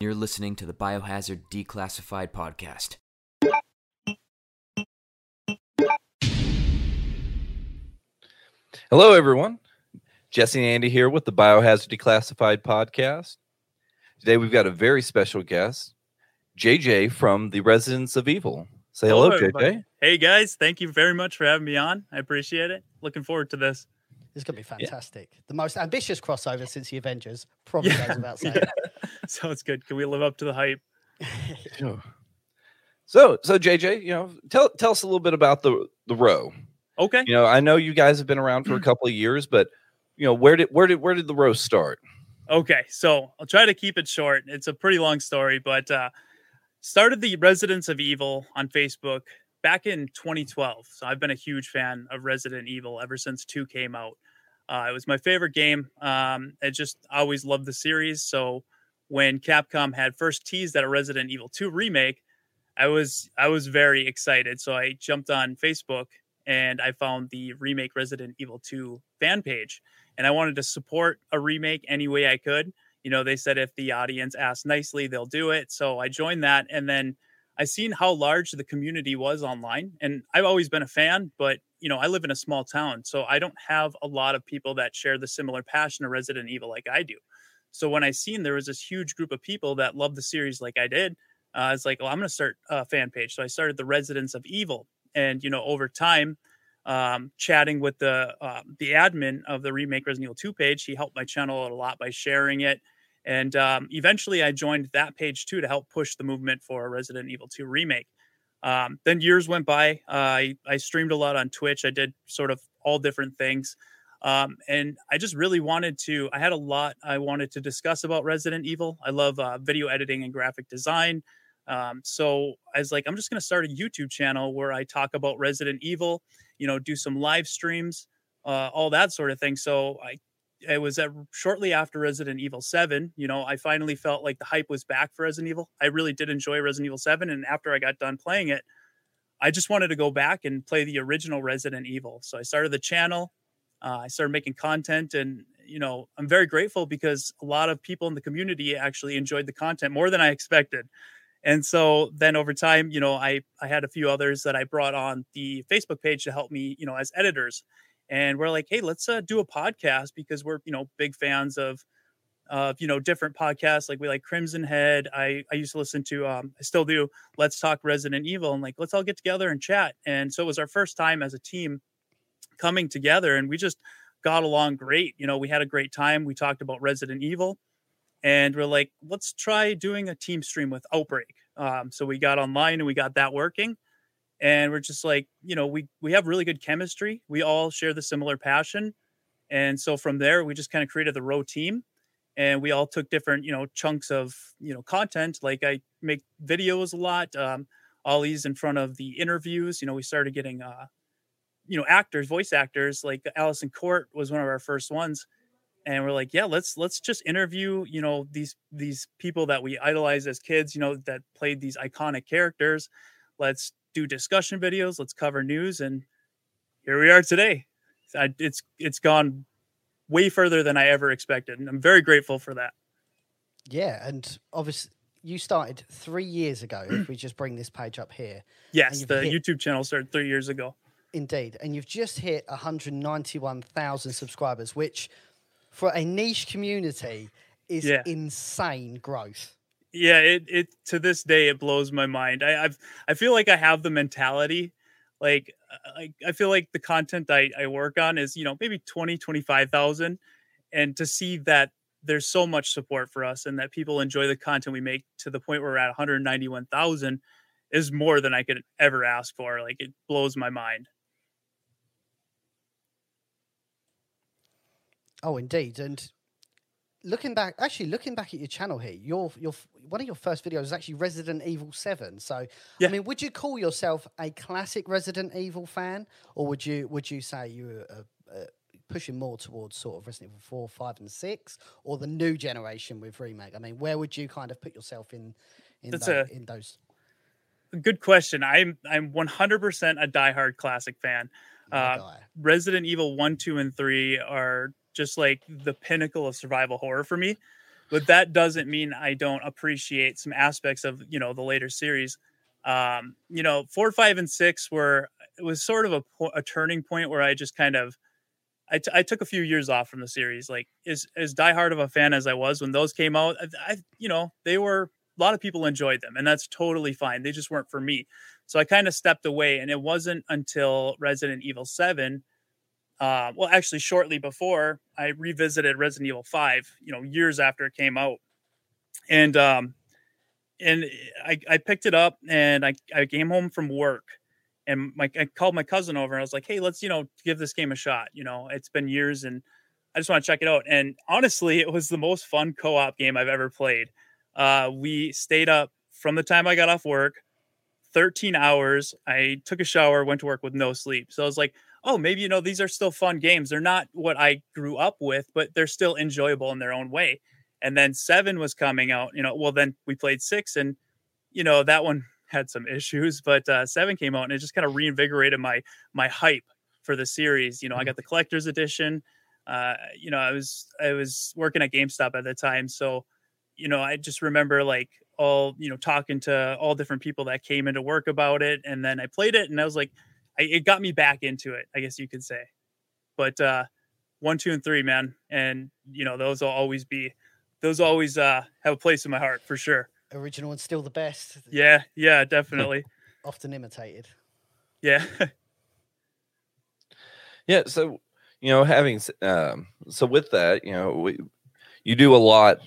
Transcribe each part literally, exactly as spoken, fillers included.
You're listening to the Biohazard Declassified Podcast. Hello, everyone. Jesse and Andy here with the Biohazard Declassified Podcast. Today, we've got a very special guest, J J from the Residents of Evil. Say hello, hello J J. Everybody. Hey, guys. Thank you very much for having me on. I appreciate it. Looking forward to this. This is going to be fantastic. Yeah. The most ambitious crossover since the Avengers. Probably yeah. goes without saying. Yeah. Sounds good. Can we live up to the hype? Sure. So, so J J, you know, tell tell us a little bit about the the row. Okay. You know, I know you guys have been around for a couple of years, but you know, where did where did where did the row start? Okay, so I'll try to keep it short. It's a pretty long story, but uh, started the Residents of Evil on Facebook back in twenty twelve. So I've been a huge fan of Resident Evil ever since two came out. Uh, it was my favorite game. Um, I just always loved the series. So when Capcom had first teased that a Resident Evil two remake, I was I was very excited. So I jumped on Facebook and I found the Remake Resident Evil two fan page. And I wanted to support a remake any way I could. You know, they said if the audience asked nicely, they'll do it. So I joined that, and then I seen how large the community was online, and I've always been a fan, but, you know, I live in a small town, so I don't have a lot of people that share the similar passion of Resident Evil like I do. So when I seen there was this huge group of people that loved the series like I did, uh, I was like, well, I'm going to start a fan page. So I started the Residents of Evil, and, you know, over time, um, chatting with the uh, the admin of the Remake Resident Evil two page, he helped my channel out a lot by sharing it. And um, eventually I joined that page too to help push the movement for a Resident Evil two remake. Um, then years went by. Uh, I, I streamed a lot on Twitch. I did sort of all different things. Um, and I just really wanted to, I had a lot I wanted to discuss about Resident Evil. I love uh, video editing and graphic design. Um, so I was like, I'm just going to start a YouTube channel where I talk about Resident Evil, you know, do some live streams, uh, all that sort of thing. So I It was at, shortly after Resident Evil seven, you know, I finally felt like the hype was back for Resident Evil. I really did enjoy Resident Evil seven. And after I got done playing it, I just wanted to go back and play the original Resident Evil. So I started the channel. Uh, I started making content. And, you know, I'm very grateful because a lot of people in the community actually enjoyed the content more than I expected. And so then over time, you know, I, I had a few others that I brought on the Facebook page to help me, you know, as editors. And we're like, hey, let's uh, do a podcast because we're, you know, big fans of, of, you know, different podcasts. Like we like Crimson Head. I, I used to listen to, um, I still do, Let's Talk Resident Evil. And like, let's all get together and chat. And so it was our first time as a team coming together, and we just got along great. You know, we had a great time. We talked about Resident Evil, and we're like, let's try doing a team stream with Outbreak. Um, so we got online and we got that working. And we're just like, you know, we, we have really good chemistry. We all share the similar passion. And so from there, we just kind of created the row team, and we all took different, you know, chunks of, you know, content. Like I make videos a lot. Um, Ollie's in front of the interviews. You know, we started getting, uh, you know, actors, voice actors, like Allison Court was one of our first ones. And we're like, yeah, let's, let's just interview, you know, these, these people that we idolized as kids, you know, that played these iconic characters. Let's do discussion videos, let's cover news, and here we are today. I, it's it's gone way further than I ever expected, and I'm very grateful for that. Yeah, and obviously you started three years ago, if we just bring this page up here. Yes, the hit... YouTube channel started three years ago. Indeed, and you've just hit one hundred ninety-one thousand subscribers, which for a niche community is yeah. insane growth. Yeah, it, it to this day, it blows my mind. I I've, I feel like I have the mentality, like I, I feel like the content I, I work on is, you know, maybe twenty, twenty-five thousand. And to see that there's so much support for us and that people enjoy the content we make to the point where we're at one hundred ninety-one thousand is more than I could ever ask for. Like, it blows my mind. Oh, indeed. And looking back, actually looking back at your channel here, your your one of your first videos is actually Resident Evil seven. So yeah. I mean, would you call yourself a classic Resident Evil fan, or would you would you say you were uh, uh, pushing more towards sort of Resident Evil four, five, and six, or the new generation with remake? I mean, where would you kind of put yourself in in, That's the, a, in those? Good question. I'm I'm one hundred percent a diehard classic fan. Uh, die. Resident Evil one, two, and three are just like the pinnacle of survival horror for me, but that doesn't mean I don't appreciate some aspects of, you know, the later series. Um, you know, four, five, and six were, it was sort of a, a turning point where I just kind of, I, t I took a few years off from the series. Like as, as diehard of a fan as I was when those came out, I, I, you know, they were, a lot of people enjoyed them, and that's totally fine. They just weren't for me. So I kind of stepped away, and it wasn't until Resident Evil seven, Uh, well, actually, shortly before, I revisited Resident Evil five, you know, years after it came out. And um, and I, I picked it up, and I, I came home from work, and my, I called my cousin over, and I was like, hey, let's, you know, give this game a shot. You know, it's been years, and I just want to check it out. And honestly, it was the most fun co-op game I've ever played. Uh, we stayed up from the time I got off work, thirteen hours. I took a shower, went to work with no sleep. So I was like, oh, maybe, you know, these are still fun games. They're not what I grew up with, but they're still enjoyable in their own way. And then seven was coming out, you know, well, then we played six, and, you know, that one had some issues, but uh, seven came out, and it just kind of reinvigorated my, my hype for the series. You know, I got the collector's edition. Uh, you know, I was, I was working at GameStop at the time. So, you know, I just remember like all, you know, talking to all different people that came into work about it. And then I played it, and I was like, I, it got me back into it, I guess you could say. But uh, one, two, and three, man. And, you know, those will always be, those always uh, have a place in my heart for sure. Original and still the best. Yeah, yeah, definitely. Often imitated. Yeah. Yeah, so, you know, having, um, so with that, you know, we, you do a lot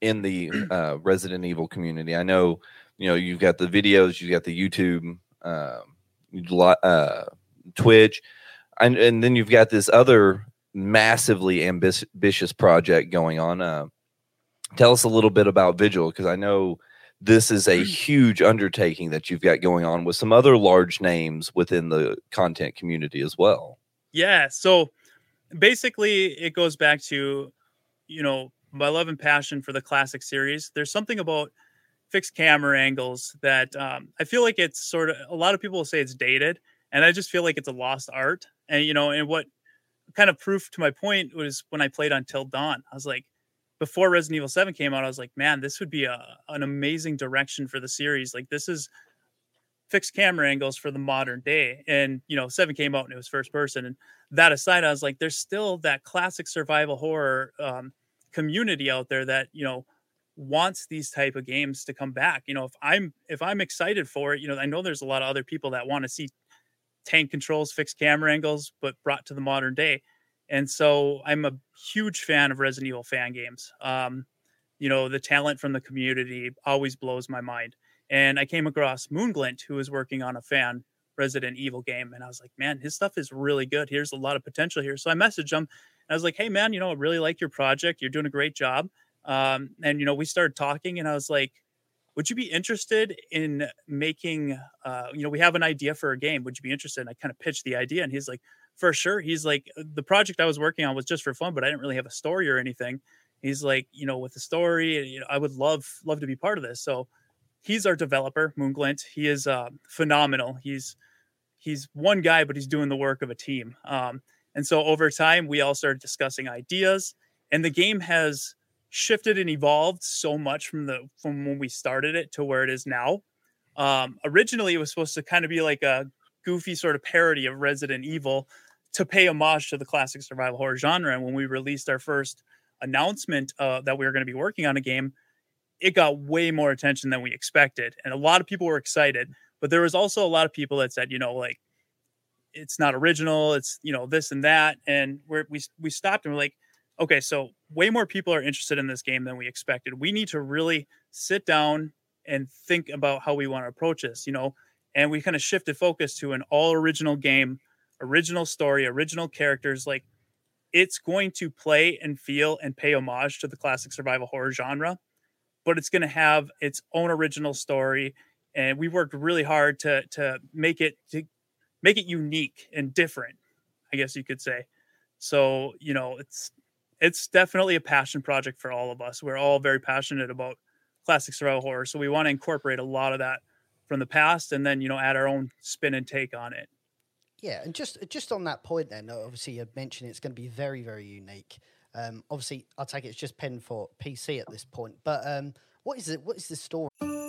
in the uh, Resident Evil community. I know, you know, you've got the videos, you've got the YouTube, um, Uh, Twitch, and, and then you've got this other massively ambi ambitious project going on. Uh, tell us a little bit about Vigil, because I know this is a huge undertaking that you've got going on with some other large names within the content community as well. Yeah, so basically it goes back to, you know, my love and passion for the classic series. There's something about fixed camera angles that um, I feel like it's sort of, a lot of people will say it's dated, and I just feel like it's a lost art. And, you know, and what kind of proof to my point was when I played Until Dawn. I was like, before Resident Evil seven came out, I was like, man, this would be a, an amazing direction for the series. Like, this is fixed camera angles for the modern day. And, you know, seven came out and it was first person. And that aside, I was like, there's still that classic survival horror um, community out there that, you know, wants these type of games to come back. You know, if I'm if I'm excited for it, you know, I know there's a lot of other people that want to see tank controls, fixed camera angles, but brought to the modern day. And so I'm a huge fan of Resident Evil fan games. Um, you know, the talent from the community always blows my mind. And I came across Moonglint, who was working on a fan Resident Evil game, and I was like, man, his stuff is really good. Here's a lot of potential here. So I messaged him, and I was like, hey man, you know, I really like your project. You're doing a great job. Um, and, you know, we started talking, and I was like, would you be interested in making, uh, you know, we have an idea for a game. Would you be interested? And I kind of pitched the idea, and he's like, for sure. He's like, the project I was working on was just for fun, but I didn't really have a story or anything. He's like, you know, with the story, you know, I would love, love to be part of this. So he's our developer, Moonglint. He is, uh, phenomenal. He's, he's one guy, but he's doing the work of a team. Um, and so over time we all started discussing ideas, and the game has shifted and evolved so much from the from when we started it to where it is now. Um, originally, it was supposed to kind of be like a goofy sort of parody of Resident Evil to pay homage to the classic survival horror genre. And when we released our first announcement uh, that we were going to be working on a game, it got way more attention than we expected. And a lot of people were excited, but there was also a lot of people that said, you know, like, it's not original, it's, you know, this and that. And we're, we we stopped and we're like, okay, so way more people are interested in this game than we expected. We need to really sit down and think about how we want to approach this, you know, and we kind of shifted focus to an all original game, original story, original characters. Like, it's going to play and feel and pay homage to the classic survival horror genre, but it's going to have its own original story. And we worked really hard to to make it to make it unique and different, I guess you could say. So, you know, it's it's definitely a passion project for all of us. We're all very passionate about classic survival horror. So we want to incorporate a lot of that from the past and then, you know, add our own spin and take on it. Yeah. And just just on that point then, obviously you mentioned it's going to be very, very unique. Um, obviously, I'll take it it's just penned for P C at this point. But um, what is it? What is the story?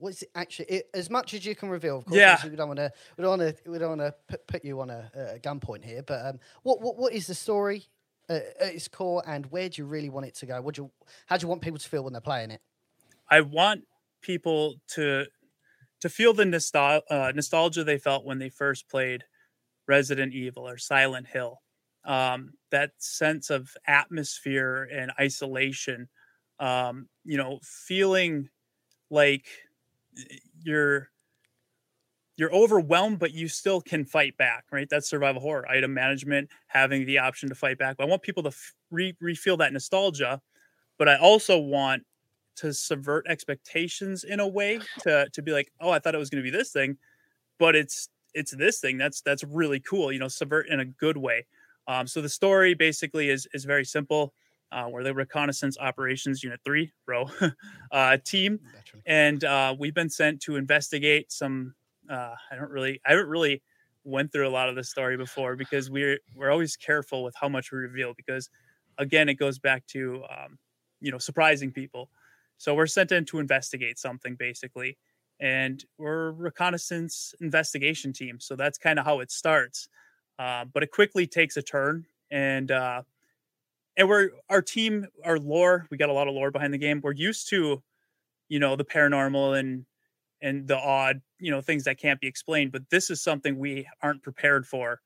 What's it actually? It, as much as you can reveal, of course. Yeah. We don't want to. We don't want to. We don't want to put, put you on a, a gunpoint here. But um, what what what is the story uh, at its core, and where do you really want it to go? What do you? How do you want people to feel when they're playing it? I want people to to feel the nostal- uh, nostalgia they felt when they first played Resident Evil or Silent Hill. Um, that sense of atmosphere and isolation. Um, you know, feeling like you're you're overwhelmed, but you still can fight back, right? That's survival horror. Item management, having the option to fight back. But I want people to f- re- re-feel that nostalgia, but I also want to subvert expectations in a way to to be like, oh, I thought it was going to be this thing, but it's it's this thing. That's that's really cool, you know, subvert in a good way. Um, so the story basically is is very simple. Uh, we're the Reconnaissance Operations Unit three, bro, uh, team. And uh, we've been sent to investigate some, uh, I don't really, I haven't really went through a lot of the story before because we're, we're always careful with how much we reveal because, again, it goes back to, um, you know, surprising people. So we're sent in to investigate something, basically. And we're a reconnaissance investigation team. So that's kind of how it starts. Uh, but it quickly takes a turn and, uh, And we're our team, our lore. We got a lot of lore behind the game. We're used to, you know, the paranormal and and the odd, you know, things that can't be explained. But this is something we aren't prepared for.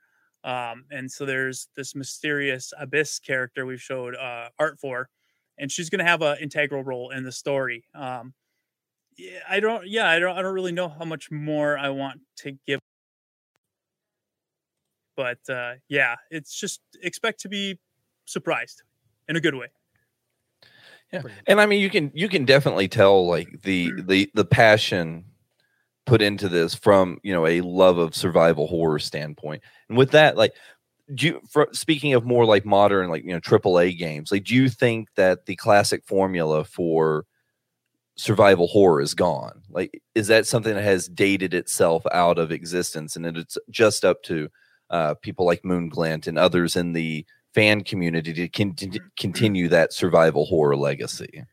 Um, and so there's this mysterious Abyss character we've showed uh, art for, and she's going to have an integral role in the story. Um, I don't, yeah, I don't, I don't really know how much more I want to give. But uh, yeah, it's just expect to be surprised in a good way. Yeah. And I mean, you can, you can definitely tell like the, the, the passion put into this from, you know, a love of survival horror standpoint. And with that, like, do you, for, speaking of more like modern, like, you know, triple A games, like, do you think that the classic formula for survival horror is gone? Like, is that something that has dated itself out of existence? And it's just up to uh, people like Moonglint and others in the fan community to con- continue that survival horror legacy.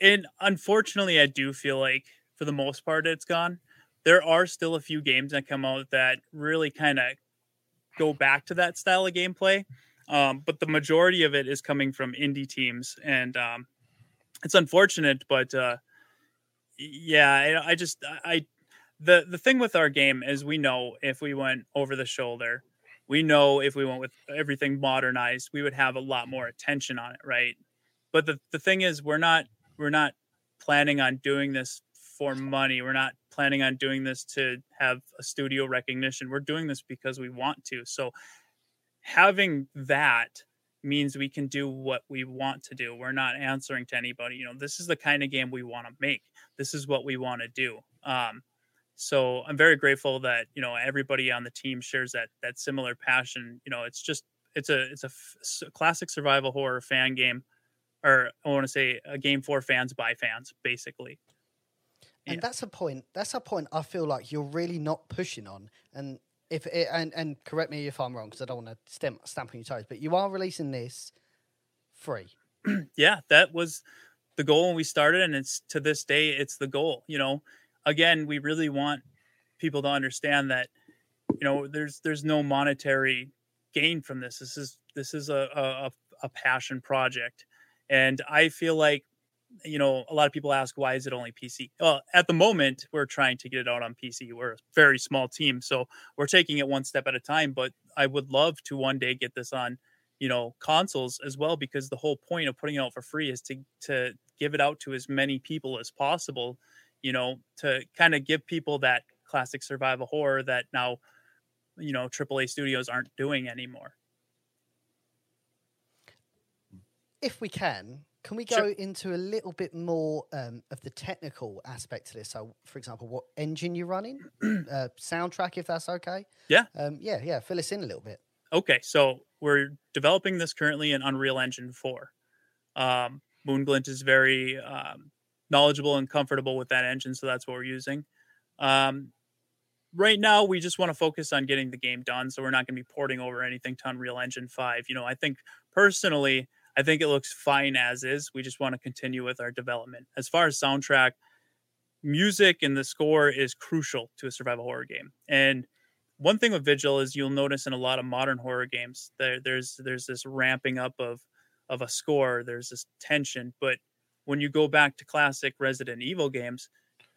And unfortunately, I do feel like for the most part, it's gone. There are still a few games that come out that really kind of go back to that style of gameplay. Um, but the majority of it is coming from indie teams. And um, it's unfortunate, but uh, yeah, I, I just, I, the, the thing with our game is we know if we went over the shoulder, we know if we went with everything modernized, we would have a lot more attention on it, right? But the, the thing is, we're not we're not planning on doing this for money. We're not planning on doing this to have a studio recognition. We're doing this because we want to. So having that means we can do what we want to do. We're not answering to anybody. You know, this is the kind of game we want to make. This is what we want to do. Um, So I'm very grateful that, you know, everybody on the team shares that that similar passion. You know, it's just it's a it's a, f- a classic survival horror fan game, or I want to say a game for fans by fans, basically. And yeah. that's a point. That's a point I feel like you're really not pushing on. And if it, and and correct me if I'm wrong, because I don't want to stamp, stamp on your toes, but you are releasing this free. Yeah, that was the goal when we started, and it's to this day it's the goal. You know. Again, we really want people to understand that, you know, there's there's no monetary gain from this. This is this is a, a, a passion project. And I feel like, you know, a lot of people ask, why is it only P C? Well, at the moment, we're trying to get it out on P C. We're a very small team, so we're taking it one step at a time. But I would love to one day get this on, you know, consoles as well, because the whole point of putting it out for free is to to give it out to as many people as possible, you know, to kind of give people that classic survival horror that now, you know, triple A studios aren't doing anymore. If we can, can we go sure. into a little bit more um, of the technical aspect to this? So, for example, what engine you're running, uh, soundtrack, if that's okay. Yeah. Um, yeah, yeah. Fill us in a little bit. Okay, so we're developing this currently in Unreal Engine four. Um, Moonglint is very um, knowledgeable and comfortable with that engine, so that's what we're using. Um, right now, we just want to focus on getting the game done, so we're not going to be porting over anything to Unreal Engine five. You know, I think personally, I think it looks fine as is. We just want to continue with our development. As far as soundtrack, music and the score is crucial to a survival horror game. And one thing with Vigil is you'll notice in a lot of modern horror games, there, there's there's this ramping up of of a score. There's this tension. But when you go back to classic Resident Evil games,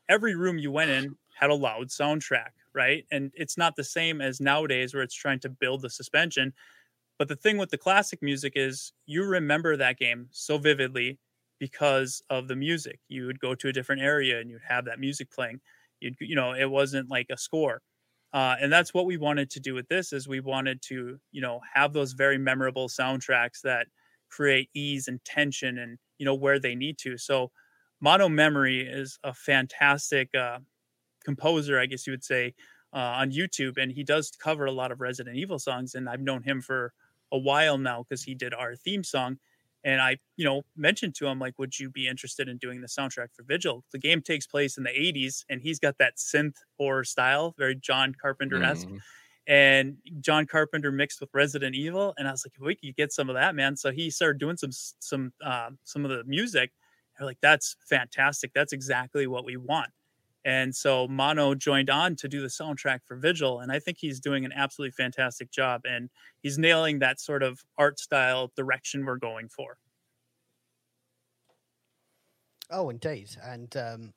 every room you went in had a loud soundtrack, right? And it's not the same as nowadays where it's trying to build the suspension. But the thing with the classic music is you remember that game so vividly because of the music. You would go to a different area and you'd have that music playing. You'd, you know, it wasn't like a score. Uh, and that's what we wanted to do with this is we wanted to, you know, have those very memorable soundtracks that create ease and tension and, you know, where they need to. So Mono Memory is a fantastic uh, composer, I guess you would say, uh, on YouTube. And he does cover a lot of Resident Evil songs. And I've known him for a while now because he did our theme song. And I, you know, mentioned to him, like, would you be interested in doing the soundtrack for Vigil? The game takes place in the eighties, and he's got that synth horror style, very John Carpenter-esque. Mm. And John Carpenter mixed with Resident Evil. And I was like, we could get some of that, man. So he started doing some some uh, some of the music. They're like, that's fantastic. That's exactly what we want. And so Mono joined on to do the soundtrack for Vigil. And I think he's doing an absolutely fantastic job. And he's nailing that sort of art style direction we're going for. Oh, indeed. And um,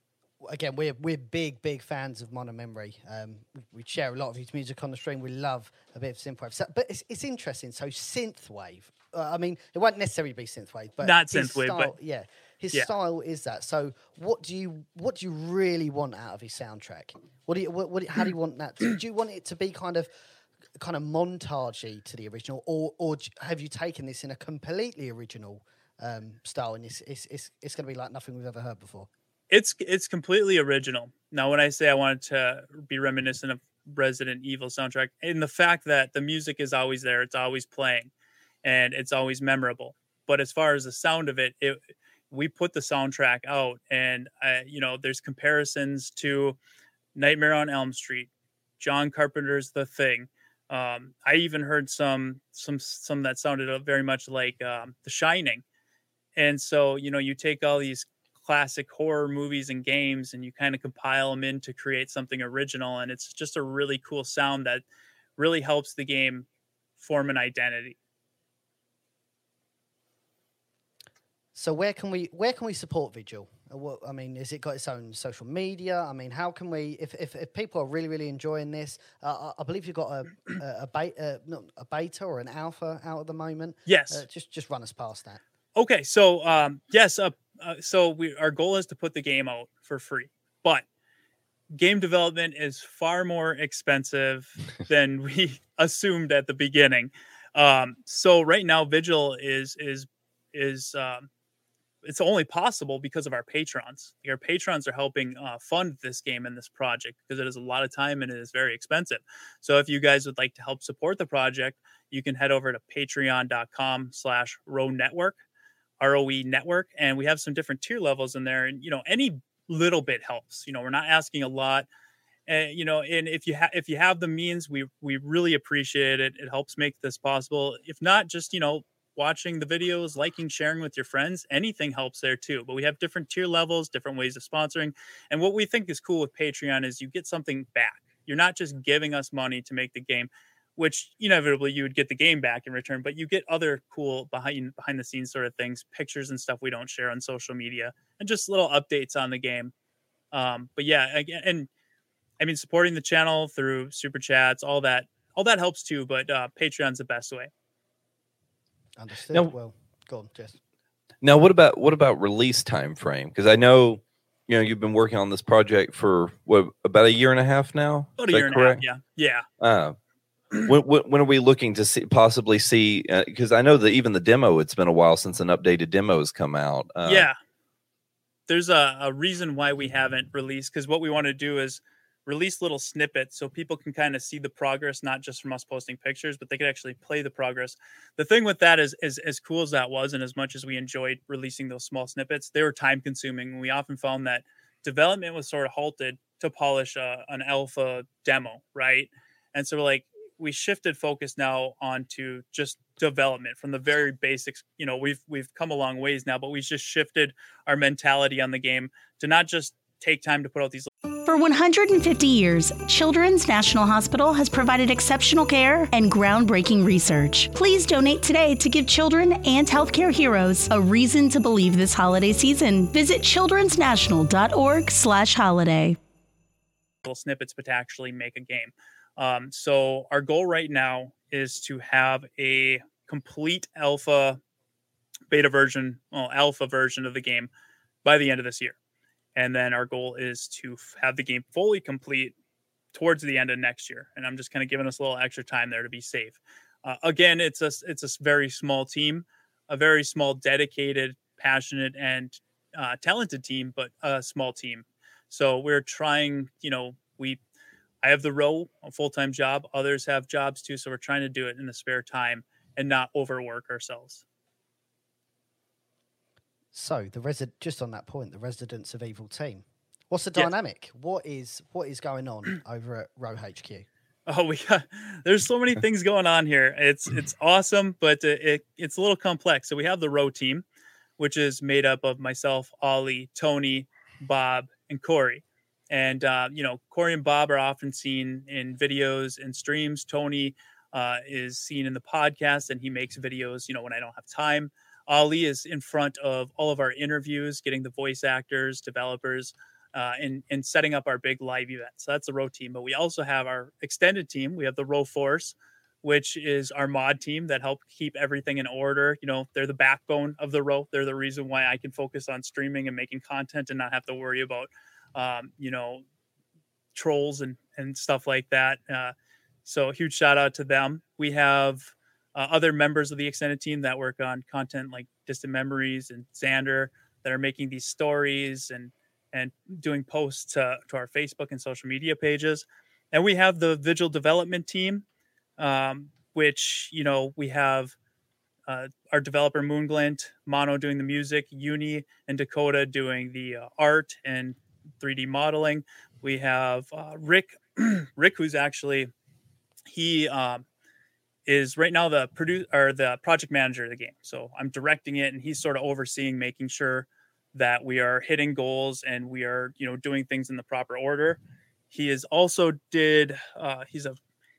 again, we're we're big, big fans of Mono Memory. Um, we share a lot of his music on the stream. We love a bit of synthwave. So, but it's, it's interesting. So synthwave. Uh, I mean, it won't necessarily be synthwave. But not synthwave, style, but... Yeah. His yeah. style is that. So, what do you what do you really want out of his soundtrack? What do you what, what how do you want that? To, do you want it to be kind of kind of montagey to the original, or or have you taken this in a completely original um, style and it's it's it's, it's going to be like nothing we've ever heard before? It's it's completely original. Now, when I say I wanted to be reminiscent of Resident Evil soundtrack, in the fact that the music is always there, it's always playing, and it's always memorable. But as far as the sound of it, it we put the soundtrack out and, uh, you know, there's comparisons to Nightmare on Elm Street, John Carpenter's The Thing. Um, I even heard some, some, some that sounded very much like um, The Shining. And so, you know, you take all these classic horror movies and games and you kind of compile them in to create something original. And it's just a really cool sound that really helps the game form an identity. So where can we where can we support Vigil? What, I mean, has it got its own social media? I mean, how can we? If if, if people are really really enjoying this, uh, I believe you've got a a beta, not a beta or an alpha out at the moment. Yes. Uh, just just run us past that. Okay. So um, yes. Uh, uh, so we our goal is to put the game out for free, but game development is far more expensive than we assumed at the beginning. Um, so right now, Vigil is is is um, it's only possible because of our patrons. Our patrons are helping uh, fund this game and this project because it is a lot of time and it is very expensive. So if you guys would like to help support the project, you can head over to patreon.com slash row network, R O E network. And we have some different tier levels in there. And, you know, any little bit helps. You know, we're not asking a lot. And, uh, you know, and if you have, if you have the means, we, we really appreciate it. It helps make this possible. If not, just, you know, watching the videos, liking, sharing with your friends, anything helps there too. But we have different tier levels, different ways of sponsoring. And what we think is cool with Patreon is you get something back. You're not just giving us money to make the game. which inevitably you would get the game back in return, but you get other cool behind behind the scenes sort of things, pictures and stuff we don't share on social media, and just little updates on the game. Um, but yeah, again, and I mean, supporting the channel through super chats, all that, all that helps too. But uh, Patreon's the best way. Understood. Now, well, go on, Jess. Now, what about what about release time frame? Because I know, you know, you've been working on this project for what, about a year and a half now. About a year and correct? a half. Yeah. Yeah. Uh, when, when are we looking to see, possibly see? Because uh, I know that even the demo, it's been a while since an updated demo has come out. Uh, yeah. There's a, a reason why we haven't released, because what we want to do is release little snippets so people can kind of see the progress, not just from us posting pictures, but they could actually play the progress. The thing with that is, is as cool as that was, and as much as we enjoyed releasing those small snippets, they were time consuming. And we often found that development was sort of halted to polish a, an alpha demo, right? And so we're like, we shifted focus now onto just development from the very basics. You know, we've, we've come a long ways now, but we've just shifted our mentality on the game to not just take time to put out these. For one hundred fifty years, Children's National Hospital has provided exceptional care and groundbreaking research. Please donate today to give children and healthcare heroes a reason to believe this holiday season. Visit childrens national dot org slash holiday. Little snippets, but to actually make a game. Um, so our goal right now is to have a complete alpha beta version, well, alpha version of the game by the end of this year. And then our goal is to f- have the game fully complete towards the end of next year. And I'm just kind of giving us a little extra time there to be safe. Uh, again, it's a, it's a very small team, a very small, dedicated, passionate, and uh, talented team, but a small team. So we're trying, you know, we, I have the role, a full-time job. Others have jobs too. So we're trying to do it in the spare time and not overwork ourselves. So the resi- just on that point, the Residents of Evil team. What's the dynamic? Yeah. What is what is going on over at Row H Q? Oh, we got, there's so many things going on here. It's it's awesome, but it, it it's a little complex. So we have the Row team, which is made up of myself, Ollie, Tony, Bob, and Corey. And uh, you know, Corey and Bob are often seen in videos and streams. Tony uh, is seen in the podcast, and he makes videos, you know, when I don't have time. Ollie is in front of all of our interviews, getting the voice actors, developers, uh, and, and setting up our big live event. So that's the Row team. But we also have our extended team. We have the Row Force, which is our mod team that help keep everything in order. You know, they're the backbone of the Row. They're the reason why I can focus on streaming and making content and not have to worry about, um, you know, trolls and, and stuff like that. Uh, so huge shout out to them. We have... Uh, other members of the extended team that work on content like Distant Memories and Xander that are making these stories and and doing posts to, to our Facebook and social media pages. And we have the Vigil development team, um, which, you know, we have uh, our developer Moonglint, Mono doing the music, Uni and Dakota doing the uh, art and three D modeling. We have uh, Rick, Rick, who's actually, he... Um, is right now the produce or the project manager of the game. So I'm directing it and he's sort of overseeing, making sure that we are hitting goals and we are, you know, doing things in the proper order. He is also did, uh, he's a,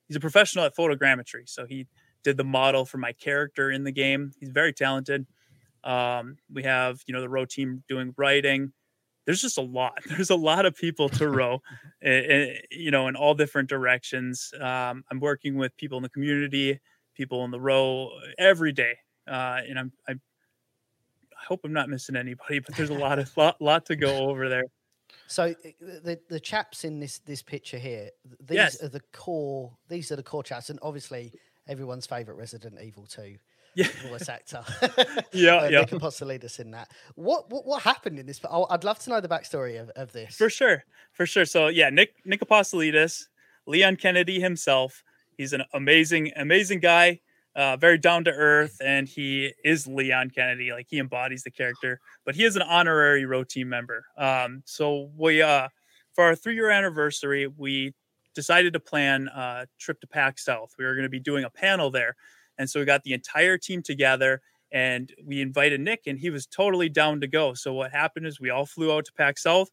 he's a professional at photogrammetry. So he did the model for my character in the game. He's very talented. Um, we have, you know, the Row team doing writing. There's just a lot, there's a lot of people to row, you know, in all different directions. Um, I'm working with people in the community, people in the Row every day. Uh, and I'm, I, I hope I'm not missing anybody, but there's a lot of lot, lot to go over there. So the, the chaps in this, this picture here, these yes. are the core, these are the core chaps. And obviously everyone's favorite Resident Evil two. Yeah, voice actor. yeah, uh, yeah. Nick Apostolides in that. What, what what happened in this? I'd love to know the backstory of, of this. For sure, for sure. So yeah, Nick Nick Apostolides, Leon Kennedy himself. He's an amazing, amazing guy. Uh, very down to earth, and he is Leon Kennedy. Like he embodies the character. But he is an honorary Row team member. Um, so we uh, for our three year anniversary, we decided to plan a trip to PAX South. We were going to be doing a panel there. And so we got the entire team together and we invited Nick and he was totally down to go. So what happened is we all flew out to PAX South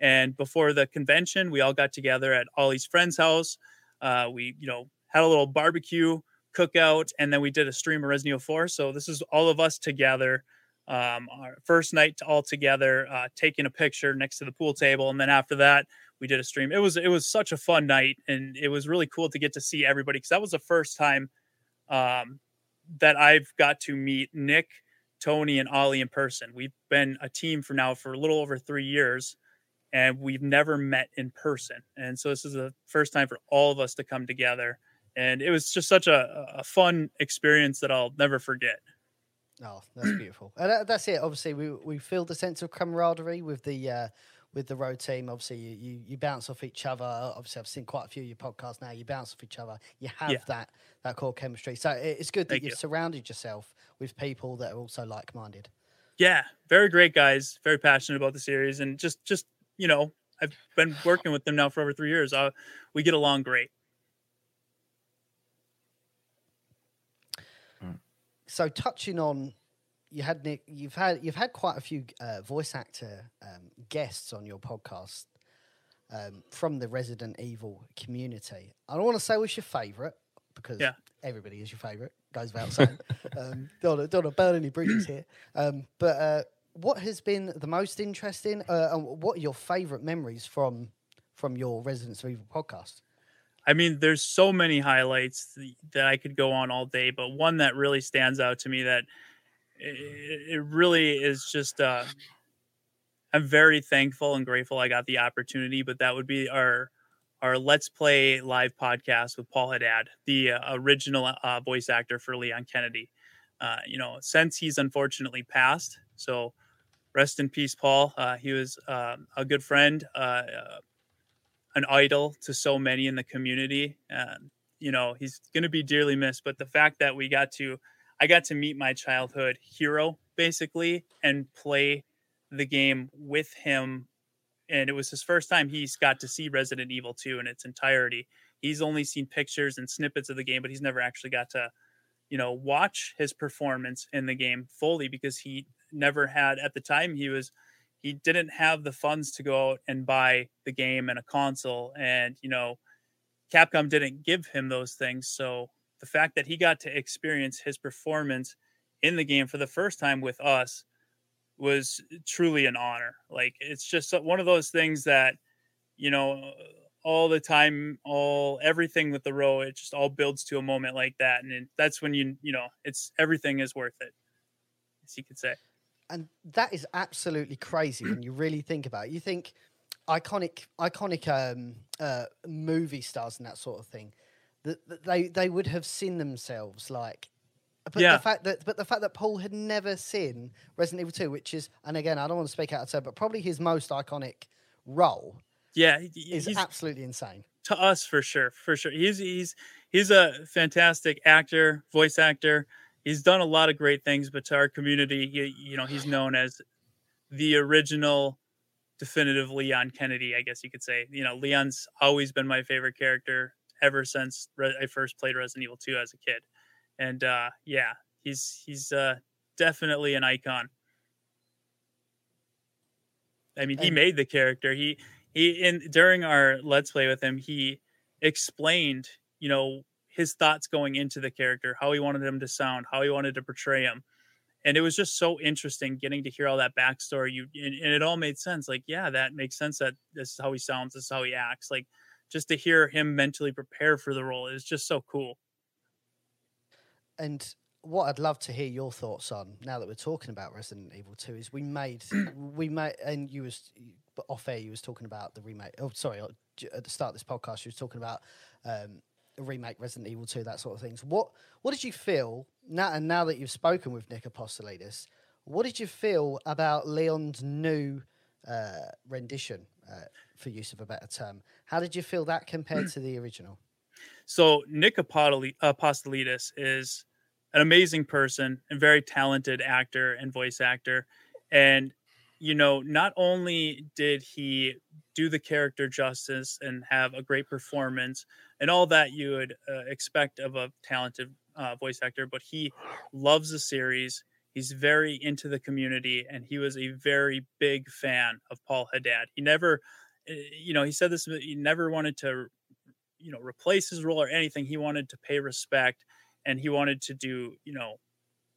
and before the convention, we all got together at Ollie's friend's house. Uh, we, you know, had a little barbecue cookout, and then we did a stream of Resident Evil four. So this is all of us together, um, our first night all together, uh, taking a picture next to the pool table. And then after that, we did a stream. It was, it was such a fun night, and it was really cool to get to see everybody, because that was the first time um, that I've got to meet Nick, Tony, and Ollie in person. We've been a team for now for a little over three years, and we've never met in person. And so this is the first time for all of us to come together. And it was just such a, a fun experience that I'll never forget. Oh, that's beautiful. And that, that's it. Obviously, we, we feel the sense of camaraderie with the... Uh, with the road team. Obviously you, you, you bounce off each other. Obviously I've seen quite a few of your podcasts now. You bounce off each other. You have yeah. that, that core chemistry. So it's good that Thank you've you. surrounded yourself with people that are also like-minded. Yeah. Very great guys. Very passionate about the series, and just, just, you know, I've been working with them now for over three years. Uh, we get along great. Mm. So touching on, You had Nick. You've had you've had quite a few uh, voice actor um, guests on your podcast um, from the Resident Evil community. I don't want to say what's your favourite, because yeah. everybody is your favourite. Goes without saying. um, don't don't want to burn any bridges here. Um, but uh, what has been the most interesting? Uh, and what are your favourite memories from from your Residents of Evil podcast? I mean, there's so many highlights that I could go on all day, but one that really stands out to me that. It really is just, uh, I'm very thankful and grateful I got the opportunity, but that would be our our Let's Play live podcast with Paul Haddad, the uh, original uh, voice actor for Leon Kennedy. Uh, you know, since he's unfortunately passed, so rest in peace, Paul. Uh, he was uh, a good friend, uh, an idol to so many in the community. Uh, you know, he's going to be dearly missed, but the fact that we got to I got to meet my childhood hero, basically, and play the game with him. And it was his first time he's got to see Resident Evil two in its entirety. He's only seen pictures and snippets of the game, but he's never actually got to, you know, watch his performance in the game fully, because he never had, at the time he was, he didn't have the funds to go out and buy the game and a console. And, you know, Capcom didn't give him those things. So the fact that he got to experience his performance in the game for the first time with us was truly an honor. Like, it's just one of those things that, you know, all the time, all everything with the row, it just all builds to a moment like that. And it, that's when you, you know, it's everything is worth it, as you could say. And that is absolutely crazy when you really think about it. You think iconic, iconic um, uh, movie stars and that sort of thing. That they they would have seen themselves like, but yeah. the fact that but the fact that Paul had never seen Resident Evil two, which is, and again I don't want to speak out of turn, but probably his most iconic role. Yeah, is absolutely insane to us for sure, for sure. He's he's he's a fantastic actor, voice actor. He's done a lot of great things, but to our community, you, you know, he's known as the original, definitive Leon Kennedy, I guess you could say. You know, Leon's always been my favorite character ever since I first played Resident Evil two as a kid. And uh, yeah, he's he's uh, definitely an icon. I mean, he made the character. He he in during our Let's Play with him, he explained, you know, his thoughts going into the character, how he wanted him to sound, how he wanted to portray him. And it was just so interesting getting to hear all that backstory. You and, and it all made sense. Like, yeah, that makes sense that this is how he sounds, this is how he acts. Like, just to hear him mentally prepare for the role is just so cool. And what I'd love to hear your thoughts on now that we're talking about Resident Evil two is we made, we made, and you was off air, you was talking about the remake. Oh, sorry. At the start of this podcast, you was talking about um, a remake Resident Evil two, that sort of things. So what, what did you feel now? And now that you've spoken with Nick Apostolides, what did you feel about Leon's new uh, rendition? Uh, for use of a better term. How did you feel that compared to the original? So Nick Apostolides is an amazing person and very talented actor and voice actor. And, you know, not only did he do the character justice and have a great performance and all that you would uh, expect of a talented uh, voice actor, but he loves the series. He's very into the community, and he was a very big fan of Paul Haddad. He never, you know, he said this, he never wanted to you know, replace his role or anything. He wanted to pay respect, and he wanted to do, you know,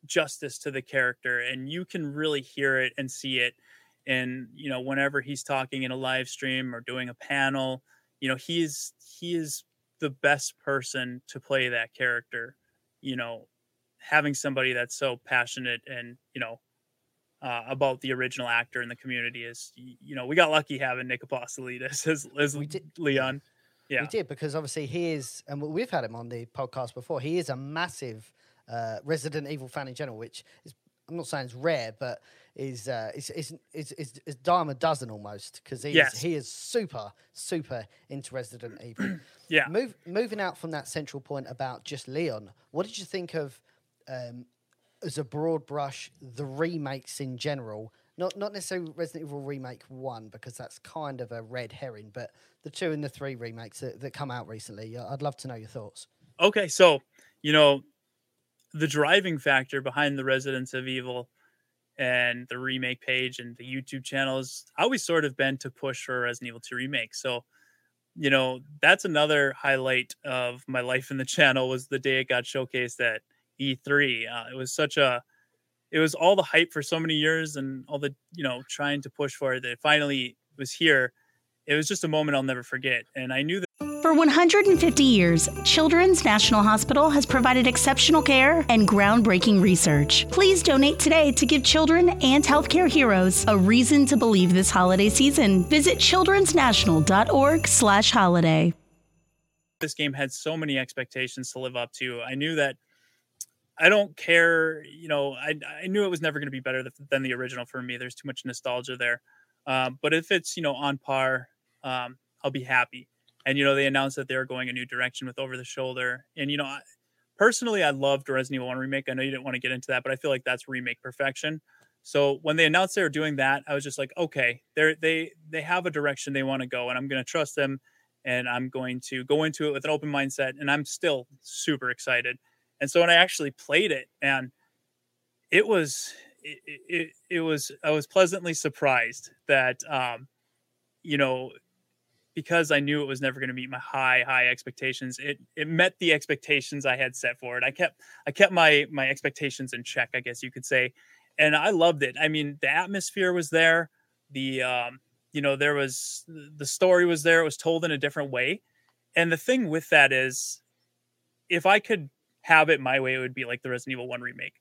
justice to the character. And you can really hear it and see it. And, you know, whenever he's talking in a live stream or doing a panel, you know, he is, he is the best person to play that character, you know, having somebody that's so passionate and, you know, uh, about the original actor in the community is, you know, we got lucky having Nick Apostolides as, as we did. Leon. Yeah, we did, because obviously he is, and we've had him on the podcast before. He is a massive uh, Resident Evil fan in general, which is, I'm not saying it's rare, but is uh, is is is is, is dime a dozen almost, because he yes. is he is super super into Resident Evil. Yeah. Move, moving out from that central point about just Leon, what did you think of um, as a broad brush the remakes in general? Not not necessarily Resident Evil Remake one, because that's kind of a red herring, but the two and the three remakes that, that come out recently. I'd love to know your thoughts. Okay, so, you know, the driving factor behind the Residents of Evil and the remake page and the YouTube channel has always sort of been to push for a Resident Evil two remake. So, you know, that's another highlight of my life in the channel, was the day it got showcased at E three. Uh, it was such a... It was all the hype for so many years and all the, you know, trying to push for it, that it finally was here. It was just a moment I'll never forget. And I knew that. For one hundred fifty years, Children's National Hospital has provided exceptional care and groundbreaking research. Please donate today to give children and healthcare heroes a reason to believe this holiday season. Visit childrensnational.org slash holiday. This game had so many expectations to live up to. I knew that. I don't care, you know, I I knew it was never going to be better than the original for me. There's too much nostalgia there. Um, but if it's, you know, on par, um, I'll be happy. And, you know, they announced that they were going a new direction with Over the Shoulder. And, you know, I, personally, I loved Resident Evil one Remake. I know you didn't want to get into that, but I feel like that's remake perfection. So when they announced they were doing that, I was just like, okay, they they they have a direction they want to go, and I'm going to trust them, and I'm going to go into it with an open mindset. And I'm still super excited. And so when I actually played it, and it was, it, it, it was, I was pleasantly surprised that, um, you know, because I knew it was never going to meet my high, high expectations, it, it met the expectations I had set for it. I kept, I kept my, my expectations in check, I guess you could say. And I loved it. I mean, the atmosphere was there. The, um, you know, there was, the story was there. It was told in a different way. And the thing with that is, if I could have it my way, it would be like the Resident Evil one remake,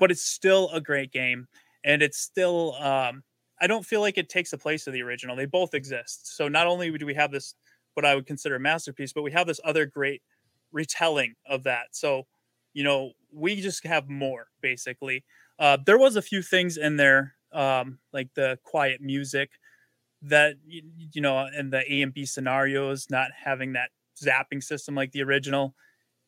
but it's still a great game. And it's still, um, I don't feel like it takes the place of the original. They both exist. So not only do we have this, what I would consider a masterpiece, but we have this other great retelling of that. So, you know, we just have more basically. Uh, there was a few things in there, um, like the quiet music that, you know, and the A and B scenarios, not having that zapping system like the original.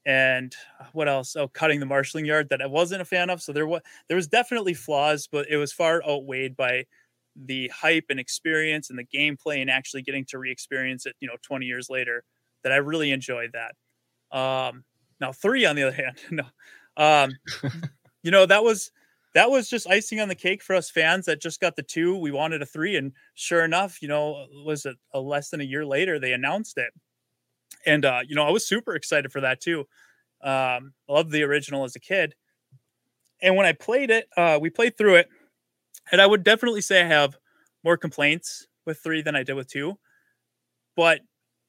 And what else? Oh, cutting the marshalling yard that I wasn't a fan of. So there was there was definitely flaws, but it was far outweighed by the hype and experience and the gameplay and actually getting to re-experience it, you know, twenty years later, that I really enjoyed that. Um, now three, on the other hand, no, um, you know, that was that was just icing on the cake for us fans that just got the two. We wanted a three, and sure enough, you know, was it a less than a year later they announced it. And, uh, you know, I was super excited for that, too. Um, I loved the original as a kid. And when I played it, uh, we played through it. And I would definitely say I have more complaints with three than I did with two. But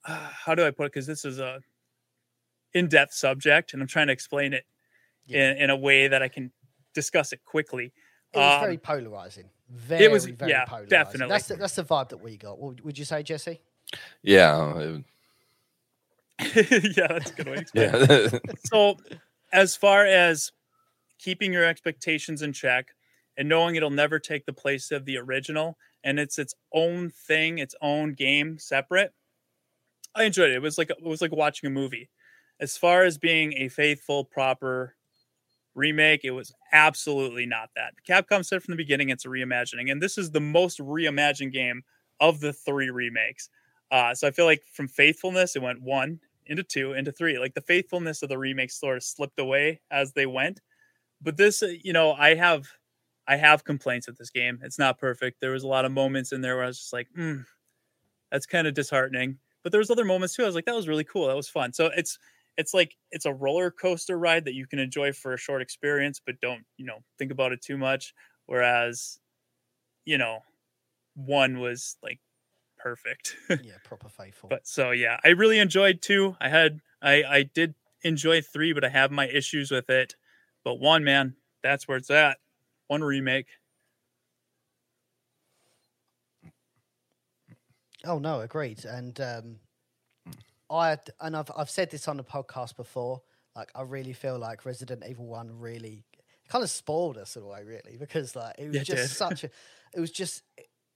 uh, how do I put it? Because this is a in-depth subject, and I'm trying to explain it yeah. in, in a way that I can discuss it quickly. It was um, very polarizing. Very, it was, very yeah, polarizing. Definitely. That's the, that's the vibe that we got. Would you say, Jesse? Yeah, it, yeah, that's a good way to explain it. So as far as keeping your expectations in check and knowing it'll never take the place of the original, and it's its own thing, its own game, separate, I enjoyed it. It was like it was like watching a movie. As far as being a faithful, proper remake, it was absolutely not that. Capcom said from the beginning it's a reimagining, and this is the most reimagined game of the three remakes. Uh, so I feel like from faithfulness, it went one into two into three. Like the faithfulness of the remake sort of slipped away as they went. But this, you know, I have I have complaints with this game. It's not perfect. There was a lot of moments in there where I was just like, mm, that's kind of disheartening. But there's other moments too. I was like, that was really cool. That was fun. So it's it's like it's a roller coaster ride that you can enjoy for a short experience, but don't, you know, think about it too much. Whereas, you know, one was like perfect. Yeah, proper faithful. But so yeah, I really enjoyed two. I had I I did enjoy three, but I have my issues with it. But one, man, that's where it's at. One remake. Oh no, agreed. And um, I and I've I've said this on the podcast before. Like, I really feel like Resident Evil One really kind of spoiled us in a way, really, because like it was yeah, just it such a. It was just,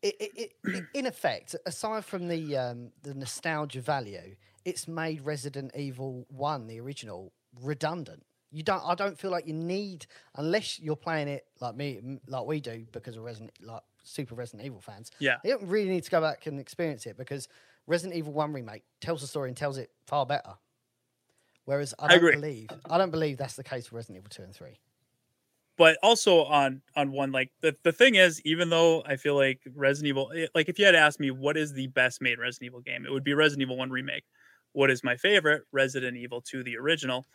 it, it, it, it, in effect, aside from the um, the nostalgia value, it's made Resident Evil One, the original, redundant. You don't. I don't feel like you need, unless you're playing it like me, like we do, because of Resident like. Super Resident Evil fans. Yeah. They don't really need to go back and experience it because Resident Evil one remake tells the story and tells it far better. Whereas I don't I believe I don't believe that's the case for Resident Evil two and three. But also on on one, like the, the thing is, even though I feel like Resident Evil, like if you had asked me what is the best made Resident Evil game, it would be Resident Evil one remake. What is my favorite? Resident Evil two, the original.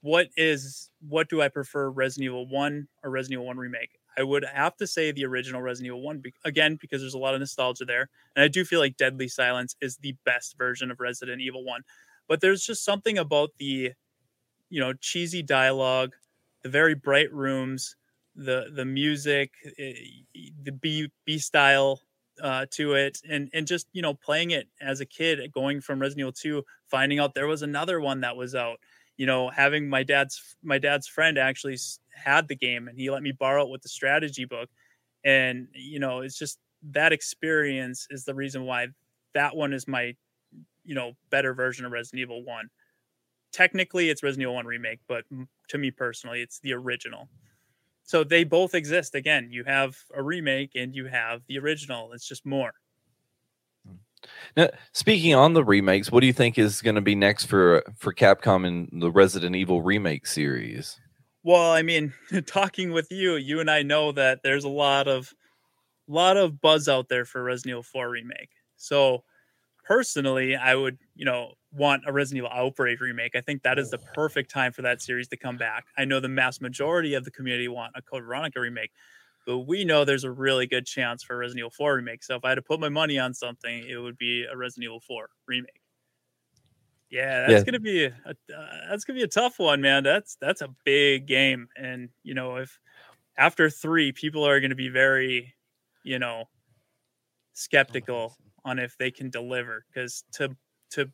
What is what do I prefer, Resident Evil one or Resident Evil one remake? I would have to say the original Resident Evil one, again, because there's a lot of nostalgia there. And I do feel like Deadly Silence is the best version of Resident Evil one. But there's just something about the, you know, cheesy dialogue, the very bright rooms, the the music, the B, B style uh, to it. And, and just, you know, playing it as a kid, going from Resident Evil two, finding out there was another one that was out. You know, having my dad's my dad's friend actually had the game and he let me borrow it with the strategy book. And, you know, it's just that experience is the reason why that one is my, you know, better version of Resident Evil one. Technically, it's Resident Evil one Remake, but to me personally, it's the original. So they both exist. Again, you have a remake and you have the original. It's just more. Now, speaking on the remakes, what do you think is going to be next for for Capcom in the Resident Evil remake series? Well, I mean, talking with you, you and I know that there's a lot of lot of buzz out there for Resident Evil four remake. So, personally, I would, you know, want a Resident Evil Outbreak remake. I think that is the perfect time for that series to come back. I know the mass majority of the community want a Code Veronica remake. But we know there's a really good chance for a Resident Evil four remake. So if I had to put my money on something, it would be a Resident Evil four remake. Yeah, that's yeah. gonna be a, uh, that's gonna be a tough one, man. That's that's a big game, and you know, if after three, people are gonna be very, you know, skeptical on if they can deliver. Because to to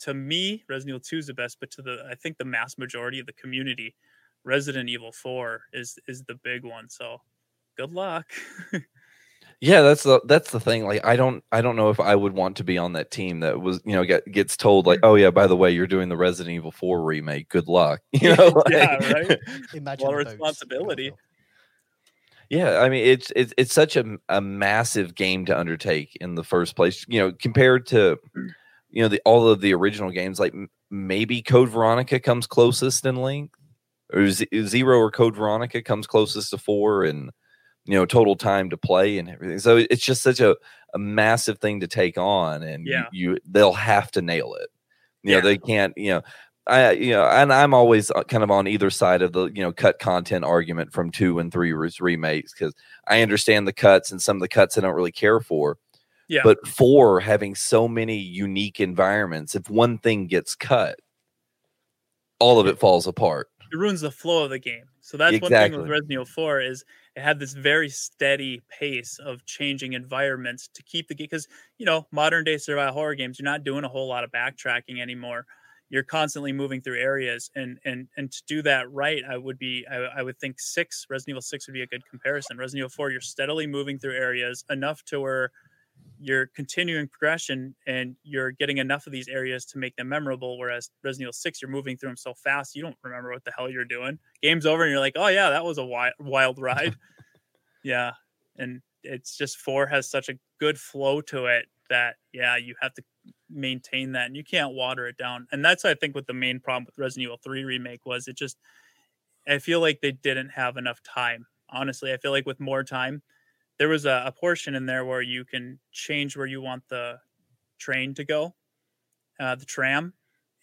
to me, Resident Evil two is the best, but to the I think the mass majority of the community, Resident Evil four is is the big one. So. Good luck. Yeah, that's the that's the thing. Like, I don't I don't know if I would want to be on that team that was, you know, get, gets told like, oh yeah, by the way, you're doing the Resident Evil four remake. Good luck. You know, like, yeah, right. Imagine a lot of responsibility. Yeah, I mean, it's it's it's such a a massive game to undertake in the first place. You know, compared to, you know, the all of the original games. Like maybe Code Veronica comes closest in length, or Z- Zero or Code Veronica comes closest to four and. You know, total time to play and everything. So it's just such a, a massive thing to take on, and yeah. you, you they'll have to nail it. You yeah. know, they can't. You know, I you know, and I'm always kind of on either side of the you know cut content argument from two and three remakes because I understand the cuts and some of the cuts I don't really care for. Yeah. But four having so many unique environments, if one thing gets cut, all of it falls apart. It ruins the flow of the game. So that's exactly. One thing with Resident Evil four is it had this very steady pace of changing environments to keep the game. Because, you know, modern day survival horror games, you're not doing a whole lot of backtracking anymore. You're constantly moving through areas. And and and to do that right, I would be I, I would think six, Resident Evil six would be a good comparison. Resident Evil four, you're steadily moving through areas enough to where you're continuing progression and you're getting enough of these areas to make them memorable. Whereas Resident Evil six, you're moving through them so fast, you don't remember what the hell you're doing. Game's over and you're like, oh yeah, that was a wild, wild ride. Yeah. And it's just four has such a good flow to it that, yeah, you have to maintain that and you can't water it down. And that's, I think, what the main problem with Resident Evil three remake was. It just, I feel like they didn't have enough time. Honestly, I feel like with more time, there was a, a portion in there where you can change where you want the train to go. uh, the tram.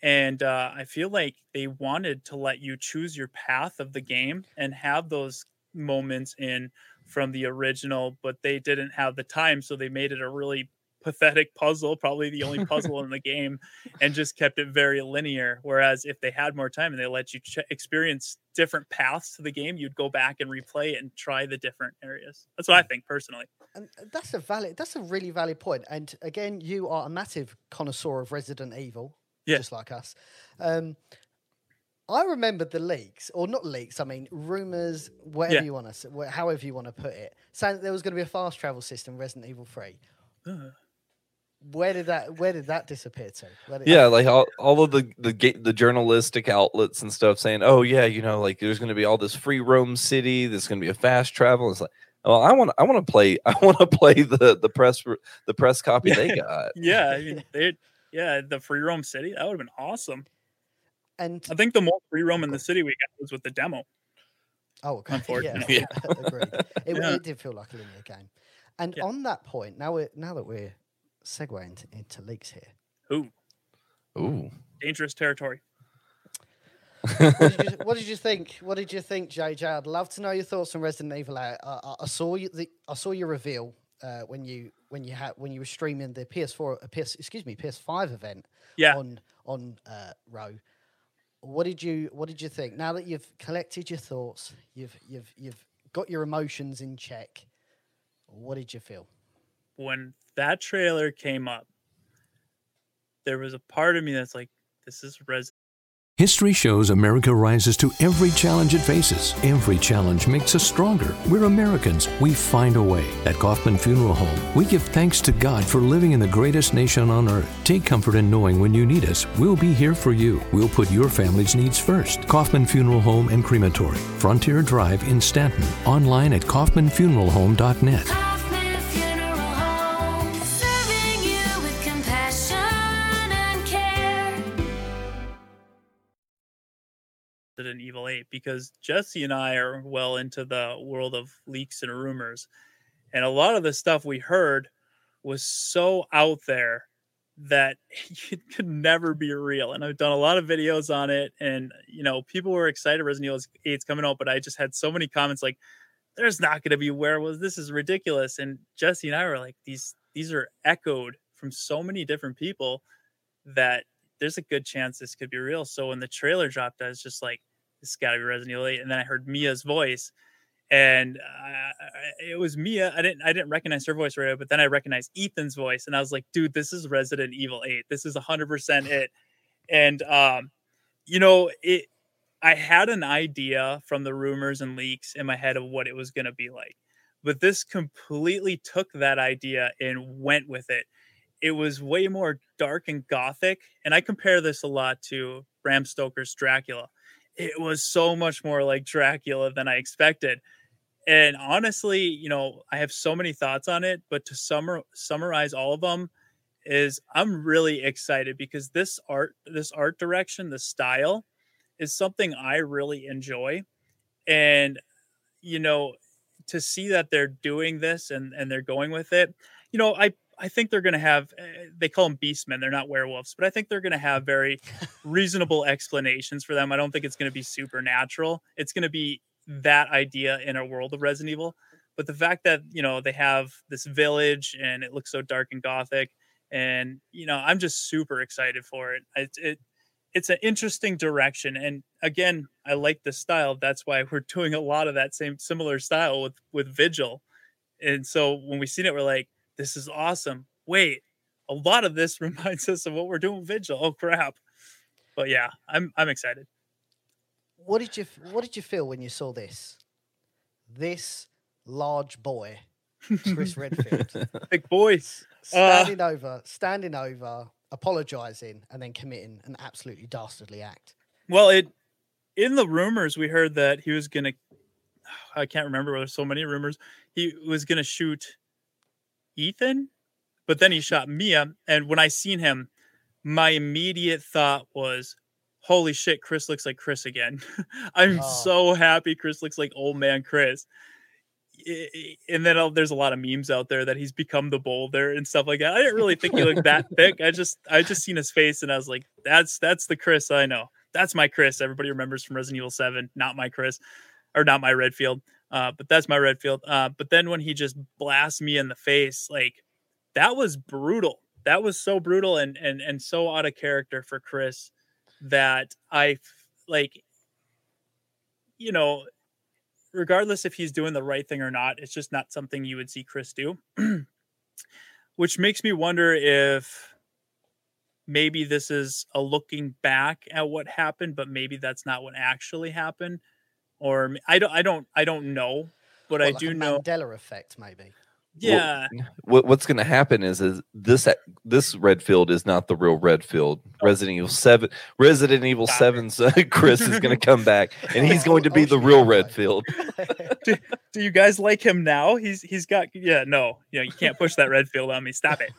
And uh, I feel like they wanted to let you choose your path of the game and have those moments in from the original, but they didn't have the time. So they made it a really pathetic puzzle, probably the only puzzle in the game, and just kept it very linear. Whereas if they had more time and they let you ch- experience different paths to the game, you'd go back and replay it and try the different areas. That's what I think personally. And that's a valid, that's a really valid point. And again, you are a massive connoisseur of Resident Evil, yeah. just like us. Um, I remember the leaks, or not leaks, I mean, rumours, whatever yeah. you want to, however you want to put it, saying that there was going to be a fast travel system, Resident Evil three. Uh. Where did that Where did that disappear to? Yeah, happen? Like all, all of the the the journalistic outlets and stuff saying, "Oh yeah, you know, like there's going to be all this free roam city. There's going to be a fast travel." It's like, well, I want I want to play I want to play the the press the press copy yeah. they got. Yeah, I mean, they yeah the free roam city, that would have been awesome. And I think the more free roam in the city we got was with the demo. Oh, okay. Unfortunately, yeah, yeah. agreed. It, yeah. it did feel like a linear game. And yeah. on that point, now we now that we're segue into, into leaks here. Ooh. Ooh. Dangerous territory. what, did you, what did you think? What did you think, J J? I'd love to know your thoughts on Resident Evil. I, I, I saw you the I saw your reveal uh, when you when you had when you were streaming the P S four uh, P S excuse me, P S five event yeah. on on uh Row. What did you what did you think? Now that you've collected your thoughts, you've you've you've got your emotions in check, what did you feel? When that trailer came up, there was a part of me that's like, this is Resident. History shows America rises to every challenge it faces. Every challenge makes us stronger. We're Americans. We find a way. At Kaufman Funeral Home, we give thanks to God for living in the greatest nation on earth. Take comfort in knowing when you need us, we'll be here for you. We'll put your family's needs first. Kaufman Funeral Home and Crematory, Frontier Drive in Stanton. Online at kaufman funeral home dot net. Resident Evil eight, because Jesse and I are well into the world of leaks and rumors, and a lot of the stuff we heard was so out there that it could never be real. And I've done a lot of videos on it, and you know, people were excited Resident Evil eight's coming out, but I just had so many comments like, "There's not going to be werewolves. This is ridiculous." And Jesse and I were like, "These these are echoed from so many different people that." There's a good chance this could be real. So when the trailer dropped, I was just like, this has got to be Resident Evil eight. And then I heard Mia's voice, and uh, it was Mia. I didn't I didn't recognize her voice right away, but then I recognized Ethan's voice, and I was like, dude, this is Resident Evil eight. This is one hundred percent it. And, um, you know, it. I had an idea from the rumors and leaks in my head of what it was going to be like, but this completely took that idea and went with it. It was way more dark and gothic. And I compare this a lot to Bram Stoker's Dracula. It was so much more like Dracula than I expected. And honestly, you know, I have so many thoughts on it, but to summa- summarize all of them is I'm really excited because this art, this art direction, the style is something I really enjoy. And, you know, to see that they're doing this and, and they're going with it, you know, I, I think they're going to have, they call them beastmen. They're not werewolves, but I think they're going to have very reasonable explanations for them. I don't think it's going to be supernatural. It's going to be that idea in a world of Resident Evil. But the fact that, you know, they have this village and it looks so dark and gothic, and, you know, I'm just super excited for it. It, it it's an interesting direction. And again, I like the style. That's why we're doing a lot of that same similar style with, with Vigil. And so when we seen it, we're like, this is awesome. Wait, a lot of this reminds us of what we're doing with Vigil. Oh crap! But yeah, I'm I'm excited. What did you What did you feel when you saw this? This large boy, Chris Redfield, big voice, standing uh, over, standing over, apologizing, and then committing an absolutely dastardly act. Well, it in the rumors we heard that he was gonna. I can't remember. There's so many rumors. He was gonna shoot Ethan, but then he shot Mia, and when I seen him, my immediate thought was, holy shit, Chris looks like Chris again. I'm oh. so happy Chris looks like old man Chris. and then I'll, there's a lot of memes out there that he's become the Boulder and stuff like that. I didn't really think he looked that thick. I just I just seen his face and I was like, that's that's the Chris I know. That's my Chris. Everybody remembers from Resident Evil seven, not my Chris, or not my Redfield. Uh, but that's my Redfield. Uh, but then when he just blasts me in the face, like that was brutal. That was so brutal and and and so out of character for Chris that I like, you know, regardless if he's doing the right thing or not, it's just not something you would see Chris do, which makes me wonder if maybe this is a looking back at what happened, but maybe that's not what actually happened. Or I don't, I don't, I don't know, but well, I like do a know Mandela effect, maybe. Yeah. Well, what's going to happen is, is this this Redfield is not the real Redfield. Oh. Resident Evil seven, Resident Evil seven's uh, Chris is going to come back, and he's going to be the real Redfield. do, do you guys like him now? He's he's got yeah no yeah you can't push that Redfield on me. Stop it.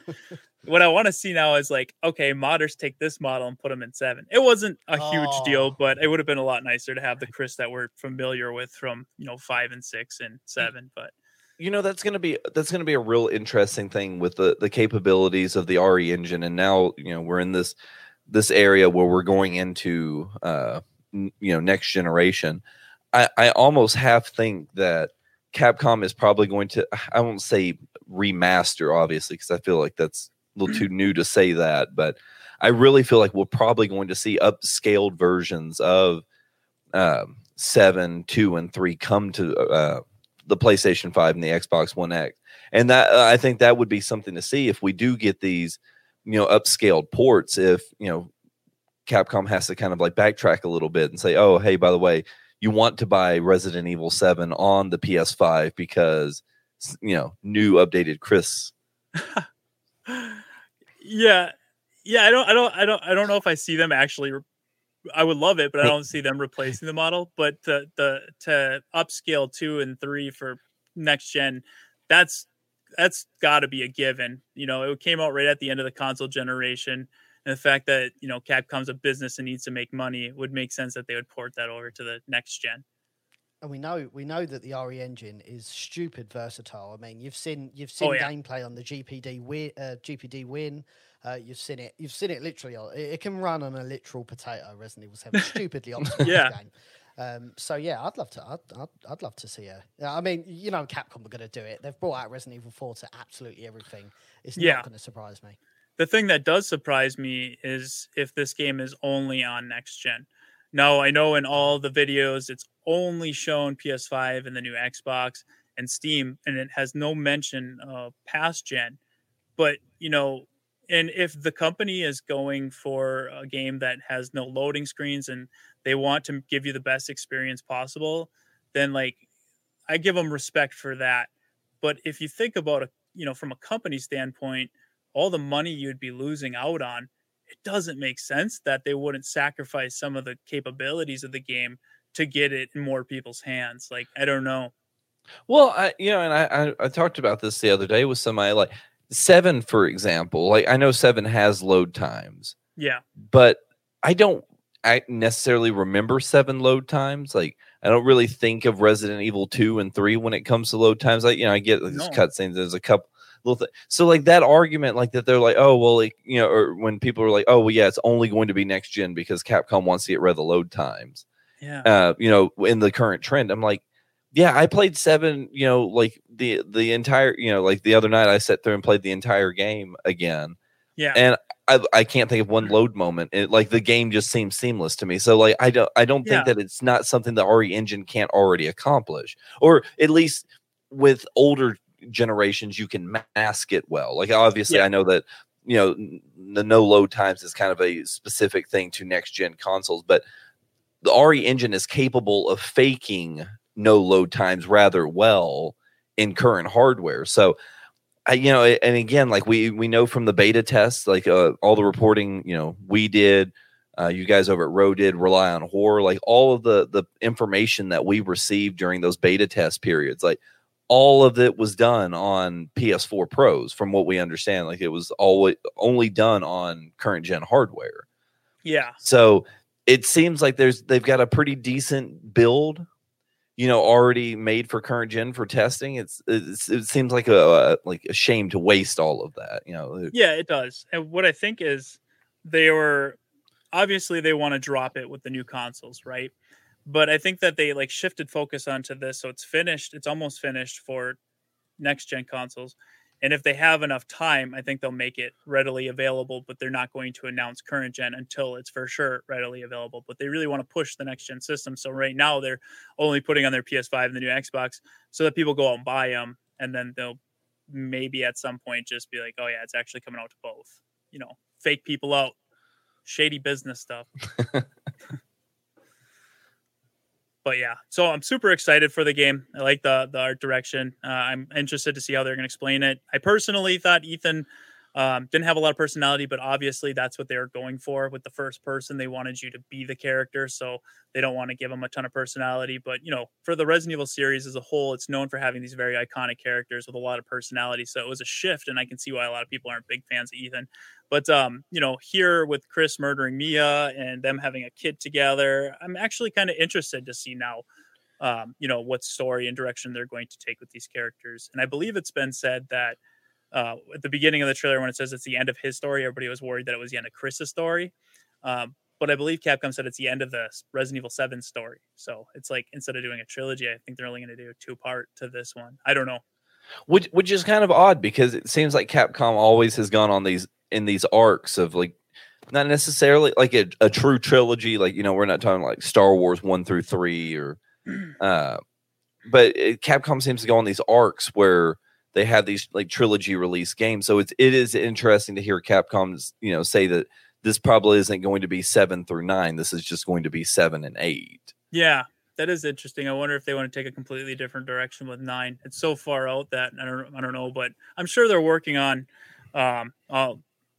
What I want to see now is like, okay, modders take this model and put them in seven. It wasn't a oh. huge deal, but it would have been a lot nicer to have the Chris that we're familiar with from, you know, five and six and seven, but. You know, that's going to be that's going to be a real interesting thing with the, the capabilities of the R E engine. And now, you know, we're in this this area where we're going into, uh, n- you know, next generation. I, I almost half think that Capcom is probably going to, I won't say remaster, obviously, because I feel like that's a little too new to say that. But I really feel like we're probably going to see upscaled versions of um, seven, two, and three come to uh the PlayStation five and the Xbox One X. And that uh, I think that would be something to see if we do get these, you know, upscaled ports, if, you know, Capcom has to kind of like backtrack a little bit and say, oh, hey, by the way, you want to buy Resident Evil seven on the P S five because, you know, new updated Chris. yeah. Yeah. I don't, I don't, I don't, I don't know if I see them actually re- I would love it, but I don't see them replacing the model. But the the to upscale two and three for next gen, that's that's got to be a given. You know, it came out right at the end of the console generation, and the fact that, you know, Capcom's a business and needs to make money, it would make sense that they would port that over to the next gen. And we know we know that the R E engine is stupid versatile. I mean, you've seen you've seen oh, yeah. gameplay on the G P D win, uh, G P D win. Uh, you've seen it. You've seen it literally. It, it can run on a literal potato. Resident Evil seven, stupidly optimal yeah. game. Um, so yeah, I'd love to. I'd, I'd, I'd love to see a. I mean, you know, Capcom are going to do it. They've brought out Resident Evil four to absolutely everything. It's yeah. not going to surprise me. The thing that does surprise me is if this game is only on next gen. Now, I know in all the videos, it's only shown P S five and the new Xbox and Steam, and it has no mention of past gen. But, you know, and if the company is going for a game that has no loading screens and they want to give you the best experience possible, then like I give them respect for that. But if you think about it, you know, from a company standpoint, all the money you'd be losing out on, it doesn't make sense that they wouldn't sacrifice some of the capabilities of the game to get it in more people's hands. Like, I don't know. Well, I, you know, and I, I, I talked about this the other day with somebody, like, Seven, for example, like I know Seven has load times. Yeah. But I don't I necessarily remember Seven load times. Like, I don't really think of Resident Evil two and three when it comes to load times. Like, you know, I get like, no. these cutscenes. There's a couple little things. So, like, that argument, like, that they're like, oh, well, like, you know, or when people are like, oh, well, yeah, it's only going to be next gen because Capcom wants to get rid of the load times. Yeah. Uh, you know, in the current trend, I'm like, yeah, I played Seven, you know, like the the entire, you know, like the other night I sat through and played the entire game again. Yeah. And I I can't think of one load moment. It, like the game just seems seamless to me. So like I don't I don't yeah. think that it's not something the R E engine can't already accomplish. Or at least with older generations you can mask it well. Like obviously yeah. I know that, you know, the no load times is kind of a specific thing to next gen consoles, but the R E engine is capable of faking no load times rather well in current hardware. So I, you know, and again, like we, we know from the beta tests, like uh, all the reporting, you know, we did, uh, you guys over at Row did, Rely on Horror, like all of the, the information that we received during those beta test periods, like all of it was done on P S four Pros from what we understand. Like it was always only done on current gen hardware. Yeah. So it seems like there's, they've got a pretty decent build. you know, already made for current gen for testing. It's, it's it seems like a, a like a shame to waste all of that, you know. Yeah, it does. And what I think is they were obviously they want to drop it with the new consoles, right? But I think that they like shifted focus onto this, so it's finished. It's almost finished for next gen consoles. And if they have enough time, I think they'll make it readily available, but they're not going to announce current gen until it's for sure readily available. But they really want to push the next gen system. So right now they're only putting on their P S five and the new Xbox so that people go out and buy them. And then they'll maybe at some point just be like, oh yeah, it's actually coming out to both, you know, fake people out, shady business stuff. But yeah, so I'm super excited for the game. I like the the art direction. Uh, I'm interested to see how they're going to explain it. I personally thought Ethan um, didn't have a lot of personality, but obviously that's what they were going for with the first person. They wanted you to be the character, so they don't want to give him a ton of personality. But, you know, for the Resident Evil series as a whole, it's known for having these very iconic characters with a lot of personality. So it was a shift, and I can see why a lot of people aren't big fans of Ethan. But, um, you know, here with Chris murdering Mia and them having a kid together, I'm actually kind of interested to see now, um, you know, what story and direction they're going to take with these characters. And I believe it's been said that uh, at the beginning of the trailer, when it says it's the end of his story, everybody was worried that it was the end of Chris's story. Um, but I believe Capcom said it's the end of the Resident Evil seven story. So it's like, instead of doing a trilogy, I think they're only going to do a two-part to this one. I don't know. Which, which is kind of odd because it seems like Capcom always has gone on these in these arcs of like not necessarily like a, a true trilogy, like, you know, we're not talking like Star Wars one through three or uh but it, Capcom seems to go on these arcs where they have these like trilogy release games, so it's it is interesting to hear Capcom's, you know, say that this probably isn't going to be seven through nine, this is just going to be seven and eight. Yeah, that is interesting. I wonder if they want to take a completely different direction with nine. It's so far out that I don't I don't know, but I'm sure they're working on um uh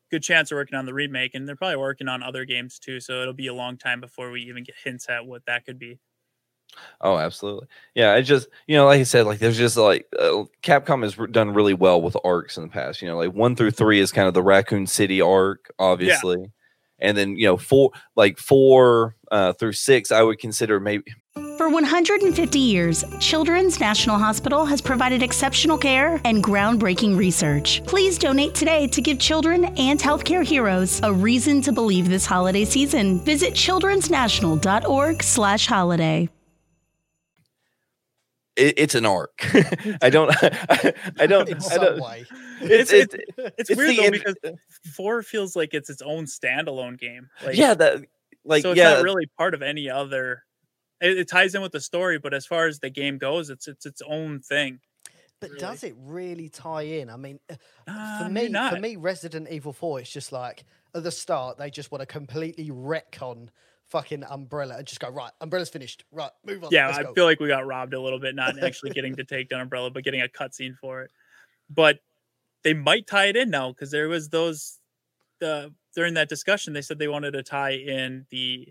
good chance they're working on the remake, and they're probably working on other games too. So it'll be a long time before we even get hints at what that could be. Oh, absolutely. Yeah. I just, you know, like I said, like there's just like uh, Capcom has done really well with arcs in the past, you know, like one through three is kind of the Raccoon City arc, obviously. Yeah. And then, you know, four, like four uh, through six, I would consider maybe. For one hundred fifty years, Children's National Hospital has provided exceptional care and groundbreaking research. Please donate today to give children and healthcare heroes a reason to believe this holiday season. Visit childrensnational.org slash holiday. It's an arc. I don't. I, I don't. I don't. It's it's, it's, it's weird it's though because end. four feels like it's its own standalone game. Like, yeah, that like so it's yeah. not really part of any other. It, it ties in with the story, but as far as the game goes, it's it's its own thing. But really. Does it really tie in? I mean, uh, for me, for me, Resident Evil four is just like at the start they just want to completely retcon fucking Umbrella and just go, right, Umbrella's finished, right, move on. Yeah, I go. feel like we got robbed a little bit, not actually getting to take down Umbrella, but getting a cutscene for it. But they might tie it in now, because there was those uh, during that discussion they said they wanted to tie in the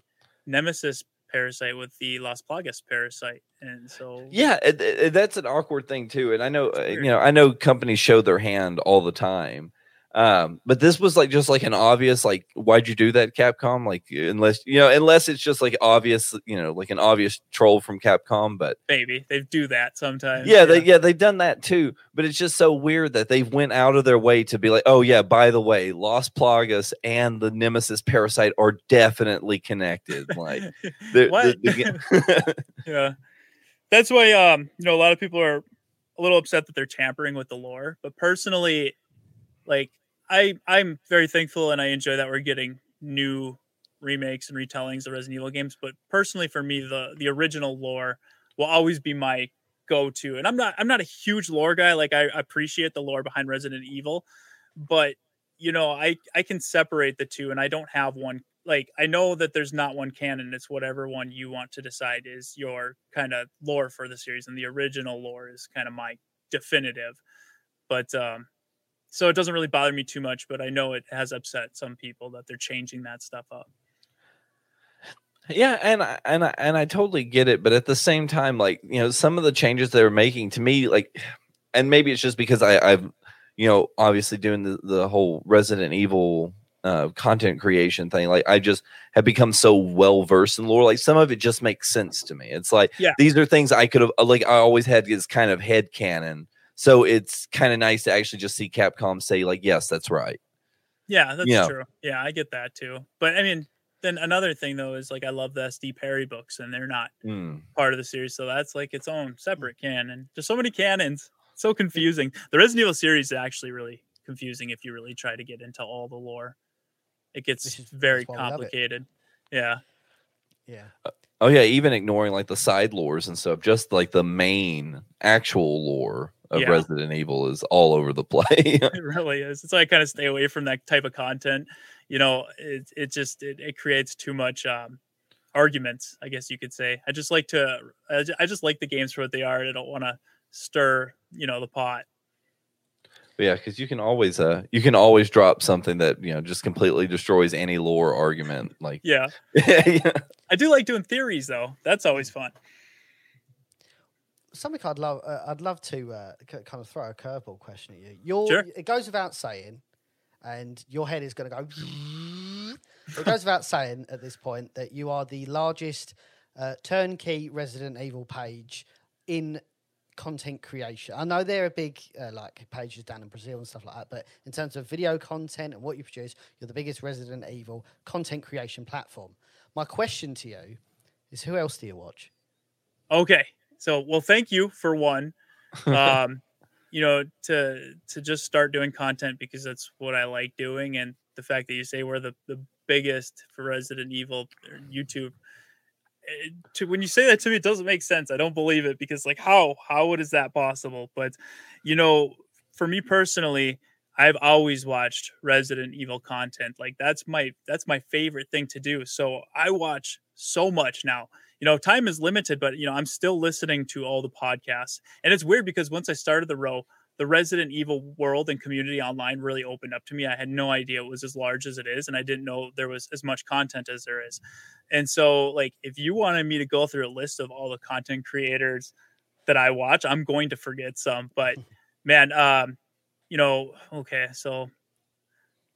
Nemesis parasite with the Las Plagas parasite, and so yeah, it, it, that's an awkward thing too. And I know uh, you know I know companies show their hand all the time. Um, but this was like just like an obvious like, why'd you do that, Capcom? Like unless you know unless it's just like obvious, you know, like an obvious troll from Capcom. But maybe they do that sometimes. Yeah, yeah. they yeah they've done that too. But it's just so weird that they went out of their way to be like, oh yeah, by the way, Las Plagas and the Nemesis parasite are definitely connected. Like they're, what? They're, they're... yeah, that's why um you know a lot of people are a little upset that they're tampering with the lore. But personally, like. I, I'm very thankful and I enjoy that we're getting new remakes and retellings of Resident Evil games. But personally, for me, the, the original lore will always be my go-to. And I'm not I'm not a huge lore guy. Like, I appreciate the lore behind Resident Evil. But, you know, I, I can separate the two, and I don't have one. Like, I know that there's not one canon. It's whatever one you want to decide is your kind of lore for the series. And the original lore is kind of my definitive. But, um... so it doesn't really bother me too much, but I know it has upset some people that they're changing that stuff up. Yeah, and I, and I, and I totally get it, but at the same time, like, you know, some of the changes they're making to me, like, and maybe it's just because I, I've, you know, obviously doing the, the whole Resident Evil uh, content creation thing, like I just have become so well versed in lore. Like some of it just makes sense to me. It's like yeah. these are things I could have, like I always had this kind of head canon. So it's kind of nice to actually just see Capcom say like, yes, that's right. Yeah, that's yeah. true. Yeah, I get that too. But I mean, then another thing though is like I love the S D Perry books, and they're not mm. part of the series, so that's like its own separate canon. There's so many canons. It's so confusing. The Resident Evil series is actually really confusing if you really try to get into all the lore. It gets is, very complicated. It. Yeah. Yeah. Uh, oh yeah, even ignoring like the side lores and stuff, just like the main actual lore of yeah. Resident Evil is all over the play. It really is. It's why I kind of stay away from that type of content. You know, it it just it, it creates too much um, arguments, I guess you could say. I just like to I just, I just like the games for what they are, and I don't want to stir, you know, the pot. But yeah, because you can always uh you can always drop something that, you know, just completely destroys any lore argument. Like yeah. yeah. I do like doing theories though. That's always fun. Something I'd love uh, I'd love to uh, c- kind of throw a curveball question at you. Your sure. It goes without saying, and your head is going to go it goes without saying at this point that you are the largest uh, turnkey Resident Evil page in content creation. I know there are big uh, like pages down in Brazil and stuff like that, but in terms of video content and what you produce, you're the biggest Resident Evil content creation platform. My question to you is, who else do you watch? Okay. So, well, thank you for one, um, you know, to, to just start doing content, because that's what I like doing. And the fact that you say we're the, the biggest for Resident Evil or YouTube, it, to, when you say that to me, it doesn't make sense. I don't believe it, because like, how, how is that possible? But, you know, for me personally, I've always watched Resident Evil content. Like that's my, that's my favorite thing to do. So I watch so much now. You know, time is limited, but, you know, I'm still listening to all the podcasts. And it's weird because once I started the row, the Resident Evil world and community online really opened up to me. I had no idea it was as large as it is, and I didn't know there was as much content as there is. And so, like, if you wanted me to go through a list of all the content creators that I watch, I'm going to forget some. But, man, um, you know, okay, so...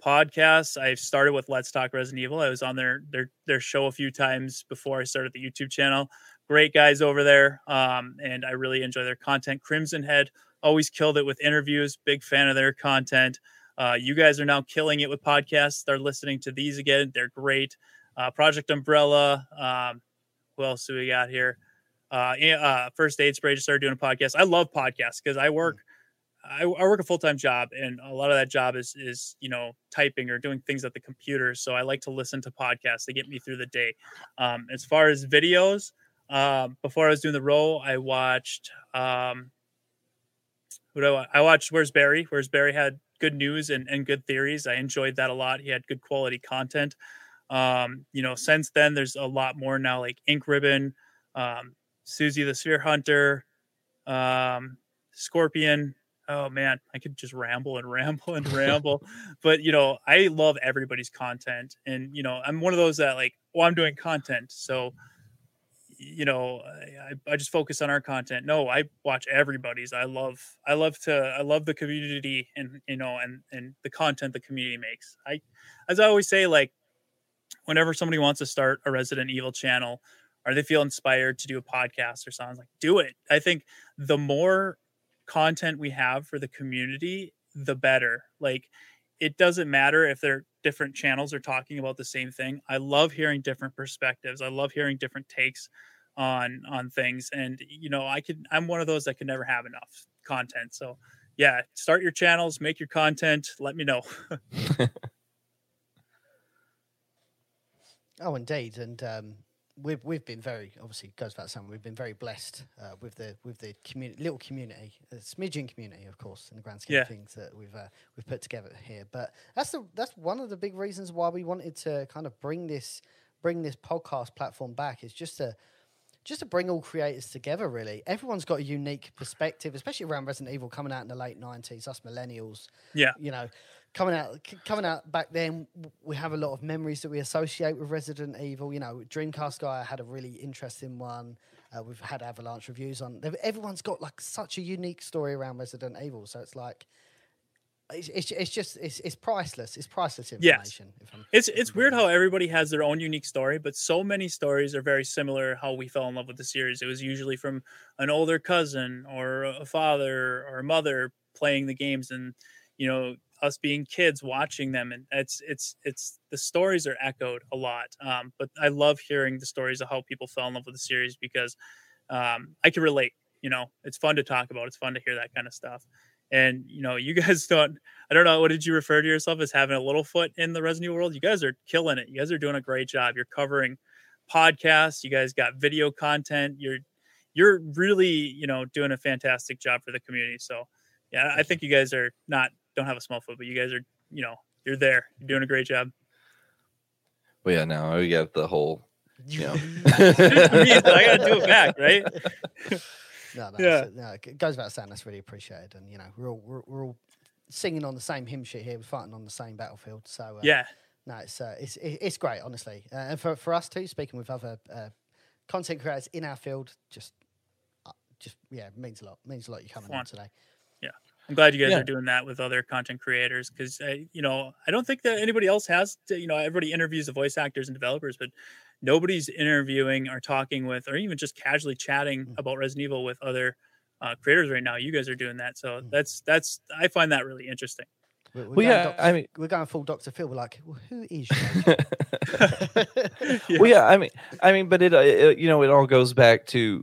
podcasts. I started with Let's Talk Resident Evil. I was on their their their show a few times before I started the YouTube channel. Great guys over there, um, and I really enjoy their content. Crimson Head always killed it with interviews. Big fan of their content. Uh, you guys are now killing it with podcasts. They're listening to these again. They're great. Uh, Project Umbrella. Um, who else do we got here? Uh, uh, First Aid Spray just started doing a podcast. I love podcasts because I work. I, I work a full-time job, and a lot of that job is, is, you know, typing or doing things at the computer. So I like to listen to podcasts. They get me through the day. Um, as far as videos, um, before I was doing the row, I watched, um, who do I, I watched Where's Barry? Where's Barry had good news and, and good theories. I enjoyed that a lot. He had good quality content. Um, you know, since then there's a lot more now, like Ink Ribbon, um, Susie the Sphere Hunter, um, Scorpion. Oh man, I could just ramble and ramble and ramble, but you know, I love everybody's content, and you know, I'm one of those that like, well, I'm doing content. So, you know, I, I just focus on our content. No, I watch everybody's. I love, I love to, I love the community, and, you know, and, and the content the community makes. I, as I always say, like whenever somebody wants to start a Resident Evil channel, or they feel inspired to do a podcast or something, like do it. I think the more content we have for the community, the better. Like it doesn't matter if they're different channels are talking about the same thing. I love hearing different perspectives. I love hearing different takes on on things. And you know, I could I'm one of those that could never have enough content. So yeah, start your channels, make your content, let me know. Oh indeed. And um We've we've been very obviously goes without saying we've been very blessed uh, with the with the community little community the smidgen community, of course, in the grand scheme yeah. of things that we've uh, we've put together here. But that's the that's one of the big reasons why we wanted to kind of bring this bring this podcast platform back, is just to just to bring all creators together. Really, everyone's got a unique perspective, especially around Resident Evil coming out in the late nineties. Us millennials, yeah, you know. Coming out, coming out back then, we have a lot of memories that we associate with Resident Evil. You know, Dreamcast guy had a really interesting one. Uh, we've had Avalanche reviews on. Everyone's got like such a unique story around Resident Evil, so it's like It's, it's, it's just it's, it's priceless. It's priceless information. Yes. If I'm, it's it's if I'm weird how everybody has their own unique story, but so many stories are very similar. How we fell in love with the series, it was usually from an older cousin or a father or a mother playing the games, and you know, us being kids watching them, and it's it's it's the stories are echoed a lot. Um, but I love hearing the stories of how people fell in love with the series because um, I can relate. You know, it's fun to talk about. It's fun to hear that kind of stuff. And, you know, you guys don't, I don't know, what did you refer to yourself as having a little foot in the Resident Evil world? You guys are killing it. You guys are doing a great job. You're covering podcasts. You guys got video content. You're, you're really, you know, doing a fantastic job for the community. So yeah, I think you guys are not, don't have a small foot, but you guys are, you know, you're there. You're doing a great job. Well, yeah, now we got the whole, you know. I got to do it back, right? No, that's, yeah. no, it goes without saying that's really appreciated, and you know we're all we're, we're all singing on the same hymn sheet here, we're fighting on the same battlefield. So uh, yeah, no, it's uh, it's it's great, honestly, uh, and for for us too. Speaking with other uh, content creators in our field, just uh, just yeah, it means a lot. It means a lot you coming on today. Yeah, I'm glad you guys yeah. are doing that with other content creators because uh, you know I don't think that anybody else has. To, you know, everybody interviews the voice actors and developers, but nobody's interviewing or talking with, or even just casually chatting mm. about Resident Evil with other uh, creators right now. You guys are doing that. So mm. that's, that's, I find that really interesting. We're, we're well, yeah, Doctor, I mean, we're going full Doctor Phil. We're like, well, who is she? yeah. Well, yeah, I mean, I mean, but it, it, you know, it all goes back to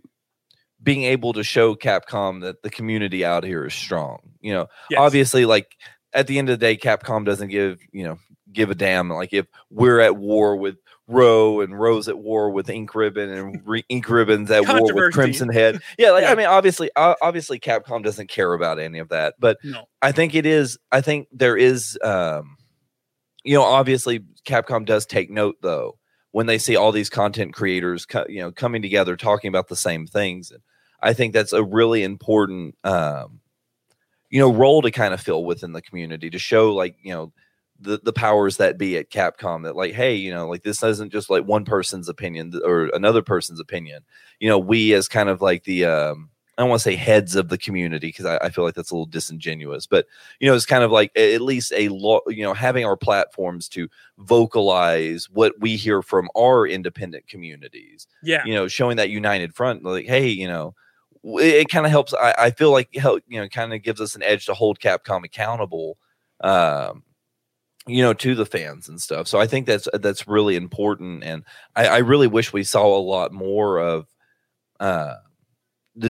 being able to show Capcom that the community out here is strong. You know, yes. obviously, like at the end of the day, Capcom doesn't give, you know, give a damn. Like if we're at war with Roe and Roe's at war with Ink Ribbon and re- Ink Ribbon's at war with Crimson Head. Yeah, like yeah. I mean, obviously, obviously, Capcom doesn't care about any of that. But no. I think it is. I think there is. Um, you know, obviously, Capcom does take note though when they see all these content creators, co- you know, coming together talking about the same things. And I think that's a really important, um, you know, role to kind of fill within the community to show, like, you know. The, the powers that be at Capcom that like, hey, you know, like this isn't just like one person's opinion or another person's opinion. You know, we as kind of like the, um, I don't want to say heads of the community because I, I feel like that's a little disingenuous, but, you know, it's kind of like at least a lot, you know, having our platforms to vocalize what we hear from our independent communities. Yeah. You know, showing that united front, like, hey, you know, it, it kind of helps. I, I feel like, help, you know, kind of gives us an edge to hold Capcom accountable. Um, you know, to the fans and stuff. So I think that's, that's really important. And I, I really wish we saw a lot more of, uh, the-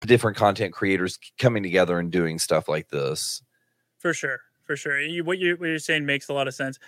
Different content creators coming together and doing stuff like this. For sure, for sure. You, what, you, what you're saying makes a lot of sense.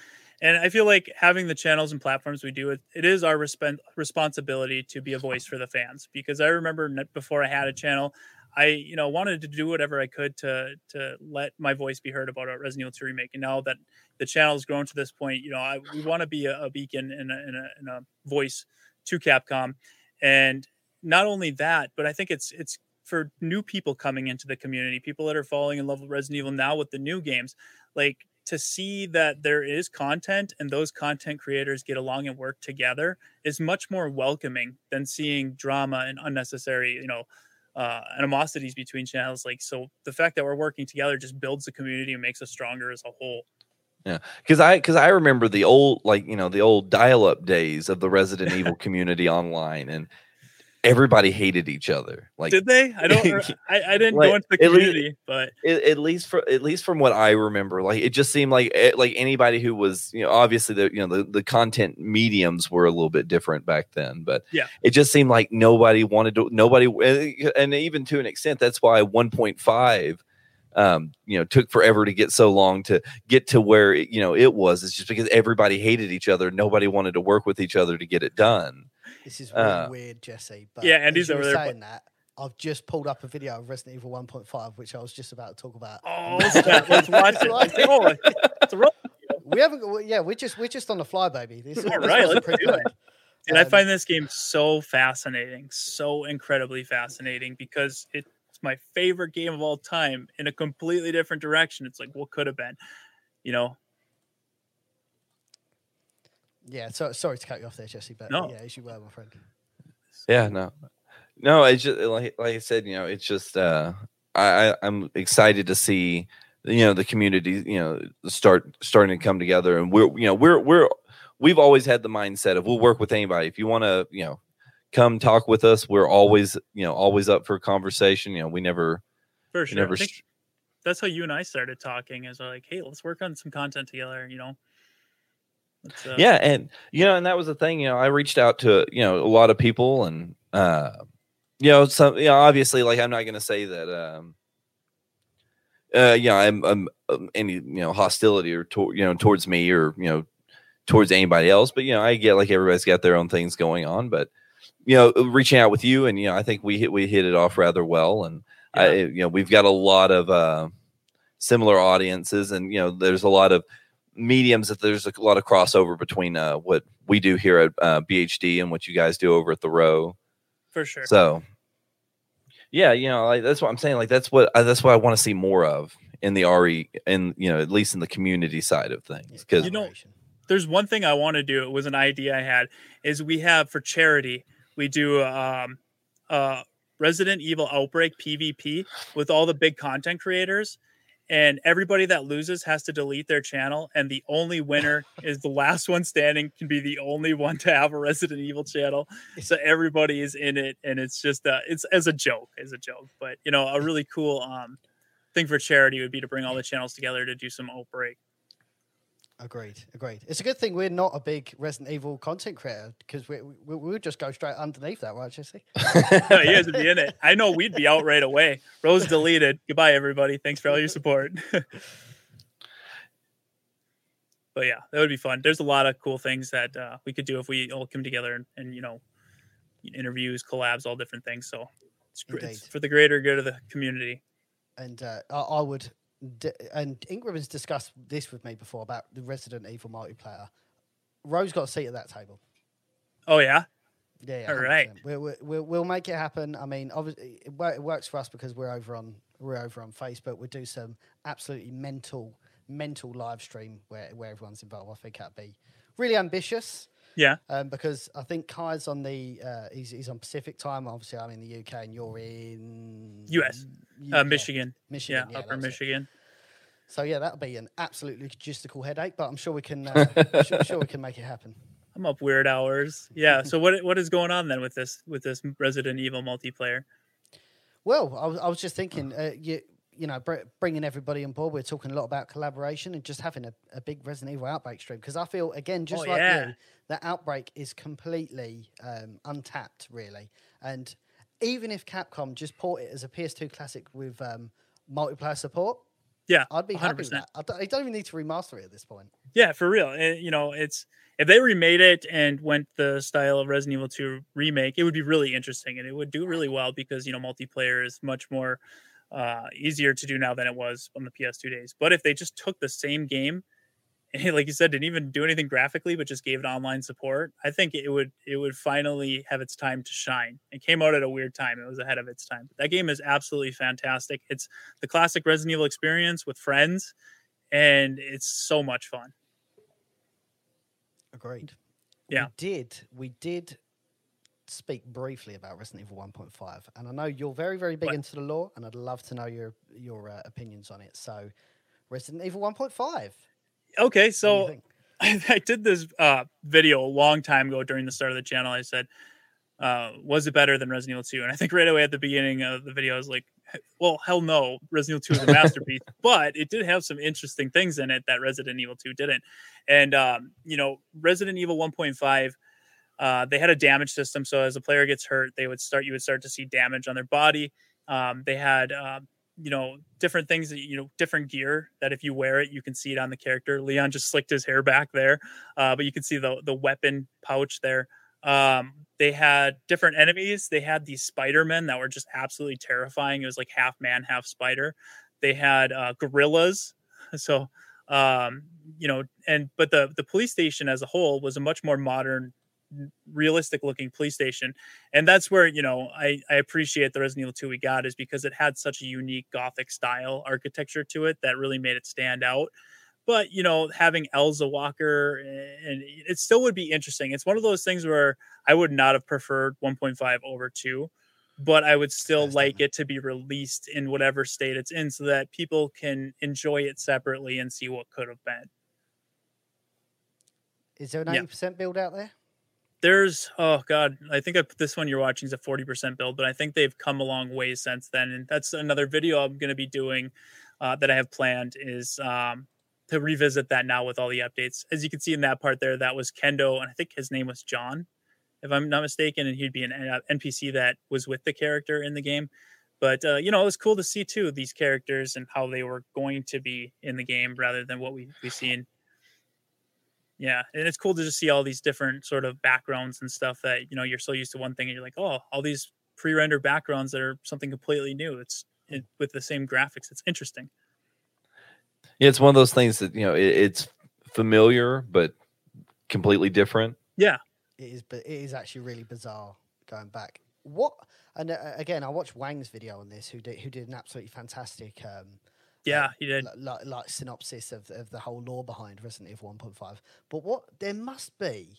And I feel like having the channels and platforms we do, it, it is our resp- responsibility to be a voice for the fans. Because I remember before I had a channel, I, you know, wanted to do whatever I could to to let my voice be heard about Resident Evil two Remake. And now that the channel's grown to this point, you know, I, we want to be a, a beacon and a, and, a, and a voice to Capcom. And not only that, but I think it's it's for new people coming into the community, people that are falling in love with Resident Evil now with the new games, like to see that there is content and those content creators get along and work together is much more welcoming than seeing drama and unnecessary, you know, uh animosities between channels. Like, so the fact that we're working together just builds the community and makes us stronger as a whole. Yeah, because i because i remember the old, like, you know, the old dial-up days of the Resident Evil community online, and everybody hated each other. Like, did they? I don't. Or, I, I didn't like, go into the community, least, but it, at least for at least from what I remember, like it just seemed like it, like anybody who was, you know, obviously the you know the, the content mediums were a little bit different back then, but yeah, it just seemed like nobody wanted to nobody, and even to an extent, that's why one point five, um, you know, took forever to get so long to get to where it, you know it was. It's just because everybody hated each other, nobody wanted to work with each other to get it done. This is really uh, weird, Jesse. But yeah, Andy's over there saying that. I've just pulled up a video of Resident Evil one point five, which I was just about to talk about. Oh, let's watch it. We haven't. Yeah, we're just we're just on the fly, baby. This, All this right, let's do it. And um, I find this game so fascinating, so incredibly fascinating, because it's my favorite game of all time in a completely different direction. It's like what could have been, you know. Yeah, so sorry to cut you off there, Jesse, but no. Yeah, as you were, my friend. Yeah, no, no. I just like, like I said, you know, it's just uh, I, I'm excited to see, you know, the community, you know, start starting to come together, and we're, you know, we're we're we've always had the mindset of we'll work with anybody. If you want to, you know, come talk with us, we're always, you know, always up for a conversation. You know, we never, for sure. Never... I think that's how you and I started talking. Is like, hey, let's work on some content together. You know. Uh, yeah, and you know, and that was the thing. You know, I reached out to you know a lot of people, and uh, you know, some you know, obviously, like I'm not going to say that, um, uh, you know, I'm, I'm, I'm any you know hostility or to, you know towards me or you know towards anybody else, but you know, I get like everybody's got their own things going on, but you know, reaching out with you, and you know, I think we hit we hit it off rather well, and yeah. I you know, we've got a lot of uh, similar audiences, and you know, there's a lot of mediums that there's a lot of crossover between uh what we do here at uh, B H D and what you guys do over at the Row, for sure. So yeah, you know, like, that's what I'm saying. Like that's what I, that's what I want to see more of in the R E, and you know, at least in the community side of things. Because you know, there's one thing I want to do. It was an idea I had. Is we have for charity, we do um uh Resident Evil Outbreak P V P with all the big content creators. And everybody that loses has to delete their channel. And the only winner is the last one standing, can be the only one to have a Resident Evil channel. So everybody is in it. And it's just, uh, it's as a joke, as a joke. But, you know, a really cool um, thing for charity would be to bring all the channels together to do some Outbreak. Agreed, agreed. It's a good thing we're not a big Resident Evil content creator, because we we would just go straight underneath that, right, Jesse? No, you guys would be in it. I know we'd be out right away. Rose deleted. Goodbye, everybody. Thanks for all your support. But yeah, that would be fun. There's a lot of cool things that uh, we could do if we all come together and, and you know, interviews, collabs, all different things. So it's, it's for the greater good of the community. And uh, I, I would. D- and Ink Ribbon's discussed this with me before about the Resident Evil multiplayer. Rose got a seat at that table. Oh yeah, yeah. yeah All right, we'll we'll we'll make it happen. I mean, obviously, it, it works for us because we're over on we're over on Facebook. We do some absolutely mental mental live stream where where everyone's involved. I think that'd be really ambitious. Yeah. Um, because I think Kai's on the uh, he's he's on Pacific time. Obviously, I'm in the U K, and you're in U S Uh, Michigan, Michigan, yeah, yeah upper Michigan. It. So yeah, that'll be an absolute logistical headache, but I'm sure we can. Uh, I'm sure, sure we can make it happen. I'm up weird hours. Yeah. So what what is going on then with this with this Resident Evil multiplayer? Well, I was I was just thinking, uh, you you know, bringing everybody on board. We're talking a lot about collaboration and just having a, a big Resident Evil Outbreak stream, because I feel again just oh, like yeah. you, that Outbreak is completely um, untapped, really, and. Even if Capcom just port it as a P S two classic with um, multiplayer support, yeah, I'd be one hundred percent happy with that. I don't, I don't even need to remaster it at this point. Yeah, for real. It, you know, it's if they remade it and went the style of Resident Evil two remake, it would be really interesting, and it would do really well because you know multiplayer is much more uh, easier to do now than it was on the P S two days. But if they just took the same game and, like you said, didn't even do anything graphically, but just gave it online support, I think it would it would finally have its time to shine. It came out at a weird time. It was ahead of its time. But that game is absolutely fantastic. It's the classic Resident Evil experience with friends, and it's so much fun. Agreed. Yeah. We did, we did speak briefly about Resident Evil one point five, and I know you're very, very big what? into the lore, and I'd love to know your, your uh, opinions on it. So, Resident Evil one point five. Okay, so I, I did this uh, video a long time ago during the start of the channel. I said, uh, was it better than Resident Evil two? And I think right away at the beginning of the video, I was like, well, hell no, Resident Evil two is a masterpiece, but it did have some interesting things in it that Resident Evil two didn't. And, um, you know, Resident Evil one point five, uh, they had a damage system. So as a player gets hurt, they would start, you would start to see damage on their body. Um, they had, uh, you know, different things that, you know, different gear that if you wear it, you can see it on the character. Leon just slicked his hair back there, uh, but you can see the the weapon pouch there. Um, they had different enemies. They had these Spider-Men that were just absolutely terrifying. It was like half man, half spider. They had, uh, gorillas. So, um, you know, and, but the, the police station as a whole was a much more modern, realistic looking police station. And that's where, you know, I, I appreciate the Resident Evil two we got, is because it had such a unique Gothic style architecture to it that really made it stand out. But, you know, having Elsa Walker, and it still would be interesting. It's one of those things where I would not have preferred one point five over two, but I would still That's like it to be released in whatever state it's in so that people can enjoy it separately and see what could have been. Is there an eighty percent yeah. build out there? There's, oh God, I think I, this one you're watching is a forty percent build, but I think they've come a long way since then. And that's another video I'm going to be doing uh, that I have planned is um, to revisit that now with all the updates. As you can see in that part there, that was Kendo, and I think his name was John, if I'm not mistaken. And he'd be an N P C that was with the character in the game. But, uh, you know, it was cool to see too, these characters and how they were going to be in the game rather than what we, we've seen. Yeah, and it's cool to just see all these different sort of backgrounds and stuff that, you know, you're so used to one thing and you're like, oh, all these pre-rendered backgrounds that are something completely new. It's it, with the same graphics. It's interesting. Yeah, it's one of those things that, you know, it, it's familiar but completely different. Yeah. It is, but it is actually really bizarre going back. What? And uh, again, I watched Wang's video on this, who did who did an absolutely fantastic um Yeah, like, he did. Like, like synopsis of, of the whole lore behind Resident Evil one point five. But what there must be,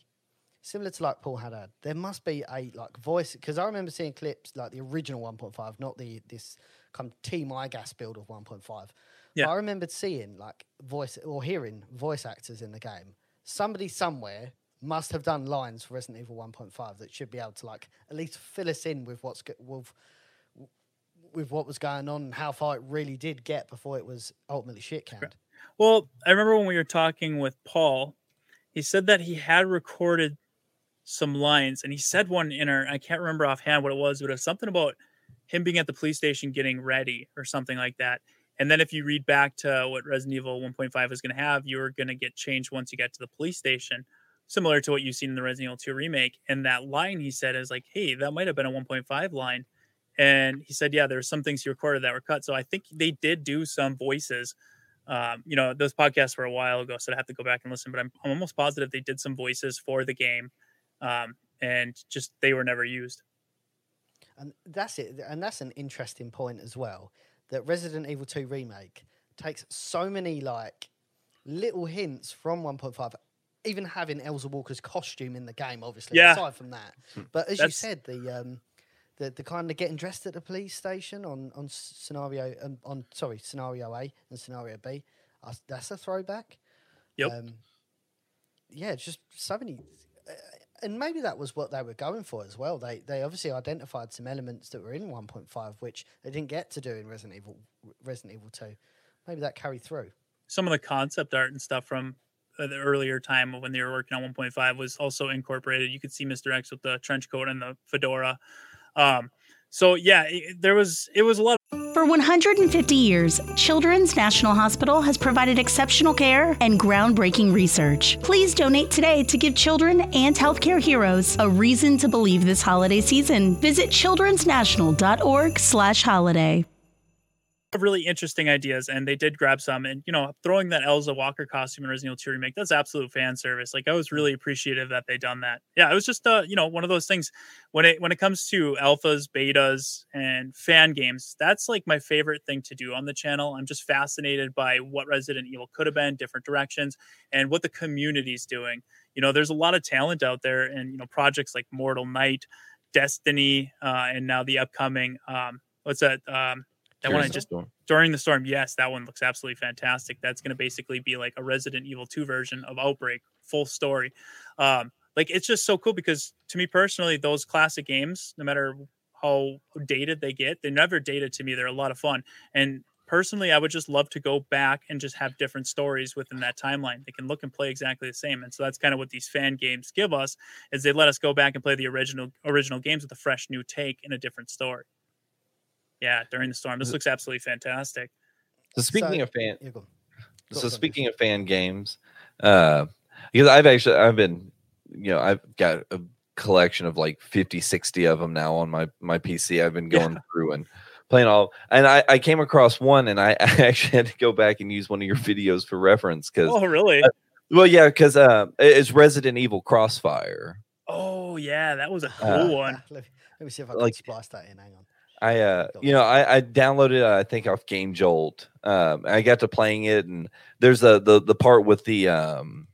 similar to like Paul Haddad, there must be a like voice, because I remember seeing clips like the original one point five, not the this kind of Team iGas build of one point five. Yeah. I remembered seeing like voice or hearing voice actors in the game. Somebody somewhere must have done lines for Resident Evil one point five that should be able to like at least fill us in with what's good. With, with what was going on and how far it really did get before it was ultimately shit canned. Well, I remember when we were talking with Paul, he said that he had recorded some lines, and he said one in our, I can't remember offhand what it was, but it was something about him being at the police station getting ready or something like that. And then if you read back to what Resident Evil one point five was going to have, you were going to get changed once you got to the police station, similar to what you've seen in the Resident Evil two remake. And that line he said is like, hey, that might've been a one point five line. And he said, yeah, there were some things he recorded that were cut. So I think they did do some voices. Um, you know, those podcasts were a while ago, so I have to go back and listen. But I'm, I'm almost positive they did some voices for the game. Um, and just they were never used. And that's it. And that's an interesting point as well, that Resident Evil two Remake takes so many, like, little hints from one point five, even having Elsa Walker's costume in the game, obviously, yeah. aside from that. But as that's... you said, the... Um, The, the kind of getting dressed at the police station on on scenario um, on sorry scenario A and scenario B, uh, that's a throwback. Yep. Um, yeah, just so many, uh, and maybe that was what they were going for as well. They they obviously identified some elements that were in one point five which they didn't get to do in Resident Evil Resident Evil two. Maybe that carried through. Some of the concept art and stuff from the earlier time when they were working on one point five was also incorporated. You could see Mister X with the trench coat and the fedora. Um, so yeah, it, there was, it was a lot. For one hundred fifty years, Children's National Hospital has provided exceptional care and groundbreaking research. Please donate today to give children and healthcare heroes a reason to believe this holiday season. Visit childrens national dot org slash holiday. Really interesting ideas, and they did grab some, and you know, throwing that Elsa Walker costume in Resident Evil two remake, that's absolute fan service. Like, I was really appreciative that they done that. Yeah, it was just uh you know, one of those things when it when it comes to alphas, betas, and fan games, that's like my favorite thing to do on the channel. I'm just fascinated by what Resident Evil could have been, different directions, and what the community's doing. You know, there's a lot of talent out there, and you know, projects like Mortal Knight, Destiny, uh and now the upcoming um what's that um That one I just during the storm. Yes, that one looks absolutely fantastic. That's going to basically be like a Resident Evil two version of Outbreak, full story. Um, Like, it's just so cool because to me personally, those classic games, no matter how dated they get, they're never dated to me. They're a lot of fun. And personally, I would just love to go back and just have different stories within that timeline. They can look and play exactly the same. And so that's kind of what these fan games give us, is they let us go back and play the original original games with a fresh new take and a different story. Yeah, During the Storm. This looks absolutely fantastic. So speaking so, of fan yeah, go. Go so speaking of fan games, uh, because I've actually I've been you know, I've got a collection of like fifty, sixty of them now on my, my P C. I've been going yeah. through and playing all, and I, I came across one, and I, I actually had to go back and use one of your videos for reference. Cause, oh, really? Uh, well, yeah, because uh, it's Resident Evil Crossfire. Oh, yeah, that was a cool uh, one. Let me, let me see if I can like, splice that in. Hang on. I, uh, you know, I, I downloaded, uh, I think, off Game Jolt. Um, I got to playing it, and there's a, the the part with the um,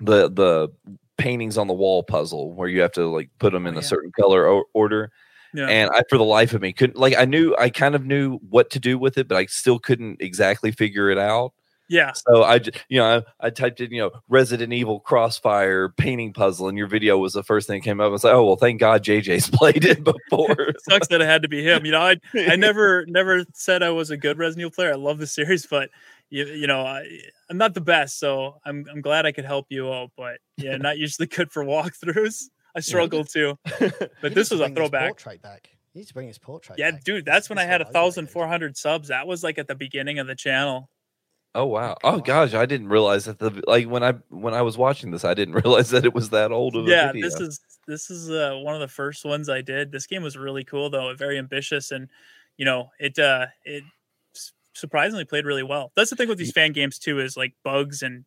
the the paintings on the wall puzzle where you have to like put them in oh, a yeah. certain color o- order. Yeah. And I, for the life of me, couldn't like I knew I kind of knew what to do with it, but I still couldn't exactly figure it out. Yeah. So I, you know, I, I typed in, you know, Resident Evil Crossfire painting puzzle, and your video was the first thing that came up. I was like, oh well, thank God J J's played it before. It sucks that it had to be him. You know, I I never never said I was a good Resident Evil player. I love the series, but you you know I I'm not the best, so I'm I'm glad I could help you out. But yeah, not usually good for walkthroughs. I struggle too, but this was a throwback. Back. You need to bring his portrait. Yeah, back. dude, that's when that's I had a thousand four hundred subs. That was like at the beginning of the channel. Oh wow! Oh, oh gosh, I didn't realize that the like when I when I was watching this, I didn't realize that it was that old of yeah, a video. Yeah, this is this is uh, one of the first ones I did. This game was really cool though, very ambitious, and you know it uh, it surprisingly played really well. That's the thing with these fan games too, is like bugs and.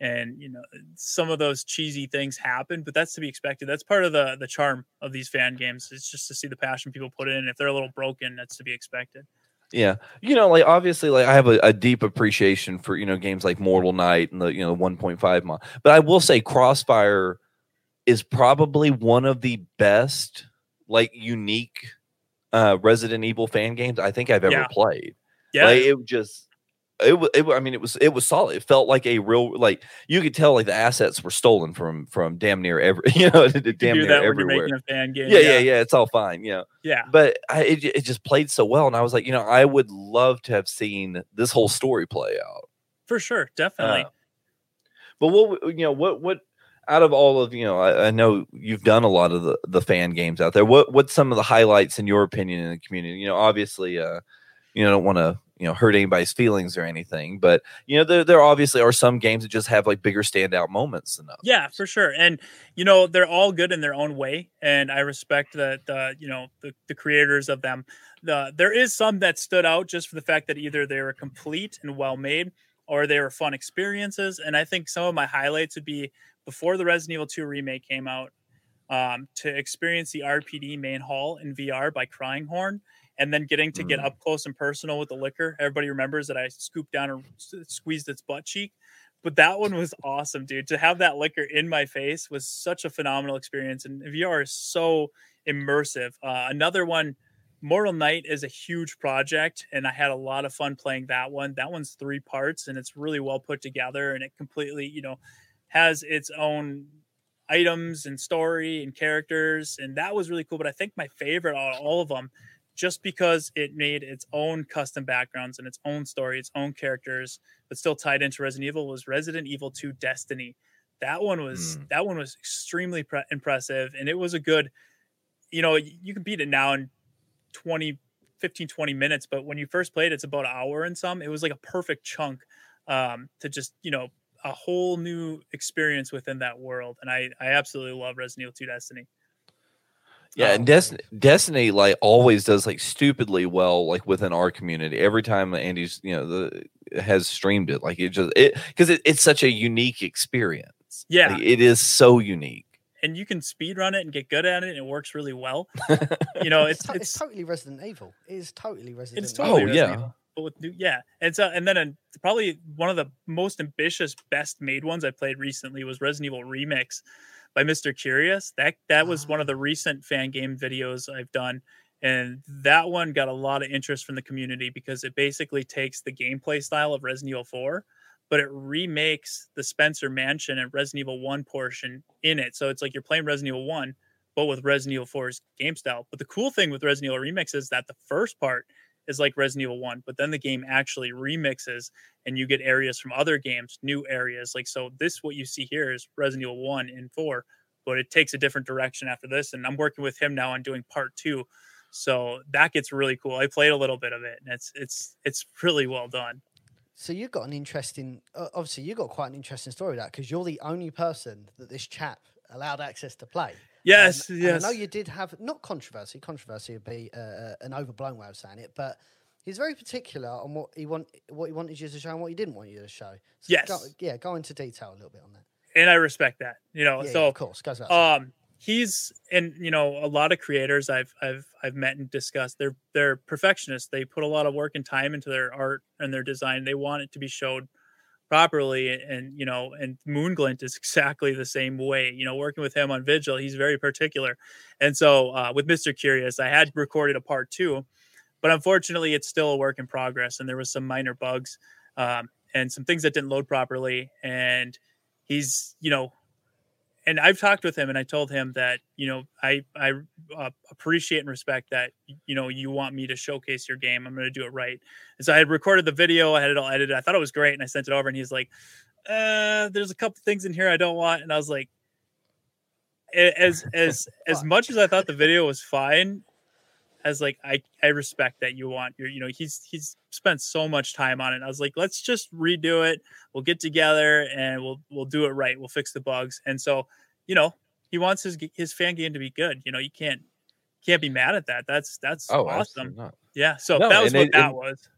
And, you know, some of those cheesy things happen, but that's to be expected. That's part of the, the charm of these fan games. It's just to see the passion people put in. If they're a little broken, that's to be expected. Yeah. You know, like, obviously, like, I have a, a deep appreciation for, you know, games like Mortal Knight and the, you know, one point five mod. But I will say Crossfire is probably one of the best, like, unique uh, Resident Evil fan games I think I've ever yeah. played. Yeah. Like, it just... It was. It, I mean, it was. It was solid. It felt like a real. Like you could tell, like the assets were stolen from from damn near every. You know, you damn do near that everywhere. When you're making a fan game, yeah, yeah, yeah, yeah. It's all fine. You know. Yeah. But I, it it just played so well, and I was like, you know, I would love to have seen this whole story play out. For sure, definitely. Uh, but what you know, what what out of all of you know, I, I know you've done a lot of the, the fan games out there. What what's some of the highlights in your opinion in the community? You know, obviously, uh, you know, don't want to. You know, hurt anybody's feelings or anything, but you know, there there obviously are some games that just have like bigger standout moments than others. Yeah, for sure. And you know, they're all good in their own way, and I respect the the you know the, the creators of them. The there is some that stood out just for the fact that either they were complete and well made, or they were fun experiences. And I think some of my highlights would be before the Resident Evil two remake came out, um, to experience the R P D main hall in V R by Cryinghorn. And then getting to get up close and personal with the liquor. Everybody remembers that I scooped down and squeezed its butt cheek. But that one was awesome, dude. To have that liquor in my face was such a phenomenal experience. And V R is so immersive. Uh, another one, Mortal Knight is a huge project. And I had a lot of fun playing that one. That one's three parts and it's really well put together. And it completely, you know, has its own... items and story and characters, and that was really cool. But I think my favorite out of all of them, just because it made its own custom backgrounds and its own story, its own characters, but still tied into Resident Evil, was Resident Evil two Destiny. That one was mm. that one was extremely pre- impressive, and it was a good, you know, you can beat it now in twenty, fifteen, twenty minutes, but when you first played, it's about an hour and some. It was like a perfect chunk um, to just, you know, a whole new experience within that world. And I, I absolutely love Resident Evil two Destiny. Yeah. Um, and Destiny, Destiny like always does like stupidly well, like within our community, every time Andy's, you know, the has streamed it, like it just, it, cause it, it's such a unique experience. Yeah. Like, it is so unique. And you can speed run it and get good at it, and it works really well. You know, it's, it's, it's, it's totally Resident Evil. It is totally Resident Evil. Totally oh Resident yeah. Evil. With new, yeah, and so and then a, probably one of the most ambitious, best made ones I played recently was Resident Evil Remix by Mister Curious. That that was one of the recent fan game videos I've done, and that one got a lot of interest from the community because it basically takes the gameplay style of Resident Evil four, but it remakes the Spencer Mansion and Resident Evil one portion in it. So it's like you're playing Resident Evil one, but with Resident Evil four's game style. But the cool thing with Resident Evil Remix is that the first part is like Resident Evil one, but then the game actually remixes and you get areas from other games, new areas. Like, so this, what you see here is Resident Evil one and four, but it takes a different direction after this. And I'm working with him now on doing part two. So that gets really cool. I played a little bit of it and it's, it's, it's really well done. So you've got an interesting, uh, obviously you've got quite an interesting story with that, because you're the only person that this chap allowed access to play. Yes, um, yes. I know you did have, not controversy, controversy would be uh, an overblown way of saying it, but he's very particular on what he want, what he wanted you to show and what he didn't want you to show. So yes. Go, yeah, go into detail a little bit on that. And I respect that, you know. Yeah, so yeah, of course, goes without saying. Um, he's, and you know, a lot of creators I've I've I've met and discussed, they're they're perfectionists. They put a lot of work and time into their art and their design. They want it to be showed properly, and you know, and Moonglint is exactly the same way. You know, working with him on Vigil, he's very particular. And so uh with Mister Curious, I had recorded a part two, but unfortunately it's still a work in progress, and there was some minor bugs um and some things that didn't load properly. And he's, you know, and I've talked with him and I told him that, you know, I I uh, appreciate and respect that, you know, you want me to showcase your game. I'm going to do it right. And so I had recorded the video. I had it all edited. I thought it was great. And I sent it over and he's like, uh, there's a couple things in here I don't want. And I was like, as, as, as much as I thought the video was fine, I was like, I, I respect that you want your, you know, he's, he's spent so much time on it. I was like, let's just redo it. We'll get together and we'll, we'll do it right. We'll fix the bugs. And so, you know, he wants his, his fan game to be good. You know, you can't, can't be mad at that. That's, that's oh, awesome. Yeah. So no, that was what it, that and, was.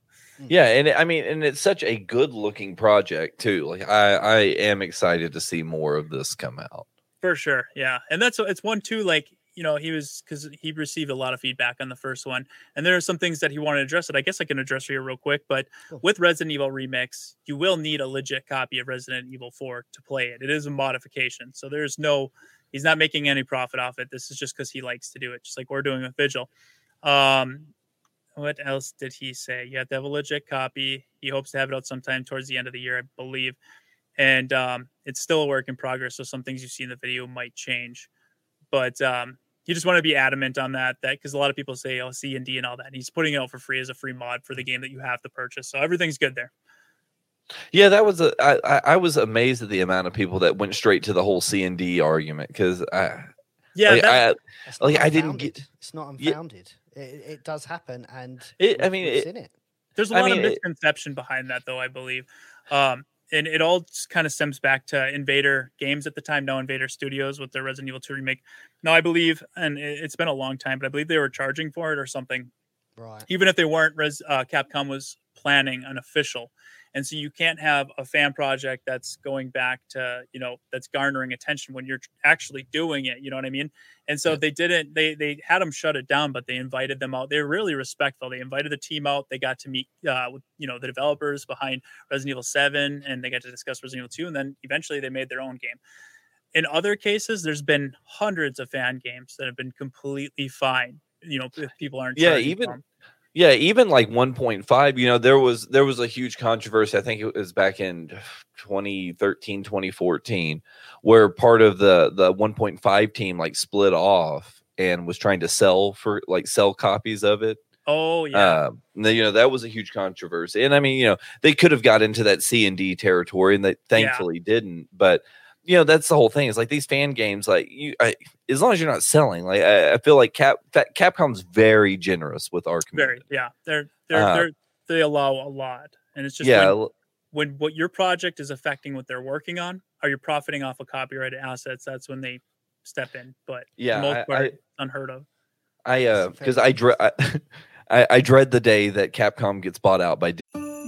Yeah. And it, I mean, and it's such a good looking project too. Like I, I am excited to see more of this come out. For sure. Yeah. And that's, it's one too, like, you know, he was, because he received a lot of feedback on the first one, and there are some things that he wanted to address that I guess I can address here real quick. But cool. With Resident Evil Remix, you will need a legit copy of Resident Evil four to play it. It is a modification, so there's no, he's not making any profit off it. This is just because he likes to do it, just like we're doing with Vigil. Um, what else did he say? You have to have a legit copy. He hopes to have it out sometime towards the end of the year, I believe. And um, it's still a work in progress, so some things you see in the video might change. But um, you just want to be adamant on that, that because a lot of people say, oh, C and D and all that. And he's putting it out for free as a free mod for the game that you have to purchase. So everything's good there. Yeah, that was a, I, I was amazed at the amount of people that went straight to the whole C and D argument, because I yeah like, that, I, like I didn't get it's not unfounded. Yeah. It, it does happen, and it, I mean it's it, in it. There's a lot I mean, of misconception it, behind that, though, I believe. Um, And it all just kind of stems back to Invader Games at the time, now Invader Studios, with their Resident Evil two remake. Now, I believe, and it's been a long time, but I believe they were charging for it or something. Right. Even if they weren't, Res, uh, Capcom was planning an official. And so you can't have a fan project that's going back to, you know, that's garnering attention when you're actually doing it. You know what I mean? And so yeah. they didn't, they they had them shut it down, but they invited them out. They were really respectful. They invited the team out. They got to meet, uh, with, you know, the developers behind Resident Evil seven, and they got to discuss Resident Evil two. And then eventually they made their own game. In other cases, there's been hundreds of fan games that have been completely fine. You know, if people aren't. Yeah, even. Them. Yeah, even like one point five, you know, there was there was a huge controversy. I think it was back in twenty thirteen, twenty fourteen, where part of the, the one point five team like split off and was trying to sell for like sell copies of it. Oh, yeah. Um, you know, that was a huge controversy. And I mean, you know, they could have got into that C and D territory, and they thankfully yeah. didn't. But, you know, that's the whole thing. It's like these fan games, like you, I, as long as you're not selling, like I, I feel like Cap, Capcom's very generous with our community. Very, yeah, they're they're, uh, they're they allow a lot, and it's just yeah. when, when what your project is affecting what they're working on, are you profiting off of copyrighted assets? That's when they step in. But yeah, for the most part, I, I, unheard of. I uh, because I, dre- I I I dread the day that Capcom gets bought out by.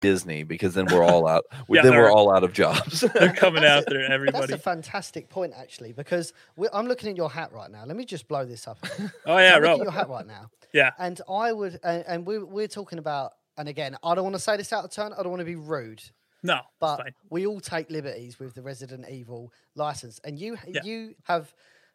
Disney, because then we're all out. yeah, then we're all out of jobs. They're coming that's after a, everybody. That's a fantastic point, actually, because we, I'm looking at your hat right now. Let me just blow this up. Oh yeah, I'm looking at your hat right now. Yeah, and I would, and, and we, we're talking about. And again, I don't want to say this out of turn. I don't want to be rude. No, but we all take liberties with the Resident Evil license, and you yeah. you have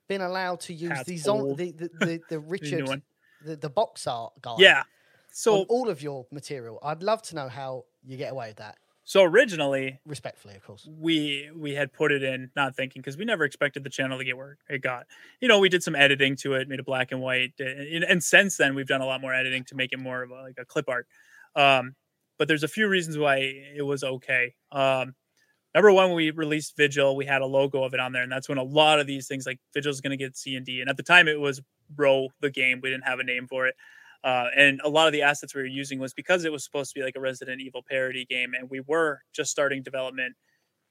been allowed to use Had these on, the, the the the Richard the, the box art guy. Yeah, so on all of your material. I'd love to know how you get away with that. So originally, respectfully, of course, we we had put it in, not thinking, because we never expected the channel to get where it got. You know, we did some editing to it, made it black and white, and, and since then we've done a lot more editing to make it more of a, like a clip art. Um, but there's a few reasons why it was okay. Um, number one, when we released Vigil, we had a logo of it on there, and that's when a lot of these things like Vigil is going to get C and D. And at the time, it was Row the game. We didn't have a name for it. Uh, and a lot of the assets we were using was because it was supposed to be like a Resident Evil parody game, and we were just starting development,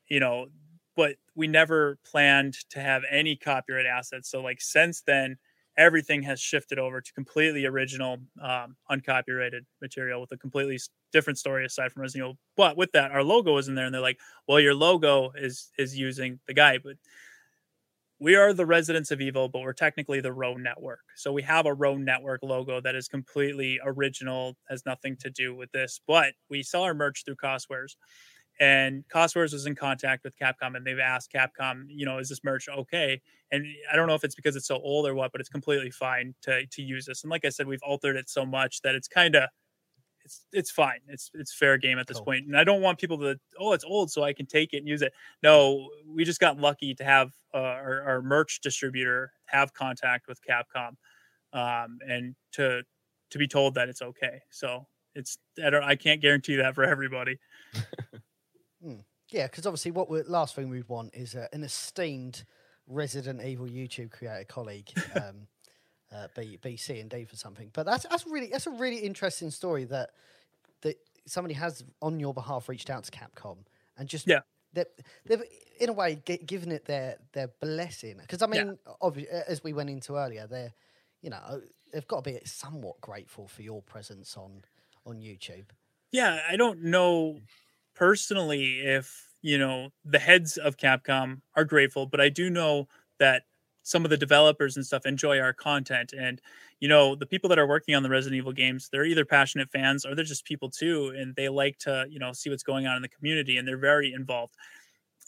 you know, but we never planned to have any copyright assets. So like since then, everything has shifted over to completely original, um, uncopyrighted material with a completely different story aside from Resident Evil. But with that, our logo is in there, and they're like, well, your logo is is using the guy, but we are the Residents of Evil, but we're technically the Row Network. So we have a Row Network logo that is completely original, has nothing to do with this, but we sell our merch through Coswares. And Coswares was in contact with Capcom, and they've asked Capcom, you know, is this merch okay? And I don't know if it's because it's so old or what, but it's completely fine to to use this. And like I said, we've altered it so much that it's kind of, it's it's fine. It's it's fair game at this cool. point. And I don't want people to, oh, it's old, so I can take it and use it. No, we just got lucky to have uh, our, our merch distributor have contact with Capcom, um, and to to be told that it's okay. So it's I don't I can't guarantee that for everybody. Mm. Yeah, because obviously what we're last thing we'd want is uh, an esteemed Resident Evil YouTube creator colleague um, uh, be, be C and D for something. But that's that's really that's a really interesting story that that somebody has on your behalf reached out to Capcom and just yeah they've, they've in a way g- given it their their blessing, because I mean yeah. obviously as we went into earlier, they're you know they've got to be somewhat grateful for your presence on on YouTube. Yeah, I don't know. Personally, if you know the heads of Capcom are grateful, but I do know that some of the developers and stuff enjoy our content, and you know the people that are working on the Resident Evil games, they're either passionate fans or they're just people too, and they like to you know see what's going on in the community, and they're very involved.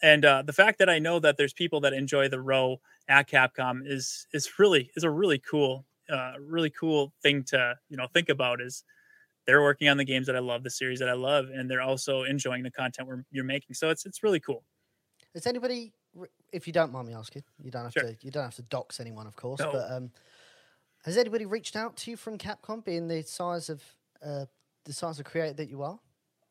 And uh, the fact that I know that there's people that enjoy the Row at Capcom is is really is a really cool, uh, really cool thing to you know think about is. They're working on the games that I love, the series that I love, and they're also enjoying the content we're, you're making. So it's it's really cool. Is anybody, if you don't mind me asking, you don't have sure. to you don't have to dox anyone, of course. No. But um, has anybody reached out to you from Capcom, being the size of uh, the size of creator that you are?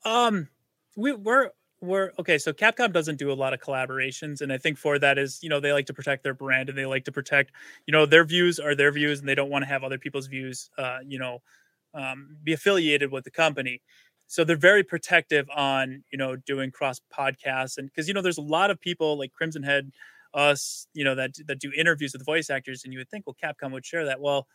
Um, we we're we're okay. So Capcom doesn't do a lot of collaborations, and I think for that is you know they like to protect their brand, and they like to protect you know their views are their views, and they don't want to have other people's views. Uh, you know. Um, be affiliated with the company. So they're very protective on, you know, doing cross podcasts. And because, you know, there's a lot of people like Crimson Head, us, you know, that, that do interviews with voice actors. And you would think, well, Capcom would share that. Well,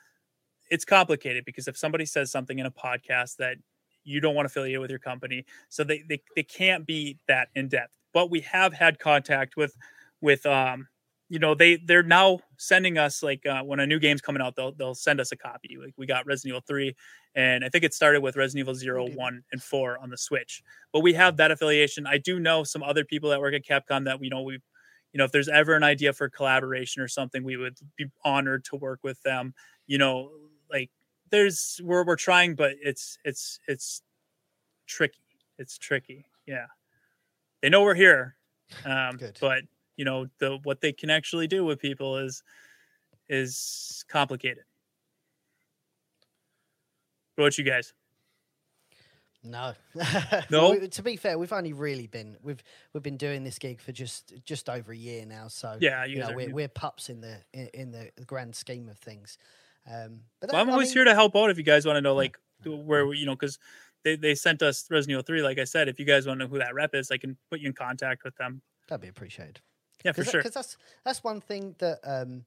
it's complicated because if somebody says something in a podcast that you don't want to affiliate with your company, so they, they, they can't be that in depth, but we have had contact with, with, um, you know, they, they're now sending us like uh, when a new game's coming out, they'll they'll send us a copy. Like we got Resident Evil three, and I think it started with Resident Evil zero, one, and four on the Switch. But we have that affiliation. I do know some other people that work at Capcom that, you know, we, you know, if there's ever an idea for collaboration or something, we would be honored to work with them. You know, like there's, we're we're trying, but it's, it's, it's tricky. It's tricky. Yeah. They know we're here. Um, Good. But, you know, the what they can actually do with people is is complicated. What about you guys? No. No. We, to be fair, we've only really been we've we've been doing this gig for just just over a year now. So yeah, you, you know, we're new. we're pups in the in, in the grand scheme of things. Um, but that, well, I'm always I mean, here to help out if you guys want to know, like where you know, because they they sent us Resident Evil three. Like I said, if you guys want to know who that rep is, I can put you in contact with them. That'd be appreciated. Yeah, for Cause, sure. Because that's that's one thing that um,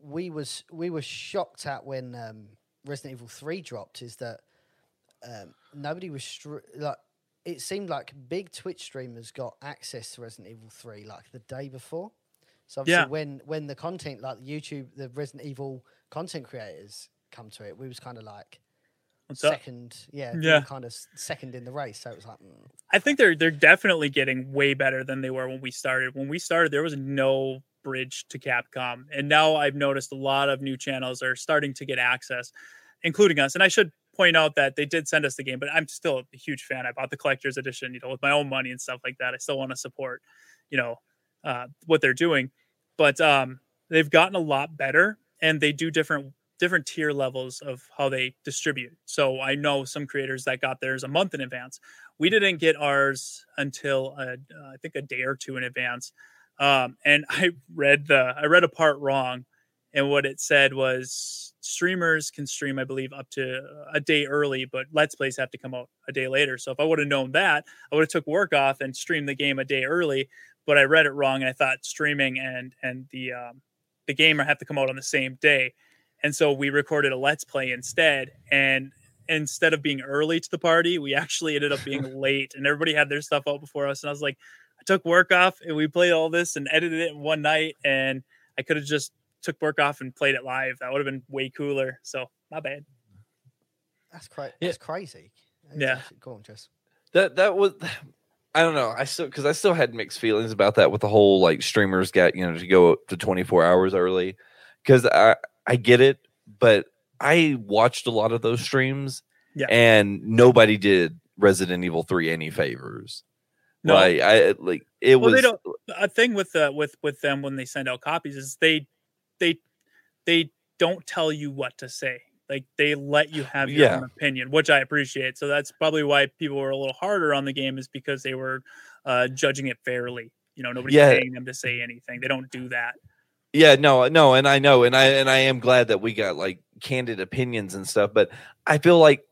we was we were shocked at when um, Resident Evil three dropped is that um, nobody was str- like it seemed like big Twitch streamers got access to Resident Evil three like the day before. So obviously yeah. when when the content, like YouTube, the Resident Evil content creators come to it, we was kind of like What's second, up? yeah, yeah. We were kind of second in the race. So it was like, mm. I think they're they're definitely getting way better than they were when we started. When we started, there was no bridge to Capcom, and now I've noticed a lot of new channels are starting to get access, including us. And I should point out that they did send us the game, but I'm still a huge fan. I bought the collector's edition, you know, with my own money and stuff like that. I still want to support, you know, uh, what they're doing, but um, they've gotten a lot better, and they do different, different tier levels of how they distribute. So I know some creators that got theirs a month in advance. We didn't get ours until a, uh, I think a day or two in advance. Um, and I read the, I read a part wrong. And what it said was streamers can stream, I believe, up to a day early, but Let's Plays have to come out a day later. So if I would have known that, I would have took work off and streamed the game a day early, but I read it wrong. And I thought streaming and, and the, um, the game have to come out on the same day. And so we recorded a Let's Play instead. And instead of being early to the party, we actually ended up being late, and everybody had their stuff out before us. And I was like, I took work off and we played all this and edited it in one night. And I could have just took work off and played it live. That would have been way cooler. So my bad. That's quite yeah. that's crazy. That's yeah. gorgeous. That that was I don't know. I still because I still had mixed feelings about that with the whole like streamers got, you know, to go up to twenty-four hours early. Cause I I get it, but I watched a lot of those streams yeah. and nobody did Resident Evil three any favors. No, like, I like it well, was they don't, a thing with uh, with with them when they send out copies is they They they don't tell you what to say. Like, they let you have your yeah. own opinion, which I appreciate. So that's probably why people were a little harder on the game, is because they were uh, judging it fairly. You know, nobody's yeah. paying them to say anything. They don't do that. Yeah, no, no, and I know, and I and I am glad that we got like candid opinions and stuff. But I feel like,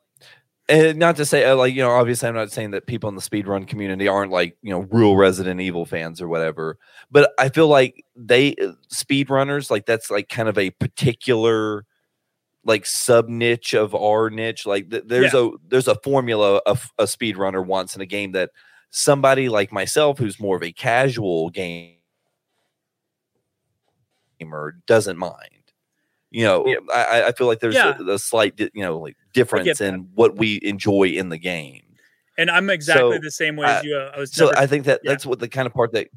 and not to say like, you know, obviously I'm not saying that people in the speedrun community aren't like, you know, real Resident Evil fans or whatever, but I feel like they speedrunners, like that's like kind of a particular like sub niche of our niche. Like th- there's yeah. a there's a formula of a speedrunner wants in a game that somebody like myself, who's more of a casual gamer, doesn't mind. You know, yeah. I, I feel like there's yeah. a, a slight, you know, like difference in what we enjoy in the game. And I'm exactly so, the same way uh, as you. I was so never, I think that yeah. that's what the kind of part that.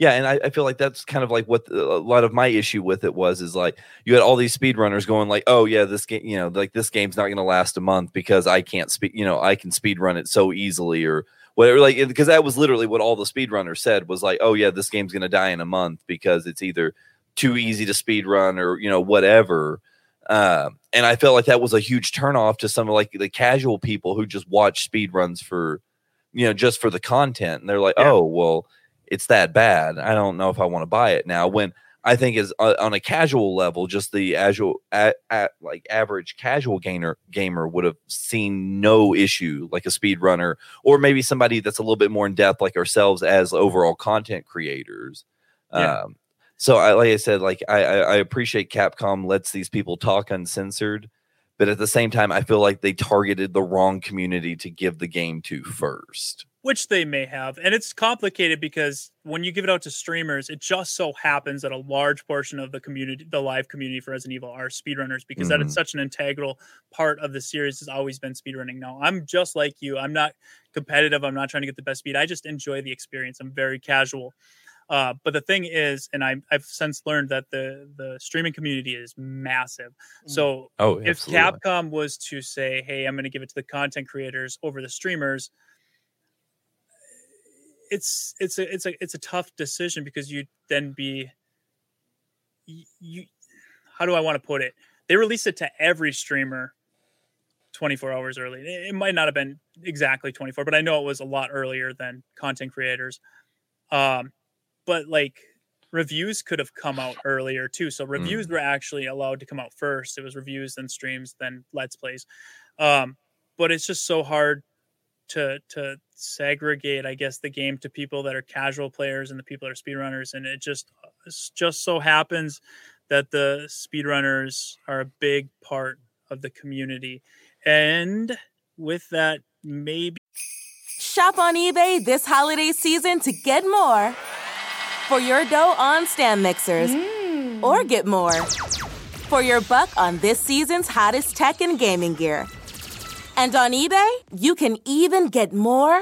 Yeah. And I, I feel like that's kind of like what the, a lot of my issue with it was, is like you had all these speedrunners going like, oh, yeah, this game, you know, like this game's not going to last a month because I can't speed, you know, I can speedrun it so easily or whatever. Like, because that was literally what all the speedrunners said was like, oh, yeah, this game's going to die in a month because it's either too easy to speed run or, you know, whatever. Um, and I felt like that was a huge turnoff to some of like the casual people who just watch speed runs for, you know, just for the content. And they're like, yeah. oh, well, it's that bad. I don't know if I want to buy it now. When I think is uh, on a casual level, just the casual, a, a, like average casual gamer gamer would have seen no issue, like a speed runner, or maybe somebody that's a little bit more in depth, like ourselves as overall content creators. Yeah. Um, So I, like I said, like I, I appreciate Capcom lets these people talk uncensored, but at the same time, I feel like they targeted the wrong community to give the game to first, which they may have. And it's complicated because when you give it out to streamers, it just so happens that a large portion of the community, the live community for Resident Evil, are speedrunners, because mm-hmm. that is such an integral part of the series, has always been speedrunning. Now, I'm just like you. I'm not competitive. I'm not trying to get the best speed. I just enjoy the experience. I'm very casual. Uh, but the thing is, and I, I've since learned that the, the streaming community is massive. So oh, if Capcom was to say, hey, I'm going to give it to the content creators over the streamers, it's it's a, it's a it's a tough decision, because you'd then be, you, how do I want to put it? They released it to every streamer twenty-four hours early. It might not have been exactly twenty-four, but I know it was a lot earlier than content creators. Um. But like reviews could have come out earlier too. So reviews mm. were actually allowed to come out first. It was reviews, then streams, then Let's Plays. Um, but it's just so hard to to segregate, I guess, the game to people that are casual players and the people that are speedrunners. And it just just so happens that the speedrunners are a big part of the community. And with that, maybe Shop on eBay this holiday season to get more for your dough on stand mixers. Mm. Or get more for your buck on this season's hottest tech and gaming gear. And on eBay, you can even get more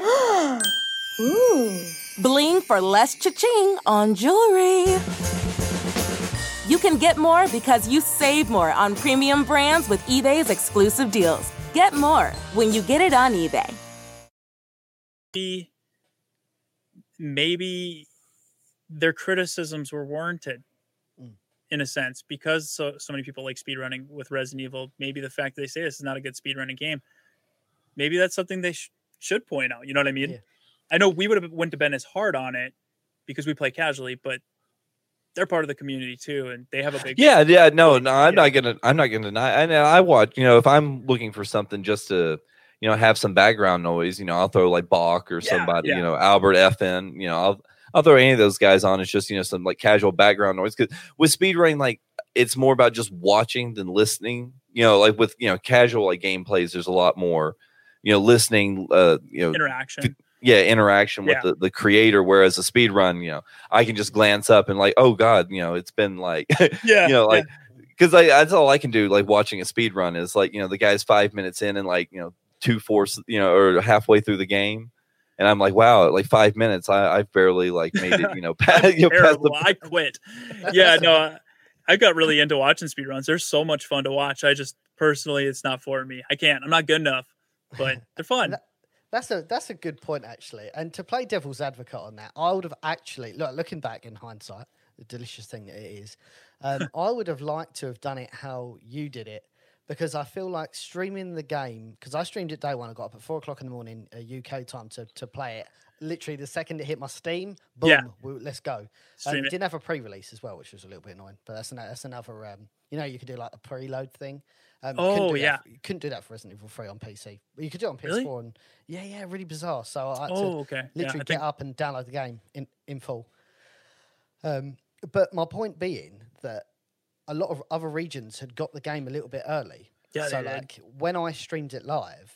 Ooh. Bling for less cha-ching on jewelry. You can get more because you save more on premium brands with eBay's exclusive deals. Get more when you get it on eBay. Maybe their criticisms were warranted, mm. in a sense, because so, so many people like speedrunning with Resident Evil. Maybe the fact that they say this is not a good speedrunning game, maybe that's something they sh- should point out. You know what I mean? Yeah. I know we would have wouldn't have been as hard on it because we play casually, but they're part of the community too, and they have a big yeah yeah no no I'm not gonna I'm not gonna deny and I watch, you know, if I'm looking for something just to, you know, have some background noise, you know, I'll throw like Bach or yeah, somebody yeah. you know, Albert F N, you know, I'll I'll throw any of those guys on. It's just, you know, some like casual background noise, because with speedrunning, like, it's more about just watching than listening, you know, like with, you know, casual like gameplays, there's a lot more, you know, listening, uh you know, interaction th- Yeah, interaction with yeah. The, the creator, whereas a speed run, you know, I can just glance up and like, oh God, you know, it's been like, yeah, you know, like, because yeah. that's all I can do, like watching a speed run is like, you know, the guy's five minutes in and like, you know, two fourths, you know, or halfway through the game. And I'm like, wow, like five minutes, I, I barely like made it, you know, past, you know, past the- I quit. Yeah, no, I, I got really into watching speed runs. They're so much fun to watch. I just personally, it's not for me. I can't, I'm not good enough, but they're fun. That's a that's a good point, actually. And to play devil's advocate on that, I would have actually, look, looking back in hindsight, the delicious thing that it is, um, I would have liked to have done it how you did it, because I feel like streaming the game, because I streamed it day one, I got up at four o'clock in the morning uh, U K time to, to play it. Literally the second it hit my Steam, boom, yeah. we, let's go. Um, it didn't have a pre-release as well, which was a little bit annoying, but that's, an, that's another, um, you know, you could do like a preload thing. Um, oh yeah, for, you couldn't do that for Resident Evil three on P C. You could do it on P S four, really? and yeah, yeah, really bizarre. So I had oh, to okay. literally yeah, I get think... up and download the game in, in full. Um, but my point being that a lot of other regions had got the game a little bit early. Yeah, so like did. When I streamed it live,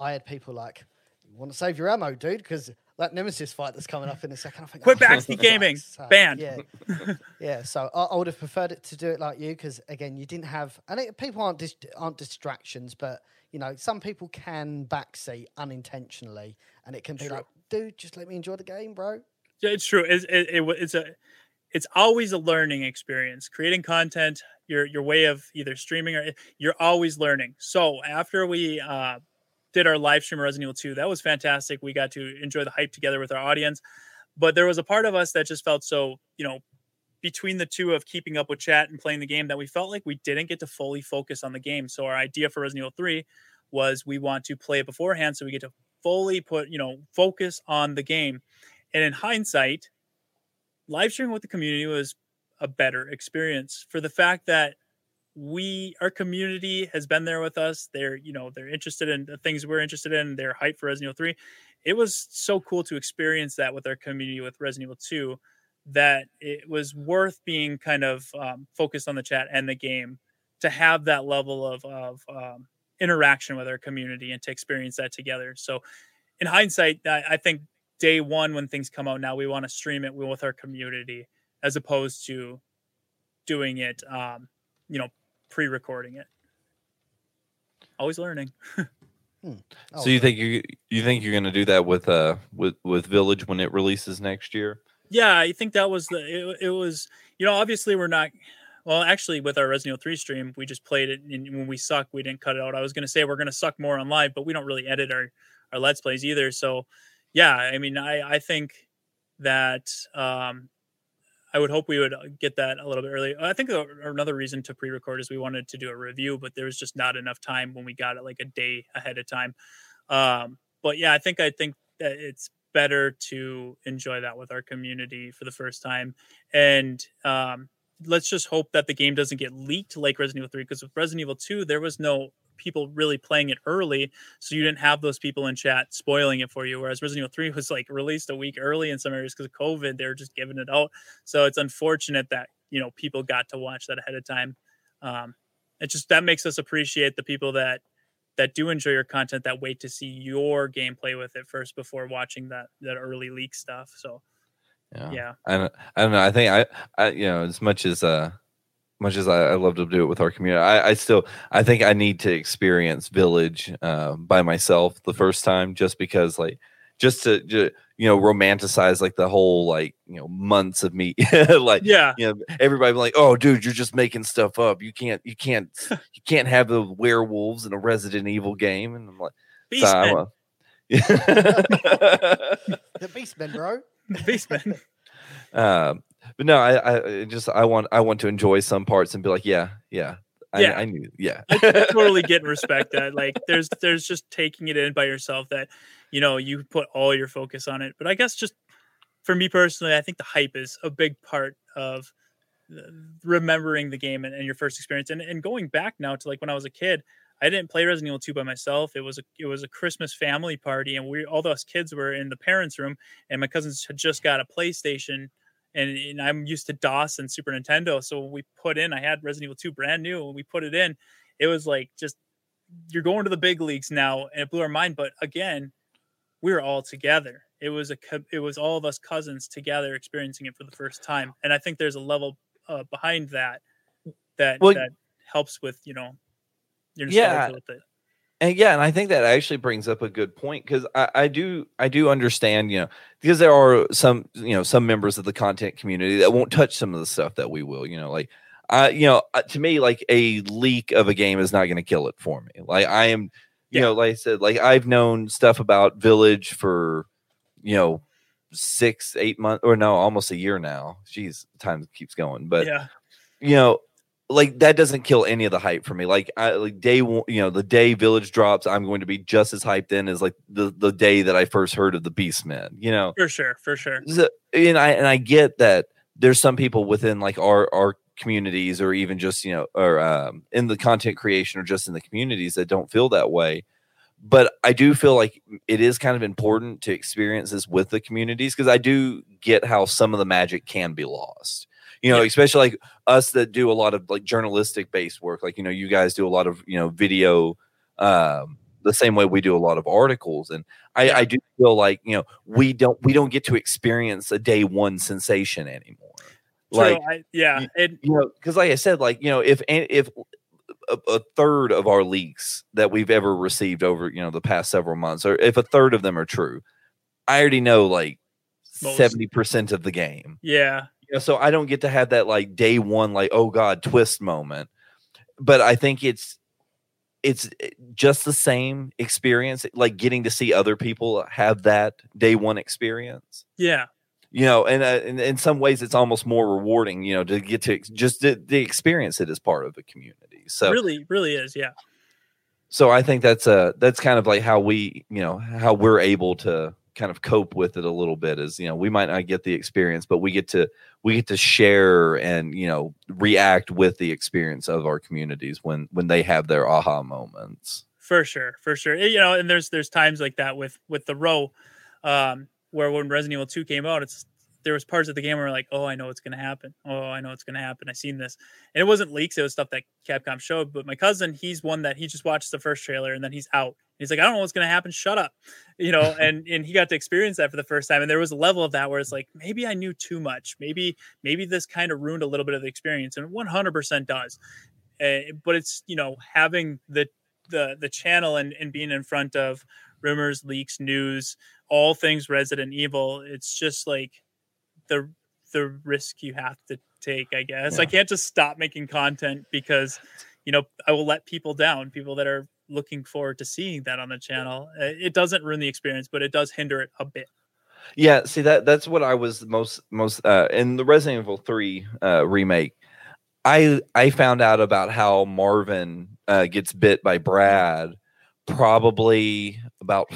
I had people like, "You want to save your ammo, dude?" Because that Nemesis fight that's coming up in a second, I think. Quit backseat gaming, so, banned. Yeah, yeah. So I, I would have preferred it to do it like you, because again, you didn't have, and it, people aren't dis, aren't distractions, but you know, some people can backseat unintentionally, and it can be true. Like, dude, just let me enjoy the game, bro. Yeah, it's true. It's it, it, it's a it's always a learning experience. Creating content, your your way of either streaming or you're always learning. So after we. Uh, did our live stream of Resident Evil two. That was fantastic. We got to enjoy the hype together with our audience. But there was a part of us that just felt so, you know, between the two of keeping up with chat and playing the game, that we felt like we didn't get to fully focus on the game. So our idea for Resident Evil three was we want to play it beforehand so we get to fully put, you know, focus on the game. And in hindsight, live streaming with the community was a better experience for the fact that we, our community has been there with us. They're, you know, they're interested in the things we're interested in. They're hyped for Resident Evil three. It was so cool to experience that with our community with Resident Evil two, that it was worth being kind of um, focused on the chat and the game to have that level of, of um, interaction with our community and to experience that together. So in hindsight, I, I think day one, when things come out now, we want to stream it with our community as opposed to doing it, um, you know, pre-recording it. Always learning. hmm. So you think you you think you're going to do that with uh with with Village when it releases next year? Yeah, I think that was the it, it was, you know, obviously we're not, well, actually with our Resident Evil three stream, we just played it, and when we suck, we didn't cut it out. I was going to say we're going to suck more on live, but we don't really edit our our Let's Plays either. So yeah, I mean, I I think that um I would hope we would get that a little bit early. I think another reason to pre-record is we wanted to do a review, but there was just not enough time when we got it like a day ahead of time. Um, but yeah, I think I think that it's better to enjoy that with our community for the first time. And um, let's just hope that the game doesn't get leaked like Resident Evil three, because with Resident Evil two, there was no people really playing it early, so you didn't have those people in chat spoiling it for you, whereas Resident Evil three was like released a week early in some areas because of COVID. They're just giving it out, so it's unfortunate that, you know, people got to watch that ahead of time. Um it just, that makes us appreciate the people that that do enjoy your content that wait to see your gameplay with it first before watching that that early leak stuff. So yeah, yeah. I don't, I don't know. I think I, I you know as much as uh much as I, I love to do it with our community, I, I still I think I need to experience Village uh, by myself the first time, just because like just to. Just, you know, romanticize like the whole, like, you know, months of me, like, yeah, you know, everybody like, oh dude, you're just making stuff up. You can't, you can't, you can't have the werewolves in a Resident Evil game. And I'm like, Beastmen. So the Beastmen, bro. The Beastmen. Um, but no, I, I just, I want, I want to enjoy some parts and be like, yeah, yeah. I, yeah. I knew. Yeah. I totally get and respect that. Like there's, there's just taking it in by yourself that, you know, you put all your focus on it. But I guess just for me personally, I think the hype is a big part of remembering the game and, and your first experience. And, and going back now to like when I was a kid, I didn't play Resident Evil two by myself. It was a, it was a Christmas family party, and we all those kids were in the parents' room, and my cousins had just got a PlayStation, and, and I'm used to DOS and Super Nintendo. So we put in, I had Resident Evil two brand new, and we put it in. It was like just, you're going to the big leagues now, and it blew our mind. But again, we were all together. It was a, it was all of us cousins together experiencing it for the first time. And I think there's a level uh, behind that that well, that helps with, you know, your nostalgia with it. And yeah, and I think that actually brings up a good point, because I, I do I do understand, you know, because there are some, you know, some members of the content community that won't touch some of the stuff that we will, you know, like I, you know, to me, like a leak of a game is not going to kill it for me. Like I am. You know, like I said, like I've known stuff about Village for, you know, six, eight months or no, almost a year now. Jeez, time keeps going. But, yeah. you know, like that doesn't kill any of the hype for me. Like I like day one, you know, the day Village drops, I'm going to be just as hyped in as like the, the day that I first heard of the Beastmen, you know, for sure. For sure. So, and I, and I get that there's some people within like our, our, communities or even just you know or um in the content creation or just in the communities that don't feel that way, but I do feel like it is kind of important to experience this with the communities, because I do get how some of the magic can be lost, you know yeah. especially like us that do a lot of like journalistic based work, like you know you guys do a lot of you know video um the same way we do a lot of articles. And I, yeah. I do feel like you know we don't we don't get to experience a day one sensation anymore. Like, so I, yeah, it, you know, because like I said, like, you know, if if a, a third of our leaks that we've ever received over, you know, the past several months, or if a third of them are true, I already know like seventy percent of the game. Yeah. You know, so I don't get to have that like day one, like, oh, God, twist moment. But I think it's it's just the same experience, like getting to see other people have that day one experience. Yeah. You know, and uh, in, in some ways, it's almost more rewarding, you know, to get to ex- just the, the experience it is part of a community. So really, really is. Yeah. So I think that's a that's kind of like how we, you know, how we're able to kind of cope with it a little bit is, you know, we might not get the experience, but we get to we get to share and, you know, react with the experience of our communities when when they have their aha moments. For sure. For sure. You know, and there's there's times like that with with the row. Um, Where when Resident Evil two came out, it's there was parts of the game where we're like, oh, I know what's going to happen. Oh, I know what's going to happen. I seen this. And it wasn't leaks. It was stuff that Capcom showed. But my cousin, he's one that he just watches the first trailer and then he's out. He's like, I don't know what's going to happen. Shut up. You know, and, and he got to experience that for the first time. And there was a level of that where it's like, maybe I knew too much. Maybe maybe this kind of ruined a little bit of the experience. And it one hundred percent does. Uh, but it's, you know, having the the the channel and, and being in front of rumors, leaks, news, all things Resident Evil, it's just like the the risk you have to take, I guess. Yeah. I can't just stop making content because, you know, I will let people down, people that are looking forward to seeing that on the channel. It doesn't ruin the experience, but it does hinder it a bit. Yeah, see, that that's what I was most, most uh, in the Resident Evil three uh, remake, I I found out about how Marvin uh, gets bit by Brad probably about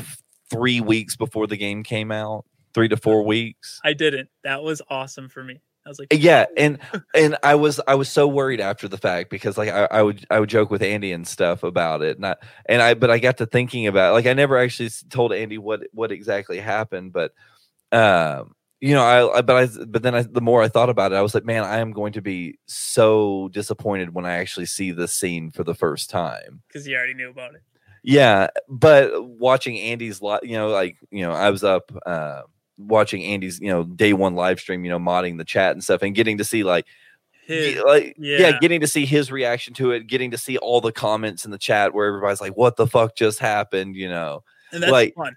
three weeks before the game came out, three to four weeks. I didn't. That was awesome for me. I was like, yeah. And, and I was, I was so worried after the fact because like I, I would, I would joke with Andy and stuff about it. And I, and I, but I got to thinking about it. Like, I never actually told Andy what, what exactly happened, but, um, you know, I, I but I, but then I, the more I thought about it, I was like, man, I am going to be so disappointed when I actually see this scene for the first time. Cause you already knew about it. Yeah, but watching Andy's li- you know, like, you know, I was up uh, watching Andy's, you know, day one live stream, you know, modding the chat and stuff, and getting to see like his, like yeah. yeah, getting to see his reaction to it, getting to see all the comments in the chat where everybody's like, "What the fuck just happened?" You know, and that's like fun.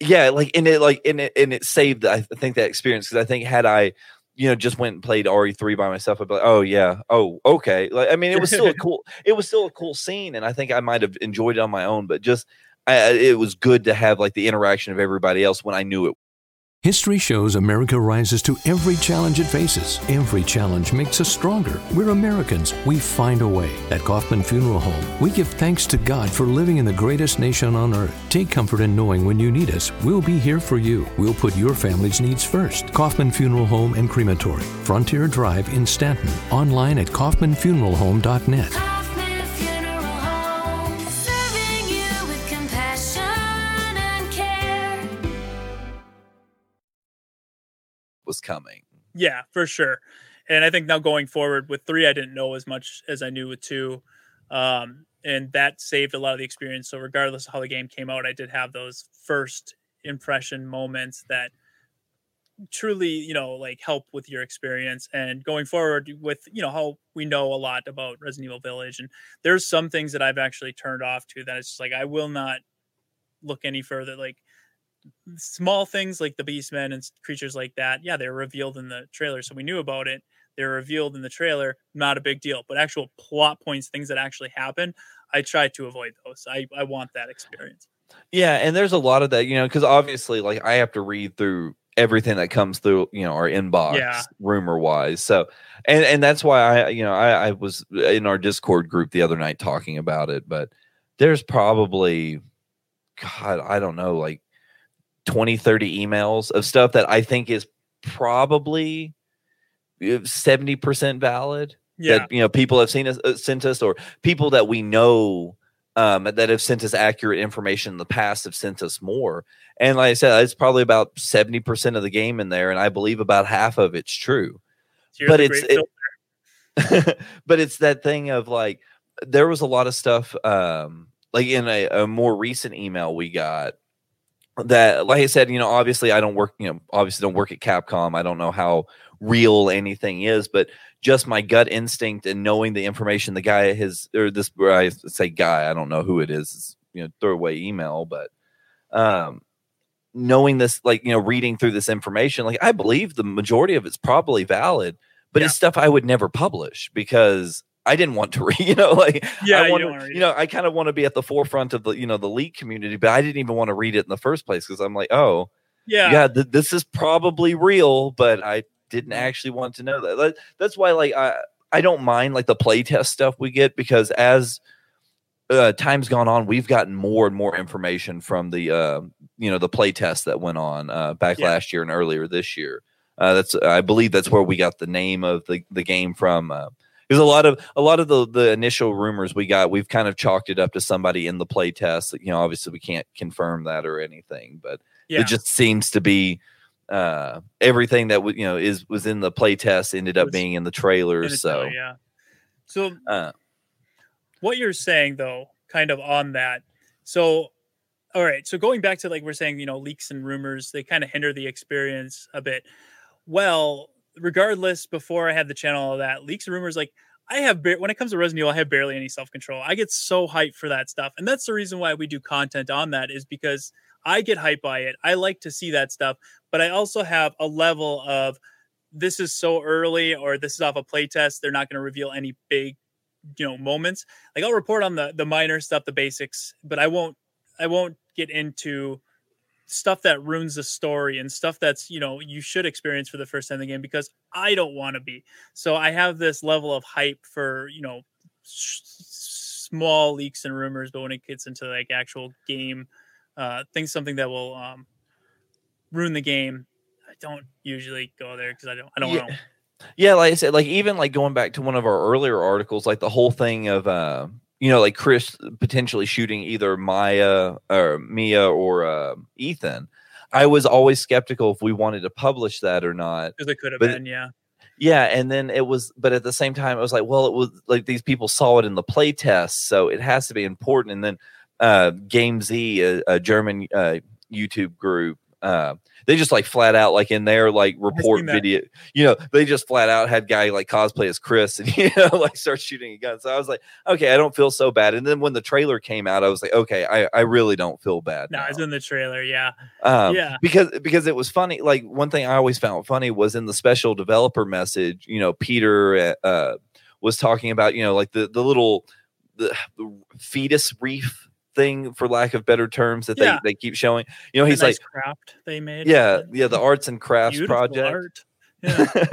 Yeah, like and it like and it and it saved I think that experience, because I think had I, you know, just went and played R E three by myself, I'd be like, oh yeah, oh okay. Like, I mean, it was still a cool, it was still a cool scene, and I think I might have enjoyed it on my own. But just, I, it was good to have like the interaction of everybody else when I knew it. History shows America rises to every challenge it faces. Every challenge makes us stronger. We're Americans. We find a way. At Kaufman Funeral Home, we give thanks to God for living in the greatest nation on earth. Take comfort in knowing when you need us, we'll be here for you. We'll put your family's needs first. Kaufman Funeral Home and Crematory, Frontier Drive in Stanton. Online at kaufman funeral home dot net. Kaufman Funeral Home, serving you with compassion and care. Was coming. Yeah, for sure. And I think now going forward with three, I didn't know as much as I knew with two. Um, and that saved a lot of the experience. So regardless of how the game came out, I did have those first impression moments that truly, you know, like help with your experience. And going forward with, you know, how we know a lot about Resident Evil Village, and there's some things that I've actually turned off to that it's just like, I will not look any further. Like, small things like the beastmen and creatures like that, yeah, they were revealed in the trailer, so we knew about it. They were revealed in the trailer, not a big deal. But actual plot points, things that actually happen, I try to avoid those. I, I want that experience. Yeah, and there's a lot of that, you know, because obviously, like, I have to read through everything that comes through, you know, our inbox, yeah. rumor wise. So, and and that's why I, you know, I, I was in our Discord group the other night talking about it. But there's probably, God, I don't know, like, twenty, thirty emails of stuff that I think is probably seventy percent valid. Yeah. That, you know, people have seen us, uh, sent us, or people that we know um, that have sent us accurate information in the past have sent us more. And like I said, it's probably about seventy percent of the game in there. And I believe about half of it's true. So but it's, it, but it's that thing of like, there was a lot of stuff um, like in a, a more recent email we got, that, like I said, you know, obviously I don't work, you know, obviously don't work at Capcom. I don't know how real anything is, but just my gut instinct and knowing the information the guy has, or this, where I say guy, I don't know who it is, it's, you know, throwaway email, but um, knowing this, like, you know, reading through this information, like, I believe the majority of it's probably valid, but yeah. it's stuff I would never publish because I didn't want to read, you know, like, yeah, I wanted, you, you know, I kind of want to be at the forefront of the, you know, the leak community, but I didn't even want to read it in the first place. Cause I'm like, oh yeah, yeah th- this is probably real, but I didn't actually want to know that. That's why, like, I, I don't mind like the playtest stuff we get, because as uh, time's gone on, we've gotten more and more information from the, uh, you know, the playtest that went on uh, back yeah. last year and earlier this year. Uh, that's, I believe that's where we got the name of the, the game from, uh, Because a lot of a lot of the, the initial rumors we got, we've kind of chalked it up to somebody in the play test. You know, obviously we can't confirm that or anything, but yeah. it just seems to be uh, everything that w- you know is was in the play test ended up was, being in the trailer. In the so, trailer, yeah. So uh, what you're saying though, kind of on that. So, all right. So going back to like we're saying, you know, leaks and rumors, they kind of hinder the experience a bit. Well. Regardless, before I had the channel, all that leaks and rumors, like I have, ba- when it comes to Resident Evil, I have barely any self-control. I get so hyped for that stuff. And that's the reason why we do content on that, is because I get hyped by it. I like to see that stuff, but I also have a level of, this is so early, or this is off a playtest. They're not going to reveal any big, you know, moments. Like I'll report on the, the minor stuff, the basics, but I won't, I won't get into stuff that ruins the story and stuff that's, you know, you should experience for the first time in the game, because I don't want to be. So I have this level of hype for, you know, sh- small leaks and rumors, but when it gets into like actual game uh, things, something that will um, ruin the game, I don't usually go there because I don't, I don't yeah. want to. Yeah. Like I said, like even like going back to one of our earlier articles, like the whole thing of, uh, you know, like Chris potentially shooting either Maya or Mia or uh, Ethan. I was always skeptical if we wanted to publish that or not. Because it could have but, been, yeah. Yeah, and then it was, but at the same time, I was like, well, it was like these people saw it in the play test, so it has to be important. And then uh, Game Z, a, a German uh, YouTube group, uh, they just like flat out like in their like report video, you know, they just flat out had guy like cosplay as Chris and, you know, like start shooting a gun. So I was like, okay, I don't feel so bad. And then when the trailer came out, I was like, okay, I, I really don't feel bad. No, now. It's in the trailer. Yeah. Um, yeah. Because, because it was funny. Like one thing I always found funny was in the special developer message, you know, Peter uh, was talking about, you know, like the, the little the, the fetus reef thing, for lack of better terms, that yeah. they, they keep showing, you know, the he's nice like craft they made. Yeah. Yeah. The arts and crafts Beautiful project. Art. Yeah.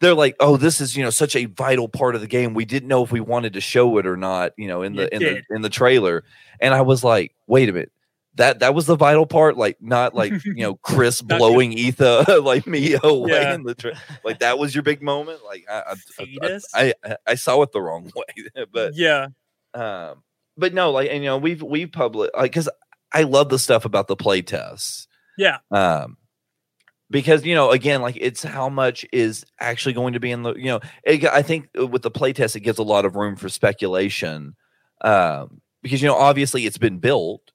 They're like, oh, this is, you know, such a vital part of the game. We didn't know if we wanted to show it or not, you know, in the, it in did. the, in the trailer. And I was like, wait a minute, that, that was the vital part. Like, not like, you know, Chris blowing Etha, like me away yeah. in the trailer. Like that was your big moment. Like I, I, I, I, I saw it the wrong way, but yeah. Um, But no, like, and, you know, we've, we public, like, cause I love the stuff about the play tests. Yeah. Um, because, you know, again, like it's how much is actually going to be in the, you know, it, I think with the play test, it gives a lot of room for speculation. Um, because, you know, obviously it's been built,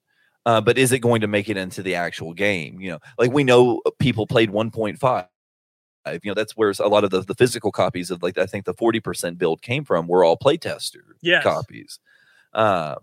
uh, but is it going to make it into the actual game? You know, like we know people played one point five. You know, that's where a lot of the, the physical copies of like, I think the forty percent build came from were all play tester yes. copies. Um,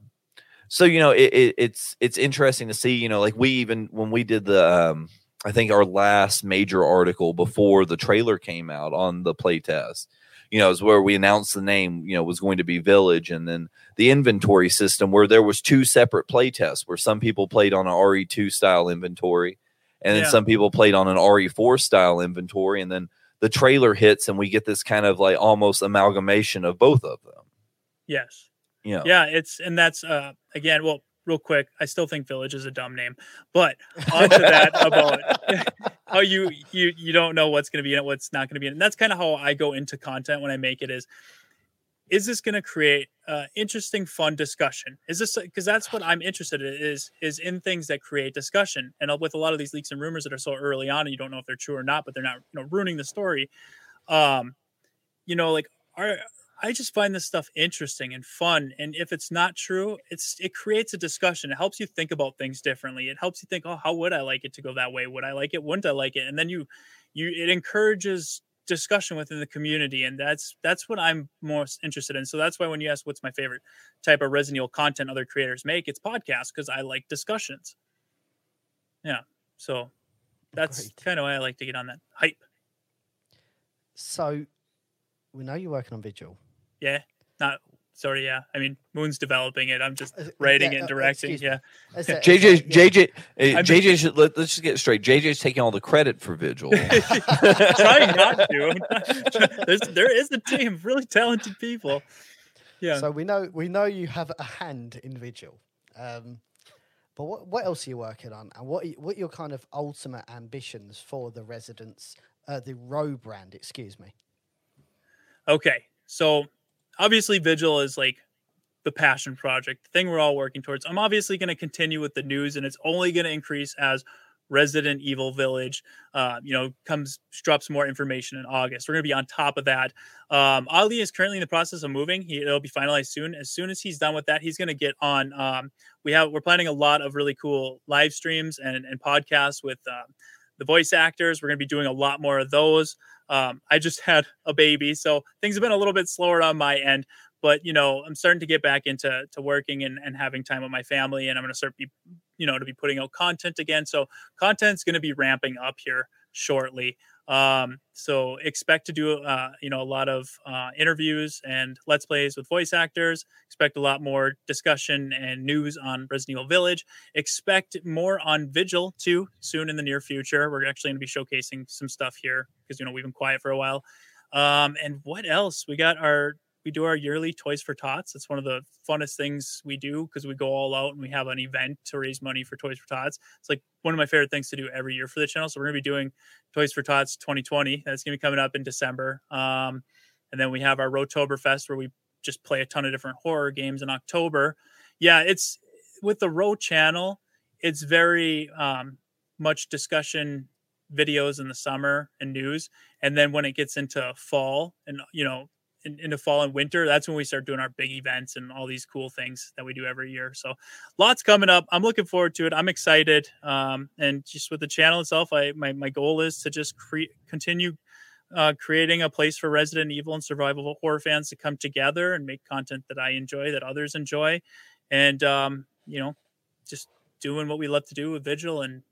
so, you know, it, it, it's, it's interesting to see, you know, like we even, when we did the, um, I think our last major article before the trailer came out on the playtest, you know, is where we announced the name, you know, was going to be Village. And then the inventory system where there was two separate playtests where some people played on an R E two style inventory and then yeah. some people played on an R E four style inventory. And then the trailer hits and we get this kind of like almost amalgamation of both of them. Yes. Yeah. yeah, it's and that's uh, again, well, real quick, I still think Village is a dumb name, but onto that about how you you you don't know what's going to be in it, what's not going to be in it. And that's kind of how I go into content when I make it is, is this going to create uh, interesting, fun discussion? Is this because that's what I'm interested in is is in things that create discussion. And with a lot of these leaks and rumors that are so early on, and you don't know if they're true or not, but they're not, you know, ruining the story. Um, you know, like are. I just find this stuff interesting and fun. And if it's not true, it's it creates a discussion. It helps you think about things differently. It helps you think, oh, how would I like it to go that way? Would I like it? Wouldn't I like it? And then you, you, it encourages discussion within the community. And that's, that's what I'm most interested in. So that's why when you ask what's my favorite type of Resident Evil content other creators make, it's podcasts. Cause I like discussions. Yeah. So that's kind of why I like to get on that hype. So we know you're working on Vigil. Yeah, not sorry. Yeah, I mean, Moon's developing it. I'm just writing yeah, it and directing. Uh, yeah, that, J J, that, yeah. J J, uh, J J. Should, let, let's just get straight. J J's taking all the credit for Vigil. Trying not to. There's, there is a team of really talented people. Yeah. So we know we know you have a hand in Vigil, um, but what what else are you working on, and what what are your kind of ultimate ambitions for the Residents, uh, the Row brand? Excuse me. Okay, so. Obviously, Vigil is like the passion project, the thing we're all working towards. I'm obviously going to continue with the news, and it's only going to increase as Resident Evil Village, uh, you know, comes drops more information in August. We're going to be on top of that. Um, Ollie is currently in the process of moving. He, it'll be finalized soon. As soon as he's done with that, he's going to get on. Um, we have we're planning a lot of really cool live streams and and podcasts with um, the voice actors. We're going to be doing a lot more of those. Um, I just had a baby, so things have been a little bit slower on my end, but, you know, I'm starting to get back into to working and, and having time with my family, and I'm going to start, be, you know, to be putting out content again. So content's going to be ramping up here shortly. Um, so expect to do, uh, you know, a lot of uh, interviews and Let's Plays with voice actors. Expect a lot more discussion and news on Resident Evil Village. Expect more on Vigil, too, soon in the near future. We're actually going to be showcasing some stuff here because, you know, we've been quiet for a while. Um, and what else? We got our, we do our yearly Toys for Tots. It's one of the funnest things we do because we go all out and we have an event to raise money for Toys for Tots. It's like one of my favorite things to do every year for the channel. So we're going to be doing Toys for Tots twenty twenty. That's going to be coming up in December. Um, and then we have our Rotoberfest where we just play a ton of different horror games in October. Yeah, it's with the Row channel, it's very um, much discussion videos in the summer and news. And then when it gets into fall and, you know, in, in the fall and winter, that's when we start doing our big events and all these cool things that we do every year. So lots coming up. I'm looking forward to it. I'm excited. Um, and just with the channel itself, I, my, my goal is to just cre- continue uh, creating a place for Resident Evil and survival horror fans to come together and make content that I enjoy, that others enjoy. And, um, you know, just doing what we love to do with Vigil and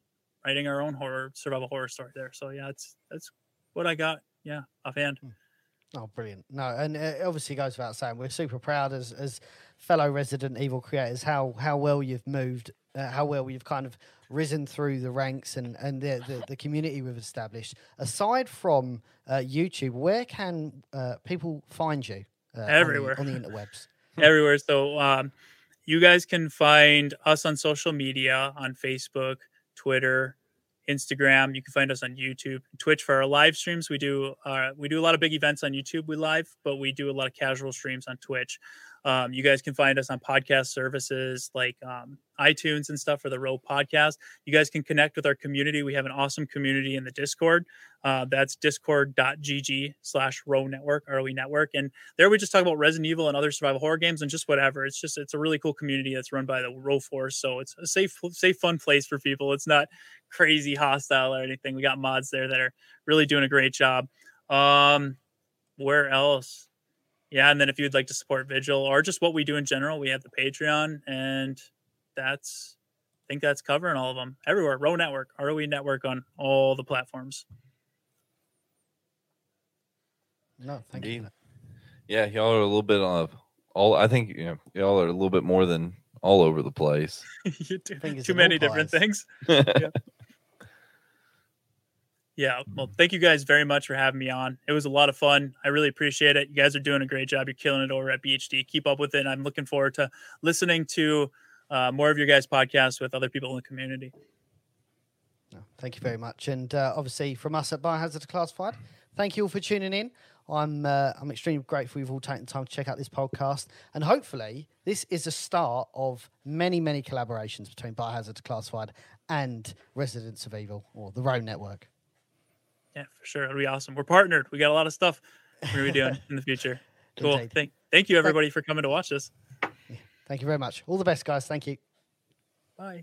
writing our own horror, survival horror story there. So yeah, it's, that's what I got. Yeah. Offhand. Oh, brilliant. No. And it obviously goes without saying, we're super proud as, as fellow Resident Evil creators, how, how well you've moved, uh, how well you've kind of risen through the ranks and, and the, the, the community we've established. Aside from uh, YouTube, where can uh, people find you? Uh, Everywhere. On the, on the interwebs. Everywhere. So, um, you guys can find us on social media, on Facebook, Twitter, Instagram. You can find us on YouTube, Twitch for our live streams. We do uh, we do a lot of big events on YouTube. We live, but we do a lot of casual streams on Twitch. Um, you guys can find us on podcast services like um, iTunes and stuff for the Real Podcast. You guys can connect with our community. We have an awesome community in the Discord. Uh, that's discord.gg slash Row Network, R O E Network. And there we just talk about Resident Evil and other survival horror games and just whatever. It's just, it's a really cool community that's run by the Row Force. So it's a safe, safe, fun place for people. It's not crazy hostile or anything. We got mods there that are really doing a great job. Um, where else? Yeah, and then if you'd like to support Vigil or just what we do in general, we have the Patreon, and that's, I think that's covering all of them. Everywhere, Row Network, R O E Network on all the platforms. No, thank Indeed. you. Yeah, y'all are a little bit on all. I think you know, y'all are a little bit more than all over the place. you do too many different things. yeah. Yeah, well, thank you guys very much for having me on. It was a lot of fun. I really appreciate it. You guys are doing a great job. You're killing it over at B H D. Keep up with it. I'm looking forward to listening to uh, more of your guys' podcasts with other people in the community. Oh, thank you very much. And uh, obviously from us at Biohazard Declassified, thank you all for tuning in. I'm uh, I'm extremely grateful you've all taken time to check out this podcast. And hopefully this is a start of many, many collaborations between Biohazard Declassified and Residents of Evil or the Row Network. Yeah, for sure. It'll be awesome. We're partnered. We got a lot of stuff we're going to be doing in the future. Cool. Indeed. Thank thank you, everybody, for coming to watch this. Yeah, thank you very much. All the best, guys. Thank you. Bye.